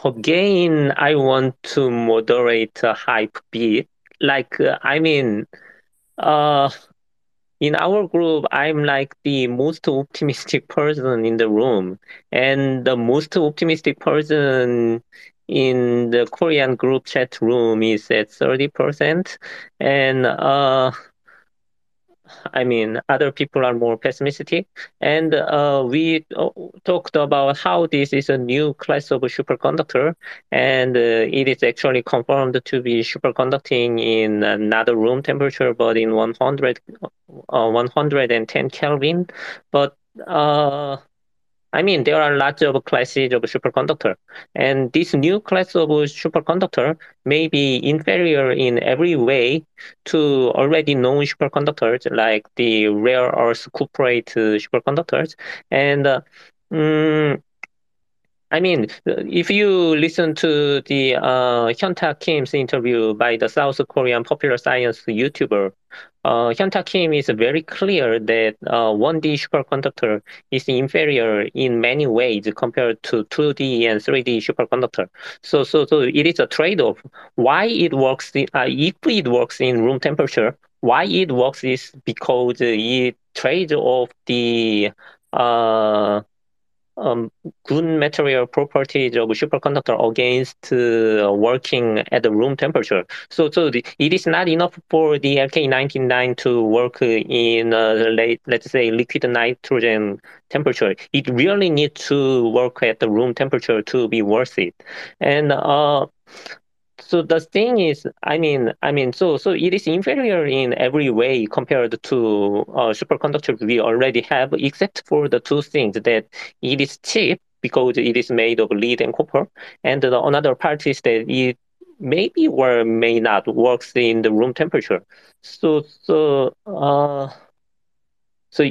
Again, I want to moderate a hype bit. Like, uh, I mean, uh, in our group, I'm like the most optimistic person in the room, and the most optimistic person in the Korean group chat room is at thirty percent, and uh, I mean, other people are more pessimistic. And uh, we talked about how this is a new class of a superconductor, and uh, it is actually confirmed to be superconducting in uh, not a room temperature, but in one hundred, uh, one hundred ten Kelvin. But uh, I mean, there are lots of classes of superconductor, and this new class of superconductor may be inferior in every way to already known superconductors, like the rare earth cuprate superconductors. And uh, um, I mean, if you listen to the uh, Hyun-Tak Kim's interview by the South Korean popular science YouTuber, Uh, Hyun-Tak Kim is very clear that uh, one D superconductor is inferior in many ways compared to two D and three D superconductor. So, so, so it is a trade-off. Why it works? The, uh, if it works in room temperature, why it works is because it trades off the uh, um, good material properties of superconductor against uh, working at the room temperature. So, so the, it is not enough for the L K ninety-nine to work in uh, late, let's say liquid nitrogen temperature. It really needs to work at the room temperature to be worth it. And uh, so the thing is, I mean, I mean, so so it is inferior in every way compared to uh, superconductor we already have, except for the two things that it is cheap because it is made of lead and copper, and the another part is that it maybe or may not works in the room temperature. So so uh, so.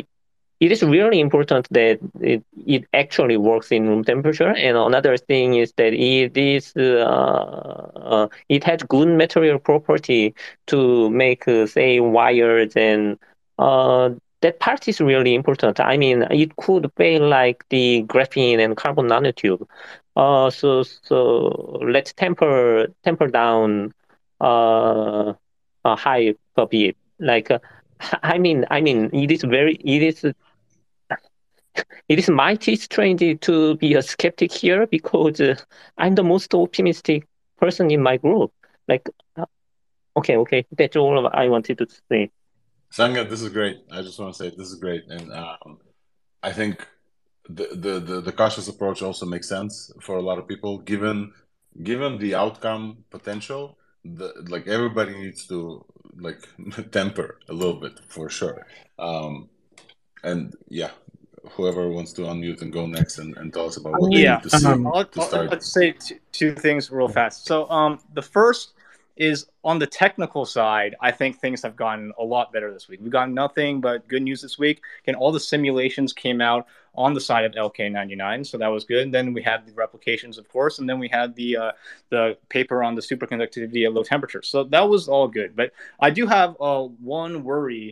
It is really important that it, it actually works in room temperature. And another thing is that it is uh, uh, it has good material property to make, uh, say, wires and uh, that part is really important. I mean, it could fail like the graphene and carbon nanotube. Uh, so so let's temper temper down uh, a hype a bit. Like, uh, I mean, I mean, it is very it is. It is mighty strange to be a skeptic here because uh, I'm the most optimistic person in my group. Like, uh, okay, okay, that's all I wanted to say. Sang-Hyeon, this is great. I just want to say this is great, and um, I think the, the the the cautious approach also makes sense for a lot of people, given given the outcome potential. The, like everybody needs to like temper a little bit for sure, um, and yeah. Whoever wants to unmute and go next and, and tell us about what yeah. they need to see um, to start. Let's say two, two things real fast. So um, the first is on the technical side, I think things have gotten a lot better this week. We've gotten nothing but good news this week. Again, all the simulations came out on the side of L K ninety-nine, so that was good. And then we had the replications, of course, and then we had the uh, the paper on the superconductivity at low temperatures. So that was all good. But I do have uh, one worry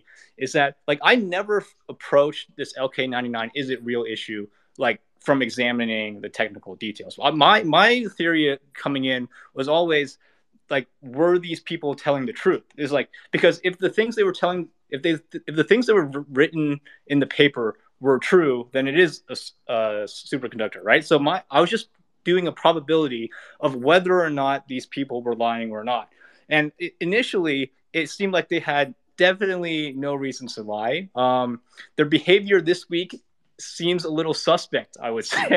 is that, like, I never approached this L K ninety-nine is it real issue, like, from examining the technical details. My my theory coming in was always, like, were these people telling the truth? Is like, because if the things they were telling, if they if the things that were written in the paper were true, then it is a, a superconductor, right? So my I was just doing a probability of whether or not these people were lying or not. And it, initially, it seemed like they had definitely no reasons to lie. Um, their behavior this week seems a little suspect, I would say.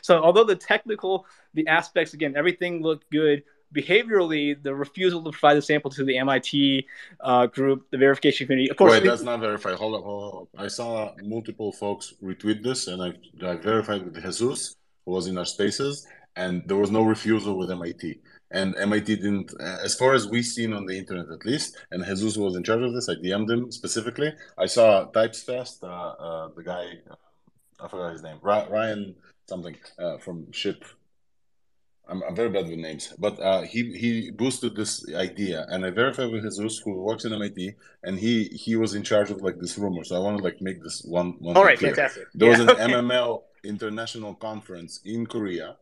So although the technical, the aspects, again, everything looked good, behaviorally, the refusal to provide the sample to the M I T uh, group, the verification community. Of course, wait, that's not verified. Hold up, hold up. I saw multiple folks retweet this, and I, I verified with Jesus, who was in our spaces, and there was no refusal with M I T. And M I T didn't, as far as we've seen on the internet at least, and Jesus was in charge of this. I D M'd him specifically. I saw TypesFest, uh, uh, the guy, I forgot his name, Ryan something uh, from SHIP. I'm, I'm very bad with names, but uh, he, he boosted this idea, and I verified with Jesus, who works in M I T, and he, he was in charge of like this rumor. So I want to like make this one one. All right, clear. Fantastic. There yeah, was an okay. M M L international conference in Korea.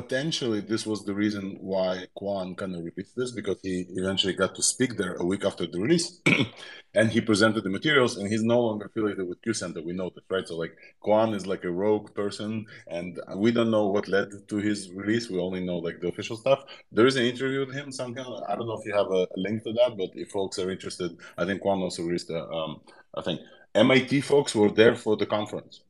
Potentially, this was the reason why Kwon kind of released this, because he eventually got to speak there a week after the release, and he presented the materials, and he's no longer affiliated with Q Center. We know that, right? So, like, Kwon is like a rogue person, and we don't know what led to his release. We only know, like, the official stuff. There is an interview with him, some kind of, I don't know if you have a link to that, but if folks are interested, I think Kwon also released a, um, I think, M I T folks were there for the conference.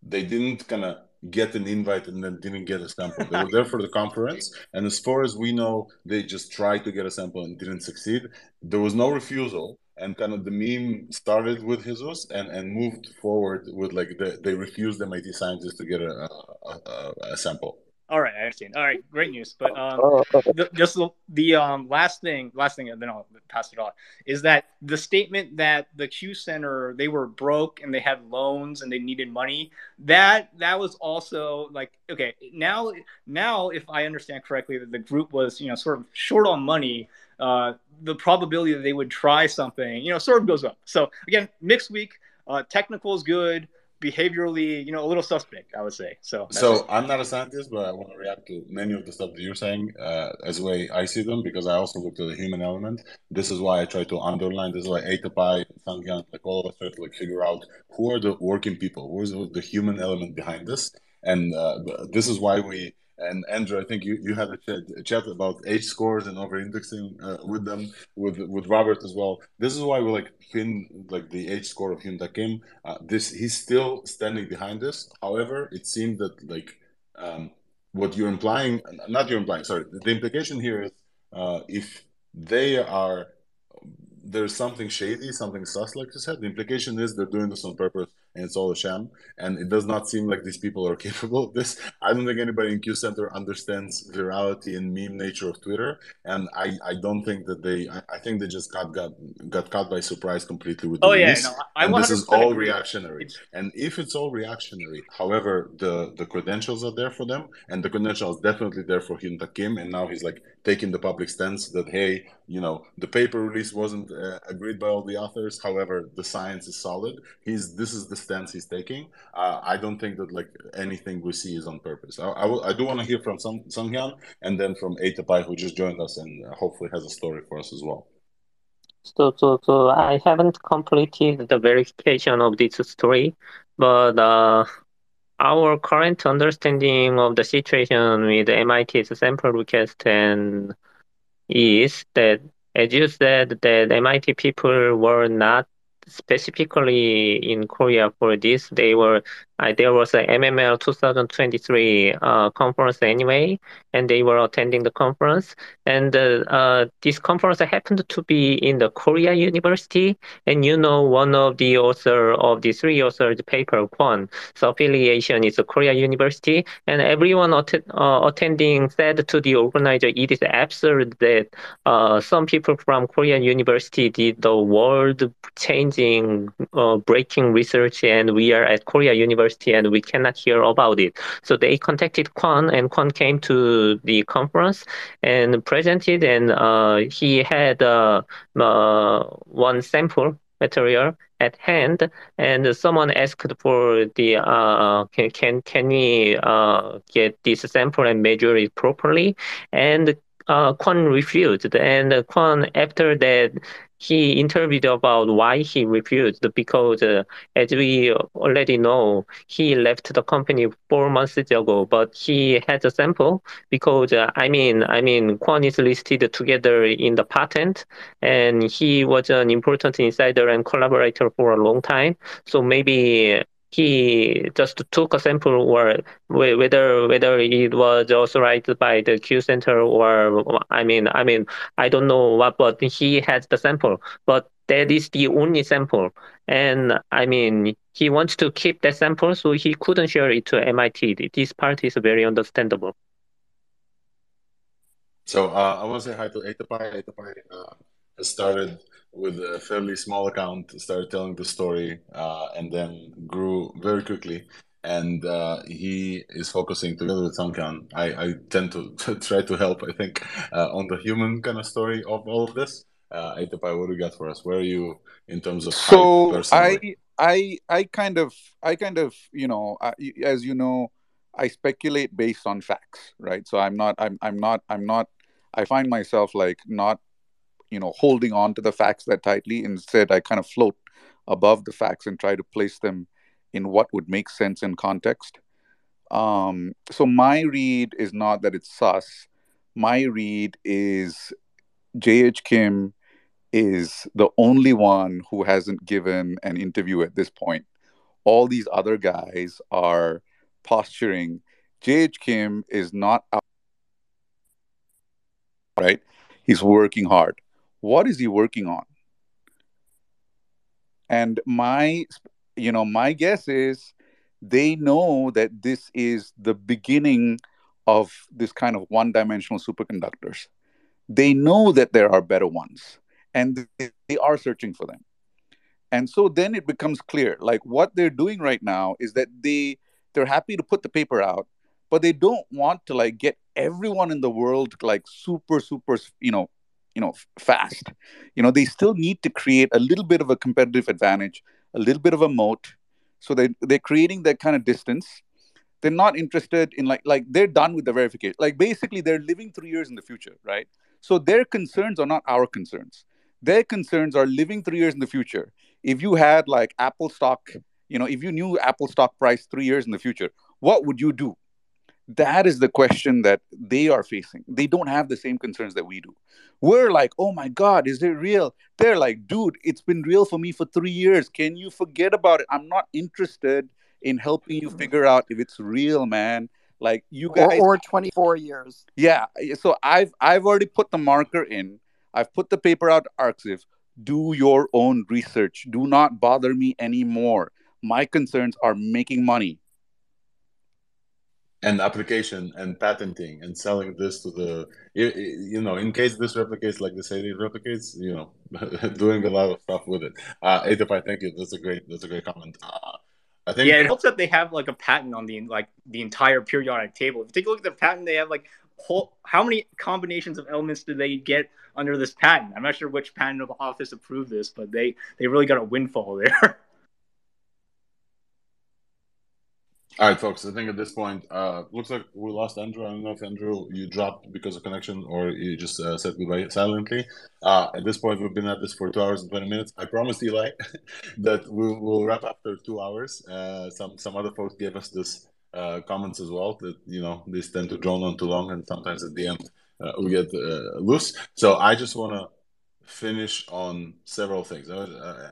They didn't kind of get an invite and then didn't get a sample. They were there for the conference, and as far as we know, they just tried to get a sample and didn't succeed. There was no refusal, and kind of the meme started with Jesus and, and moved forward with, like, the, they refused the M I T scientists to get a, a, a, a sample. All right, I understand. All right, great news. But um, the, just the, the um, last thing, last thing, and then I'll pass it on, is that the statement that the Q Center, they were broke and they had loans and they needed money, that that was also like, okay, now, now if I understand correctly, that the group was, you know, sort of short on money, uh, the probability that they would try something, you know, sort of goes up. So, again, mixed week, uh, technical is good. Behaviorally, you know, a little suspect, I would say. So, so I'm not a scientist, but I want to react to many of the stuff that you're saying uh, as the way I see them, because I also look to the human element. This is why I try to underline. This is why AtaPai, Sang-Hyeon, like all of us try to like figure out who are the working people, who is the human element behind this, and uh, this is why we. And Andrew, I think you, you had a chat, a chat about age scores and over-indexing uh, with them, with with Robert as well. This is why we like pin like the age score of Hyun-Tak Kim. Uh, this he's still standing behind this. However, it seemed that like um, what you're implying, not you're implying, sorry, the implication here is uh, if they are. There's something shady, something sus, like you said. The implication is they're doing this on purpose and it's all a sham. And it does not seem like these people are capable of this. I don't think anybody in Q Center understands virality and meme nature of Twitter. And I, I don't think that they, I, I think they just got, got got caught by surprise completely with the oh, release. Yeah, no, I, and this is all reactionary. And if it's all reactionary, however, the, the credentials are there for them. And the credentials definitely there for Hyun-Tak Kim. And now he's like taking the public stance that, hey, you know, the paper release wasn't uh, agreed by all the authors. However, the science is solid. He's this is the stance he's taking. Uh, I don't think that like anything we see is on purpose. I, I, I do want to hear from Sang Sang-Hyeon and then from AtaPai, who just joined us and hopefully has a story for us as well. So, so, so I haven't completed the verification of this story, but uh, our current understanding of the situation with M I T's sample request and is that, as you said, that M I T people were not specifically in Korea for this. They were uh, there was a M M L twenty twenty-three uh, conference anyway, and they were attending the conference. And uh, uh, this conference happened to be in the Korea University. And you know, one of the author of the three authors paper, Kwon, so affiliation is a Korea University. And everyone att uh, attending said to the organizer, it is absurd that uh, some people from Korean University did the world change Uh, breaking research, and we are at Korea University and we cannot hear about it. So they contacted Kwon, and Kwon came to the conference and presented, and uh, he had uh, uh, one sample material at hand, and someone asked for the uh can can, can we uh, get this sample and measure it properly, and uh, Kwon refused. And Kwon, after that, he interviewed about why he refused, because uh, as we already know, he left the company four months ago, but he had a sample because uh, I mean, I mean, Kwon is listed together in the patent, and he was an important insider and collaborator for a long time. So maybe he just took a sample, or whether whether it was authorized by the Q Center, or I mean, I mean, I don't know what, but he has the sample, but that is the only sample. And I mean, he wants to keep that sample, so he couldn't share it to M I T. This part is very understandable. So uh, I want to say hi to AtaPai. AtaPai uh, has started with a fairly small account, started telling the story, uh, and then grew very quickly. And uh, he is focusing together with Sankhan. I, I tend to, to try to help, I think, uh, on the human kind of story of all of this. Uh, AtaPai, what do you got for us? Where are you in terms of? So I, I, I kind of, I kind of, you know, I, as you know, I speculate based on facts, right? So I'm not, I'm, I'm not, I'm not. I find myself like not, you know, holding on to the facts that tightly. Instead, I kind of float above the facts and try to place them in what would make sense in context. Um, so my read is not that it's sus. My read is J H Kim is the only one who hasn't given an interview at this point. All these other guys are posturing. J H Kim is not out, right? He's working hard. What is he working on? And my, you know, my guess is they know that this is the beginning of this kind of one-dimensional superconductors. They know that there are better ones, and they, they are searching for them. And so then it becomes clear, like what they're doing right now is that they they're happy to put the paper out, but they don't want to like get everyone in the world like super super you know. you know, fast. You know, they still need to create a little bit of a competitive advantage, a little bit of a moat. So they, they're creating that kind of distance. They're not interested in like, like they're done with the verification. Like basically they're living three years in the future, right? So their concerns are not our concerns. Their concerns are living three years in the future. If you had like Apple stock, you know, if you knew Apple stock price three years in the future, what would you do? That is the question that they are facing. They don't have the same concerns that we do. We're like, oh my God, is it real? They're like, dude, it's been real for me for three years. Can you forget about it? I'm not interested in helping you figure out if it's real, man. Like you guys, or, or twenty-four years. Yeah. So I've I've already put the marker in. I've put the paper out to arXiv. Do your own research. Do not bother me anymore. My concerns are making money. And application and patenting and selling this to the, you know, in case this replicates like they say it replicates, you know, doing a lot of stuff with it. Uh, AtaPai, thank you. That's a great, that's a great comment. Uh, I think yeah, it helps that they have like a patent on the like the entire periodic table. If you take a look at the patent, they have like whole, how many combinations of elements do they get under this patent? I'm not sure which patent office approved this, but they they really got a windfall there. All right, folks, I think at this point, uh, looks like we lost Andrew. I don't know if, Andrew, you dropped because of connection or you just uh, said goodbye silently. Uh, at this point, we've been at this for two hours and twenty minutes. I promised Eli that we will wrap up after two hours. Uh, some some other folks gave us this uh, comments as well that, you know, these tend to drone on too long and sometimes at the end uh, we get uh, loose. So I just want to finish on several things. I,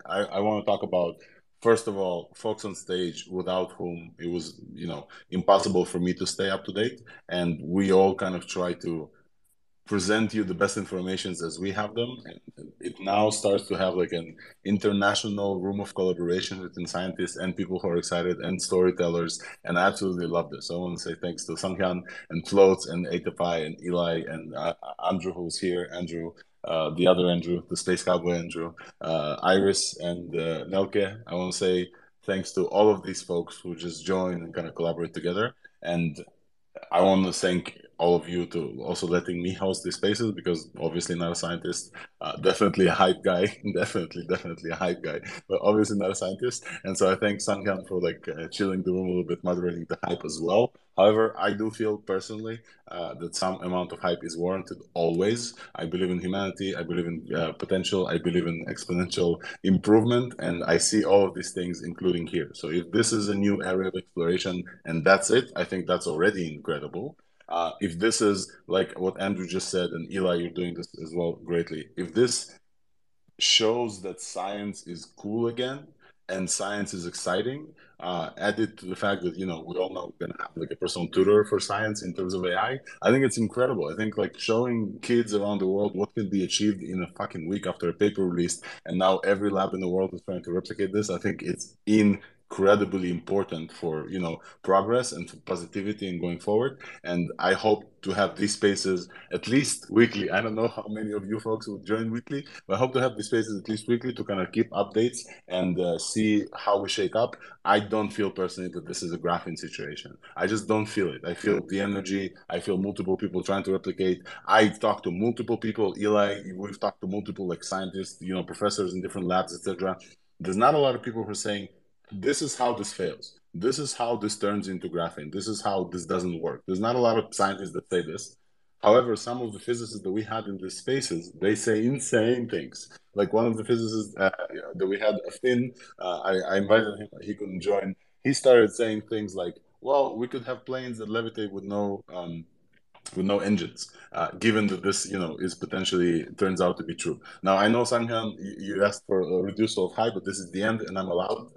I, I want to talk about, first of all, folks on stage without whom it was, you know, impossible for me to stay up to date. And we all kind of try to present you the best informations as we have them. And it now starts to have like an international room of collaboration between scientists and people who are excited and storytellers. And I absolutely love this. So I want to say thanks to Sang-Hyeon and Floats and AtaPai and Eli and uh, Andrew, who's here, Andrew. Uh, the other Andrew, the Space Cowboy Andrew, uh, Iris and uh, Nelke. I want to say thanks to all of these folks who just joined and kind of collaborate together. And I want to thank all of you to also letting me host these spaces because obviously not a scientist, uh, definitely a hype guy, definitely, definitely a hype guy, but obviously not a scientist. And so I thank Sang-Hyeon for like uh, chilling the room a little bit, moderating the hype as well. However, I do feel personally uh, that some amount of hype is warranted always. I believe in humanity. I believe in uh, potential. I believe in exponential improvement. And I see all of these things, including here. So if this is a new area of exploration and that's it, I think that's already incredible. Uh, if this is like what Andrew just said, and Eli, you're doing this as well greatly. If this shows that science is cool again, and science is exciting, uh, added to the fact that, you know, we all know we're going to have like a personal tutor for science in terms of A I. I think it's incredible. I think like showing kids around the world what can be achieved in a fucking week after a paper released, and now every lab in the world is trying to replicate this. I think it's incredibly important for, you know, progress and for positivity and going forward. And I hope to have these spaces at least weekly. I don't know how many of you folks would join weekly, but I hope to have these spaces at least weekly to kind of keep updates and uh, see how we shake up. I don't feel personally that this is a graphene situation. I just don't feel it. I feel the energy. I feel multiple people trying to replicate. I've talked to multiple people. Eli, we've talked to multiple like scientists, you know, professors in different labs, et cetera. There's not a lot of people who are saying, this is how this fails. This is how this turns into graphene. This is how this doesn't work. There's not a lot of scientists that say this. However, some of the physicists that we had in these spaces, they say insane things. Like one of the physicists uh, that we had, Finn, uh, I, I invited him, he couldn't join. He started saying things like, well, we could have planes that levitate with no um, with no engines, uh, given that this, you know, is potentially turns out to be true. Now, I know, Sang-Hyeon, you asked for a reduced high, but this is the end and I'm allowed.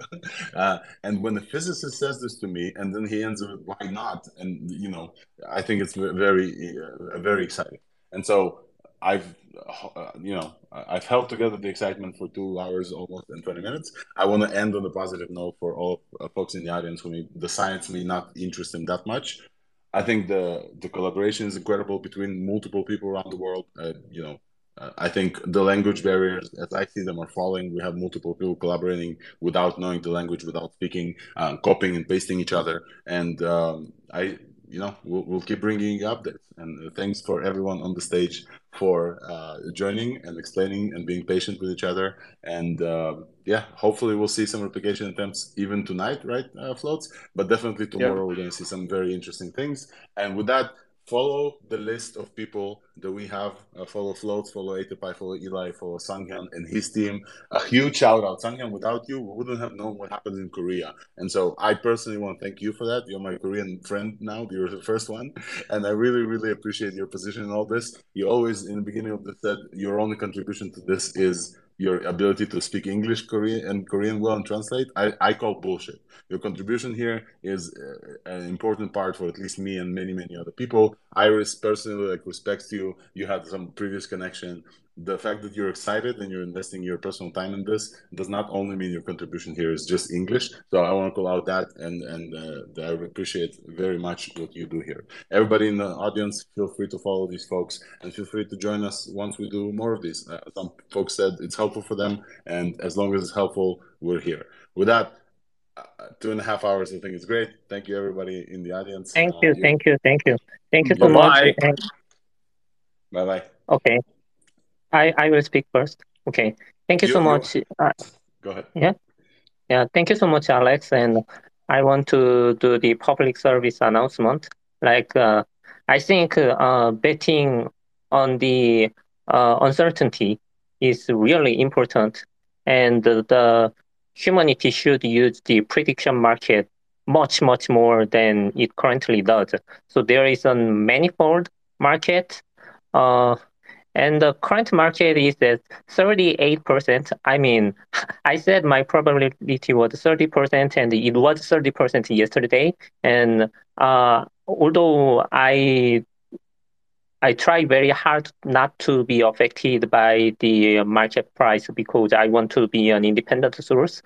uh, and when the physicist says this to me, and then he ends with, why not? And, you know, I think it's very, uh, very exciting. And so I've, uh, you know, I've held together the excitement for two hours, almost and twenty minutes. I want to end on a positive note for all uh, folks in the audience who may, the science may not interest them that much. I think the, the collaboration is incredible between multiple people around the world. Uh, you know, uh, I think the language barriers, as I see them, are falling. We have multiple people collaborating without knowing the language, without speaking, uh, copying and pasting each other. And um, I, you know, we'll, we'll keep bringing updates. And thanks for everyone on the stage for uh, joining and explaining and being patient with each other. And uh, yeah, hopefully we'll see some replication attempts even tonight, right, uh, Floats? But definitely tomorrow yeah. We're going to see some very interesting things. And with that, follow the list of people that we have. Uh, follow Floats, follow AtaPai, follow Eli, follow Sang-Hyeon and his team. A huge shout out. Sang-Hyeon, without you, we wouldn't have known what happened in Korea. And so I personally want to thank you for that. You're my Korean friend now. You're the first one. And I really, really appreciate your position in all this. You always, in the beginning of the set, your only contribution to this is your ability to speak English, Korean, and Korean well and translate. I, I call bullshit. Your contribution here is uh, an important part for at least me and many, many other people. Iris personally like respects you. You had some previous connection. the fact that you're excited and you're investing your personal time in this does not only mean your contribution here is just English. So I want to call out that, and and uh, I appreciate very much what you do here. Everybody in the audience, feel free to follow these folks and feel free to join us once we do more of these. Uh, some folks said it's helpful for them, and as long as it's helpful, we're here. With that, uh, two and a half hours, I think it's great. Thank you, everybody in the audience. Thank uh, you, you, thank you, thank you. Thank you so much. Bye-bye. Okay. I, I will speak first. Okay. Thank you, you so much. You, uh, go ahead. Yeah. Yeah. Thank you so much, Alex. And I want to do the public service announcement. Like, uh, I think uh, betting on the uh, uncertainty is really important. And the, the humanity should use the prediction market much, much more than it currently does. So there is a manifold market. Uh, And the current market is at thirty-eight percent. I mean, I said my probability was thirty percent, and it was thirty percent yesterday. And uh, although I I try very hard not to be affected by the market price because I want to be an independent source.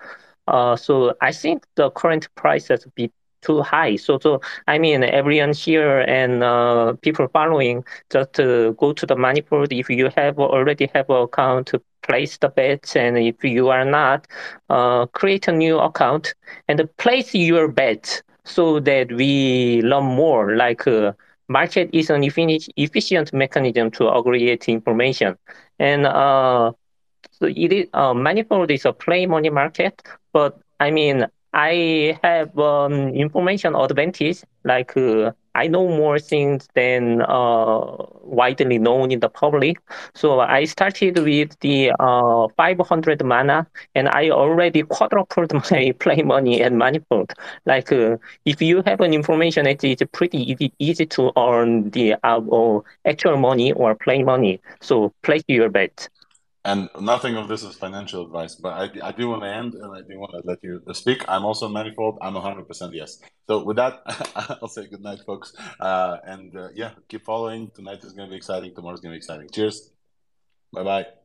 Uh, so I think the current price has been too high. So, so I mean, everyone here and uh, people following, just uh, go to the manifold. If you have already have an account, place the bets. And if you are not, uh, create a new account and place your bets so that we learn more. Like uh, market is an efficient mechanism to aggregate information. And uh, so it is, uh, manifold is a play money market, but I mean, I have um, information advantage, like uh, I know more things than uh, widely known in the public. So I started with the uh, five hundred mana, and I already quadrupled my play money and manifold. Like uh, if you have an information, it is pretty easy, easy to earn the uh, actual money or play money. So place your bet. And nothing of this is financial advice, but I, I do want to end, and I do want to let you speak. I'm also manifold. I'm one hundred percent yes. So with that, I'll say good night, folks. Uh, and uh, yeah, keep following. Tonight is going to be exciting. Tomorrow is going to be exciting. Cheers. Bye-bye.